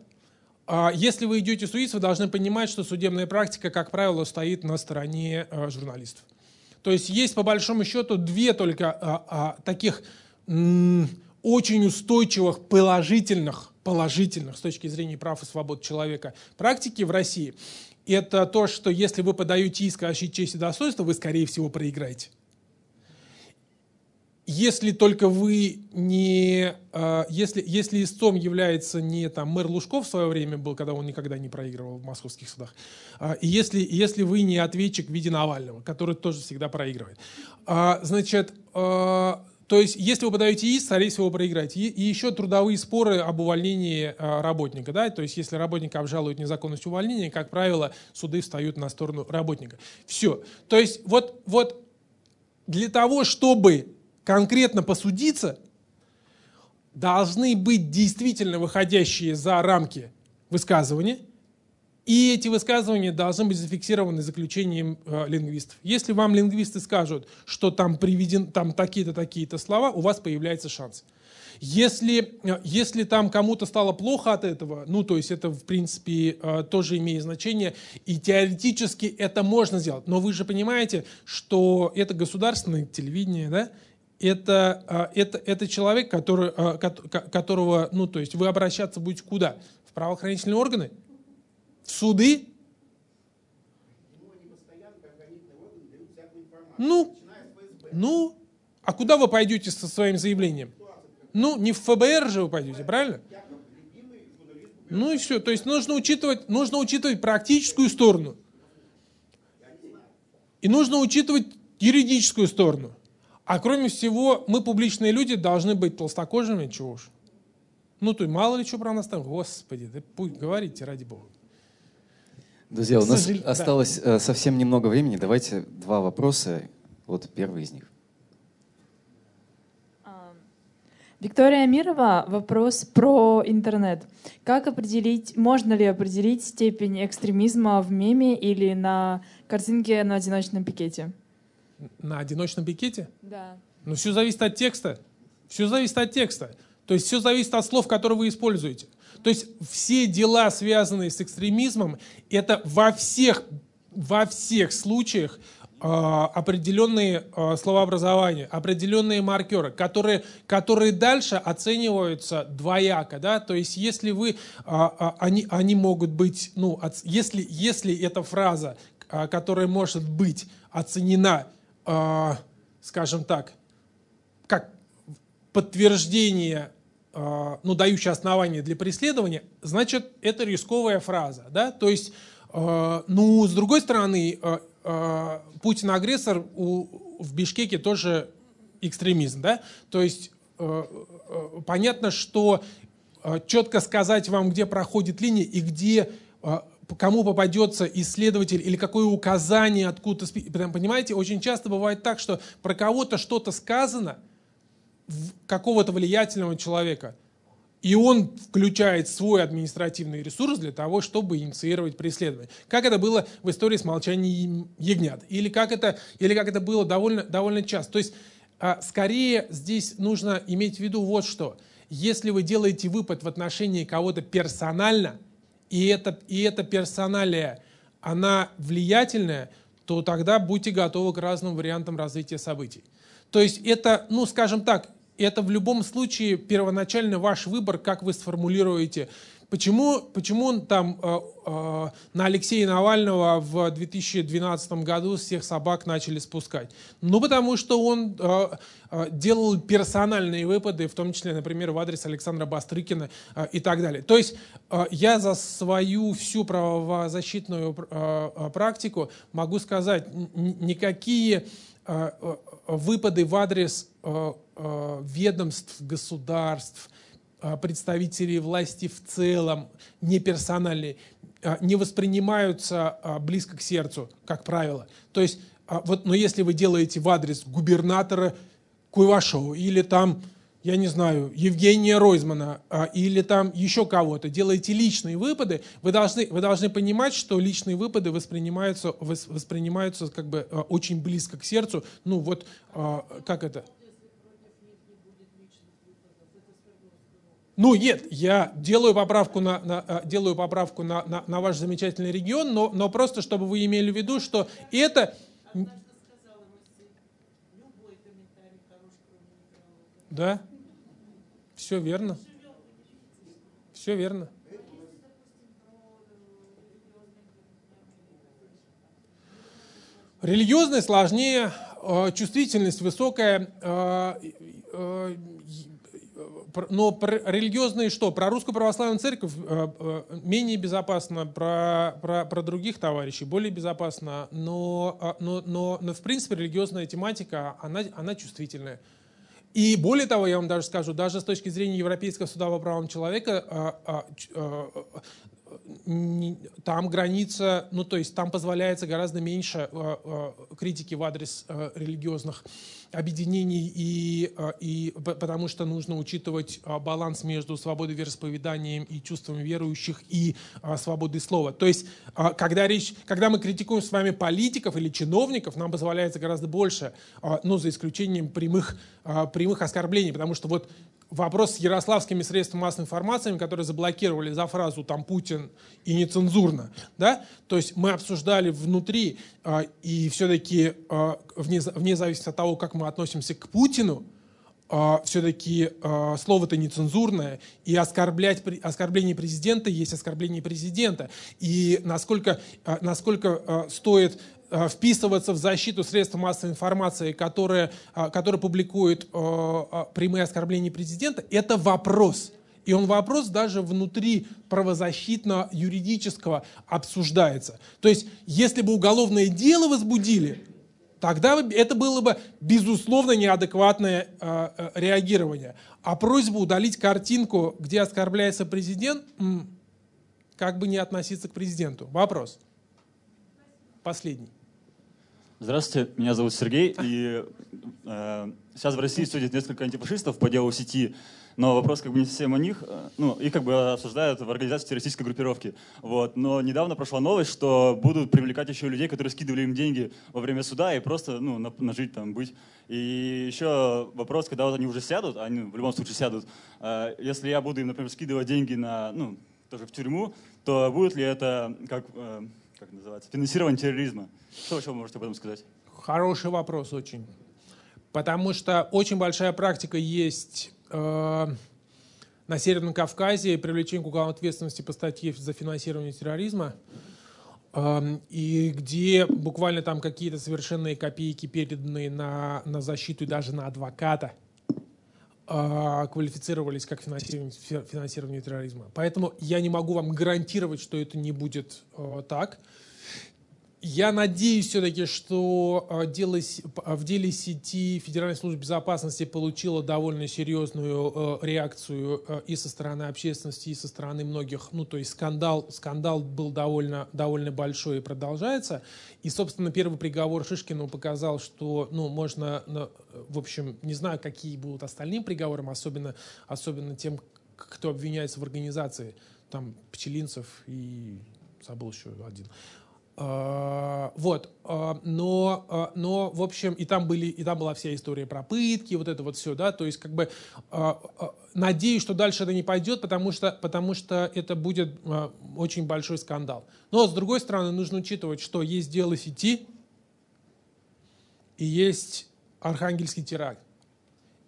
Э, если вы идете судиться, вы должны понимать, что судебная практика, как правило, стоит на стороне э, журналистов. То есть, есть, по большому счету, две только э, э, таких э, очень устойчивых, положительных, положительных, с точки зрения прав и свобод человека, практики в России. Это то, что если вы подаете иск о защите чести и достоинства, вы, скорее всего, проиграете. Если только вы не... Если, если истцом является не там, мэр Лужков в свое время был, когда он никогда не проигрывал в московских судах, и если, если вы не ответчик в виде Навального, который тоже всегда проигрывает. Значит, то есть, если вы подаете иск, скорее всего, проиграете. И еще трудовые споры об увольнении работника. Да? То есть, если работника обжалуют незаконность увольнения, как правило, суды встают на сторону работника. Все. То есть, вот, вот для того, чтобы... конкретно посудиться, должны быть действительно выходящие за рамки высказывания, и эти высказывания должны быть зафиксированы заключением э, лингвистов. Если вам лингвисты скажут, что там приведен, там такие-то, такие-то слова, у вас появляется шанс. Если, если там кому-то стало плохо от этого, ну, то есть это, в принципе, тоже имеет значение, и теоретически это можно сделать. Но вы же понимаете, что это государственное телевидение, да? Это, это, это человек, который, которого, ну, то есть вы обращаться будете куда? В правоохранительные органы? В суды? Ну, ну, а куда вы пойдете со своим заявлением? Ну, не в ФБР же вы пойдете, правильно? Ну и все. То есть нужно учитывать, нужно учитывать практическую сторону. И нужно учитывать юридическую сторону. А кроме всего, мы, публичные люди, должны быть толстокожими, чего уж. Ну, то и мало ли что про нас там. Господи, да пусть говорите, ради бога. Друзья, у нас осталось да. совсем немного времени. Давайте два вопроса. Вот первый из них. Виктория Амирова, вопрос про интернет. Как определить, можно ли определить степень экстремизма в меме или на картинке на одиночном пикете? На одиночном пикете? Да. Ну, все зависит от текста. Все зависит от текста. То есть все зависит от слов, которые вы используете. То есть все дела, связанные с экстремизмом, это во всех, во всех случаях э, определенные э, словообразования, определенные маркеры, которые, которые дальше оцениваются двояко. Да? То есть если вы, э, они, они могут быть, ну, от, если, если эта фраза, э, которая может быть оценена, э, скажем так, как подтверждение, ну, дающие основания для преследования, значит, это рисковая фраза, да, то есть, ну, с другой стороны, Путин-агрессор в Бишкеке тоже экстремизм, да, то есть, понятно, что четко сказать вам, где проходит линия и где, кому попадется исследователь или какое указание откуда-то, понимаете, очень часто бывает так, что про кого-то что-то сказано, какого-то влиятельного человека, и он включает свой административный ресурс для того, чтобы инициировать преследование. Как это было в истории с молчанием ягнят, или как это, или как это было довольно, довольно часто. То есть, скорее, здесь нужно иметь в виду вот что. Если вы делаете выпад в отношении кого-то персонально, и эта, и эта персоналия, она влиятельная, то тогда будьте готовы к разным вариантам развития событий. То есть это, ну, скажем так, это в любом случае первоначально ваш выбор, как вы сформулируете. Почему, почему он там э, э, на Алексея Навального в две тысячи двенадцатом году всех собак начали спускать? Ну, потому что он э, э, делал персональные выпады, в том числе, например, в адрес Александра Бастрыкина э, и так далее. То есть э, я за свою всю правозащитную э, практику могу сказать, никакие э, э, выпады в адрес э, э, ведомств, государств, представителей власти в целом, не персональные, не воспринимаются близко к сердцу, как правило. То есть, вот, но если вы делаете в адрес губернатора Куйвашева или там, я не знаю, Евгения Ройзмана или там еще кого-то, делаете личные выпады, вы должны, вы должны понимать, что личные выпады воспринимаются, воспринимаются как бы очень близко к сердцу. Ну вот, как это? Ну, нет, я делаю поправку на, на, делаю поправку на, на, на ваш замечательный регион, но, но просто, чтобы вы имели в виду, что я это... Однажды сказала, любой комментарий хорош, кроме... Да, все верно. Все верно. Религиозное сложнее, чувствительность высокая... Но про религиозные что? Про русскую православную церковь менее безопасно, про, про, про других товарищей более безопасно, но, но, но, но в принципе религиозная тематика, она, она чувствительная. И более того, я вам даже скажу, даже с точки зрения Европейского суда по правам человека, там граница, ну то есть там позволяется гораздо меньше критики в адрес религиозных объединений, и, и, потому что нужно учитывать баланс между свободой вероисповеданием и чувствами верующих и свободой слова. То есть, когда, речь, когда мы критикуем с вами политиков или чиновников, нам позволяется гораздо больше, ну за исключением прямых, прямых оскорблений, потому что вот вопрос с ярославскими средствами массовой информации, которые заблокировали за фразу там «Путин» и «нецензурно». Да? То есть мы обсуждали внутри, и все-таки вне, вне зависимости от того, как мы относимся к Путину, все-таки слово-то нецензурное, и оскорблять, оскорбление президента есть оскорбление президента. И насколько, насколько стоит вписываться в защиту средств массовой информации, которые, которые публикуют прямые оскорбления президента, это вопрос. И он вопрос даже внутри правозащитно-юридического обсуждается. То есть, если бы уголовное дело возбудили, тогда это было бы, безусловно, неадекватное э, реагирование. А просьба удалить картинку, где оскорбляется президент, как бы не относиться к президенту. Вопрос. Последний. Здравствуйте, меня зовут Сергей. И э, сейчас в России судят несколько антифашистов по делу сети. Но вопрос как бы не совсем о них, ну, их как бы обсуждают в организации террористической группировки. Вот. Но недавно прошла новость, что будут привлекать еще людей, которые скидывали им деньги во время суда и просто, ну, нажить там, быть. И еще вопрос, когда вот они уже сядут, они в любом случае сядут, если я буду им, например, скидывать деньги на, ну, тоже в тюрьму, то будет ли это, как, как называется, финансирование терроризма? Что еще вы можете об этом сказать? Хороший вопрос очень. Потому что очень большая практика есть на Северном Кавказе привлечение к уголовной ответственности по статье за финансирование терроризма, и где буквально там какие-то совершенные копейки переданные на, на защиту и даже на адвоката квалифицировались как финансирование, финансирование терроризма. Поэтому я не могу вам гарантировать, что это не будет так. Я надеюсь все-таки, что в деле сети Федеральная служба безопасности получила довольно серьезную реакцию и со стороны общественности, и со стороны многих. Ну, то есть скандал, скандал был довольно, довольно большой и продолжается. И, собственно, первый приговор Шишкину показал, что, ну, можно, в общем, не знаю, какие будут остальным приговорам, особенно, особенно тем, кто обвиняется в организации, там, Пчелинцев и забыл еще один. Вот, но, но, в общем, и там были, и там была вся история про пытки, вот это вот все, да, то есть, как бы, надеюсь, что дальше это не пойдет, потому что, потому что это будет очень большой скандал. Но, с другой стороны, нужно учитывать, что есть дело сети, и есть Архангельский теракт,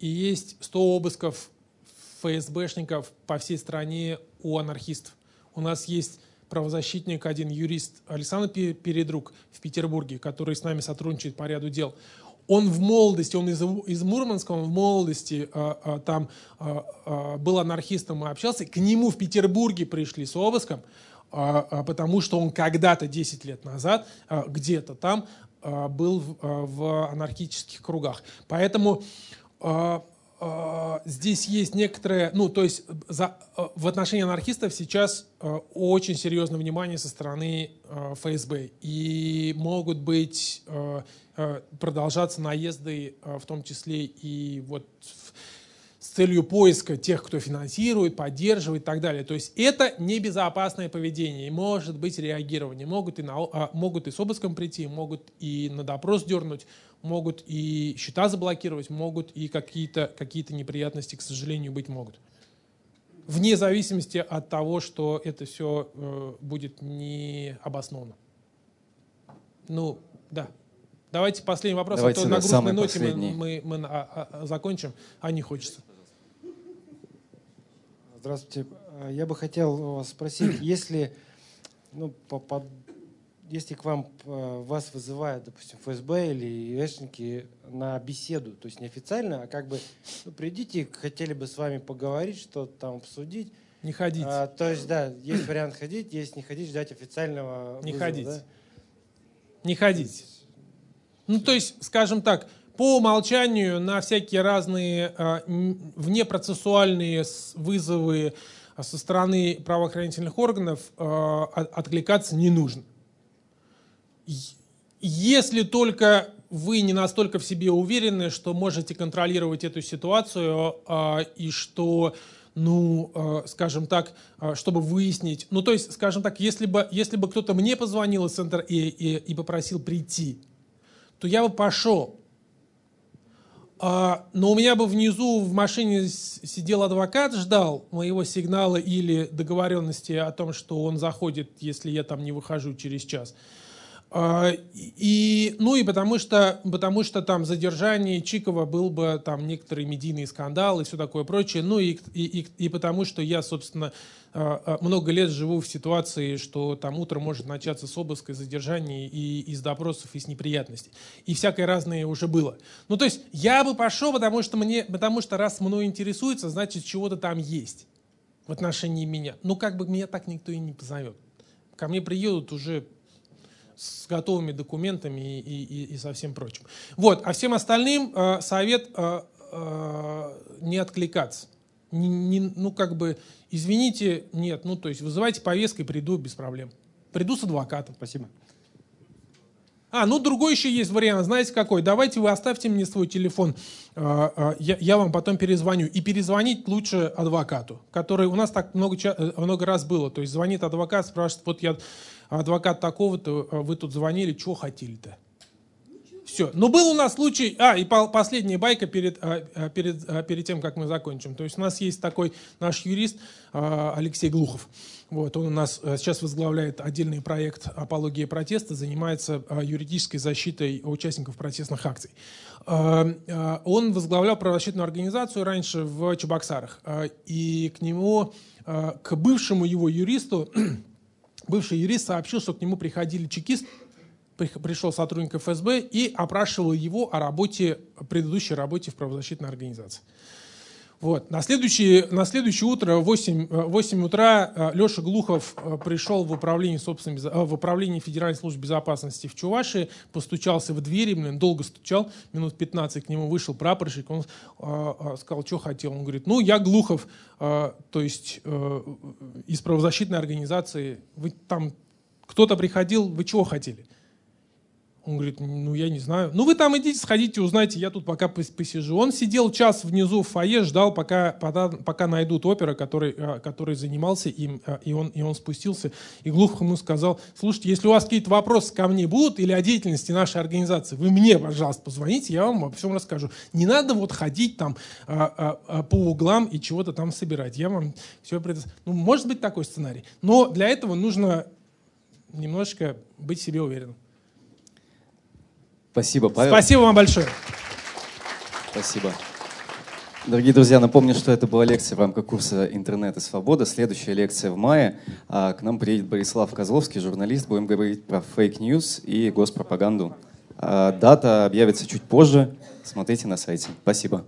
и есть сто обысков ФСБшников по всей стране у анархистов. У нас есть правозащитник, один юрист Александр Передрук в Петербурге, который с нами сотрудничает по ряду дел. Он в молодости, он из, из Мурманска, он в молодости а, а, там а, а, был анархистом и общался. К нему в Петербурге пришли с обыском, а, а, потому что он когда-то, десять лет назад, а, где-то там а, был в, а, в анархических кругах. Поэтому а, здесь есть некоторые, ну, то есть за, в отношении анархистов сейчас очень серьезное внимание со стороны ФСБ. И могут быть, продолжаться наезды, в том числе и вот с целью поиска тех, кто финансирует, поддерживает и так далее. То есть это небезопасное поведение, и может быть реагирование. Могут и, на, могут и с обыском прийти, могут и на допрос дернуть, могут и счета заблокировать, могут и какие-то какие-то неприятности, к сожалению, быть могут. Вне зависимости от того, что это все э, будет необоснованно. Ну, да. Давайте последний вопрос, Давайте а то на грустной ноте мы, мы, мы а, а, закончим, а не хочется. Здравствуйте. Я бы хотел вас спросить, если, ну, по, по, если к вам вас вызывают, допустим, ФСБ или ЕСники на беседу, то есть не официально, а как бы, ну, придите, хотели бы с вами поговорить, что-то там обсудить. Не ходить. А, то есть, да, есть вариант ходить, есть не ходить, ждать официального не вызова. Ходить. Да? Не ходить. Ну, то есть, скажем так, по умолчанию на всякие разные э, внепроцессуальные вызовы со стороны правоохранительных органов э, откликаться не нужно. Если только вы не настолько в себе уверены, что можете контролировать эту ситуацию э, и что... ну, скажем так, чтобы выяснить. Ну, то есть, скажем так, если бы, если бы кто-то мне позвонил из центра и, и, и попросил прийти, то я бы пошел. Но у меня бы внизу в машине сидел адвокат, ждал моего сигнала или договоренности о том, что он заходит, если я там не выхожу через час. И, ну и потому что, потому что там задержание Чикова был бы там некоторый медийный скандал и все такое прочее. Ну и, и, и, и потому что я, собственно, много лет живу в ситуации, что там утро может начаться с обыска, задержания и из допросов, и с неприятностей. И всякое разное уже было. Ну то есть я бы пошел, потому что, мне, потому что раз мной интересуется, значит чего-то там есть в отношении меня. Ну как бы меня так никто и не позовет. Ко мне приедут уже с готовыми документами и, и, и со всем прочим. Вот. А всем остальным э, совет э, э, не откликаться. Не, не, ну, как бы, извините, нет. Ну, то есть, вызывайте повестку и приду без проблем. Приду с адвокатом. Спасибо. А, ну, другой еще есть вариант. Знаете, какой? Давайте вы оставьте мне свой телефон. Э, э, я, я вам потом перезвоню. И перезвонить лучше адвокату, который у нас так много, много раз было. То есть, звонит адвокат, спрашивает, вот я... адвокат такого-то, вы тут звонили, чего хотели-то? Все. Но был у нас случай... А, и последняя байка перед, перед, перед тем, как мы закончим. То есть у нас есть такой наш юрист Алексей Глухов. Вот, он у нас сейчас возглавляет отдельный проект «Апология протеста», занимается юридической защитой участников протестных акций. Он возглавлял правозащитную организацию раньше в Чебоксарах. И к нему, к бывшему его юристу, бывший юрист сообщил, что к нему приходили чекист, пришел сотрудник эф эс бэ и опрашивал его о работе, предыдущей работе в правозащитной организации. Вот. На, следующее, на следующее утро, в восемь утра, Леша Глухов пришел в управление, в управление Федеральной службы безопасности в Чувашии, постучался в дверь, блин, долго стучал, минут пятнадцать, к нему вышел прапорщик, он сказал, что хотел. Он говорит, ну, я Глухов, то есть из правозащитной организации, вы там кто-то приходил, вы чего хотели? Он говорит, ну я не знаю. Ну вы там идите, сходите, узнайте, я тут пока посижу. Он сидел час внизу в фойе, ждал, пока, пока, пока найдут опера, который, который занимался им, и он, и он спустился. И Глухов ему сказал, слушайте, если у вас какие-то вопросы ко мне будут или о деятельности нашей организации, вы мне, пожалуйста, позвоните, я вам обо всем расскажу. Не надо вот ходить там по углам и чего-то там собирать. Я вам все предоставлю. Ну, может быть такой сценарий. Но для этого нужно немножечко быть в себе уверенным. Спасибо, Павел. Спасибо вам большое. Спасибо. Дорогие друзья, напомню, что это была лекция в рамках курса «Интернет и свобода». Следующая лекция в мае. К нам приедет Борислав Козловский, журналист. Будем говорить про фейк-ньюс и госпропаганду. Дата объявится чуть позже. Смотрите на сайте. Спасибо.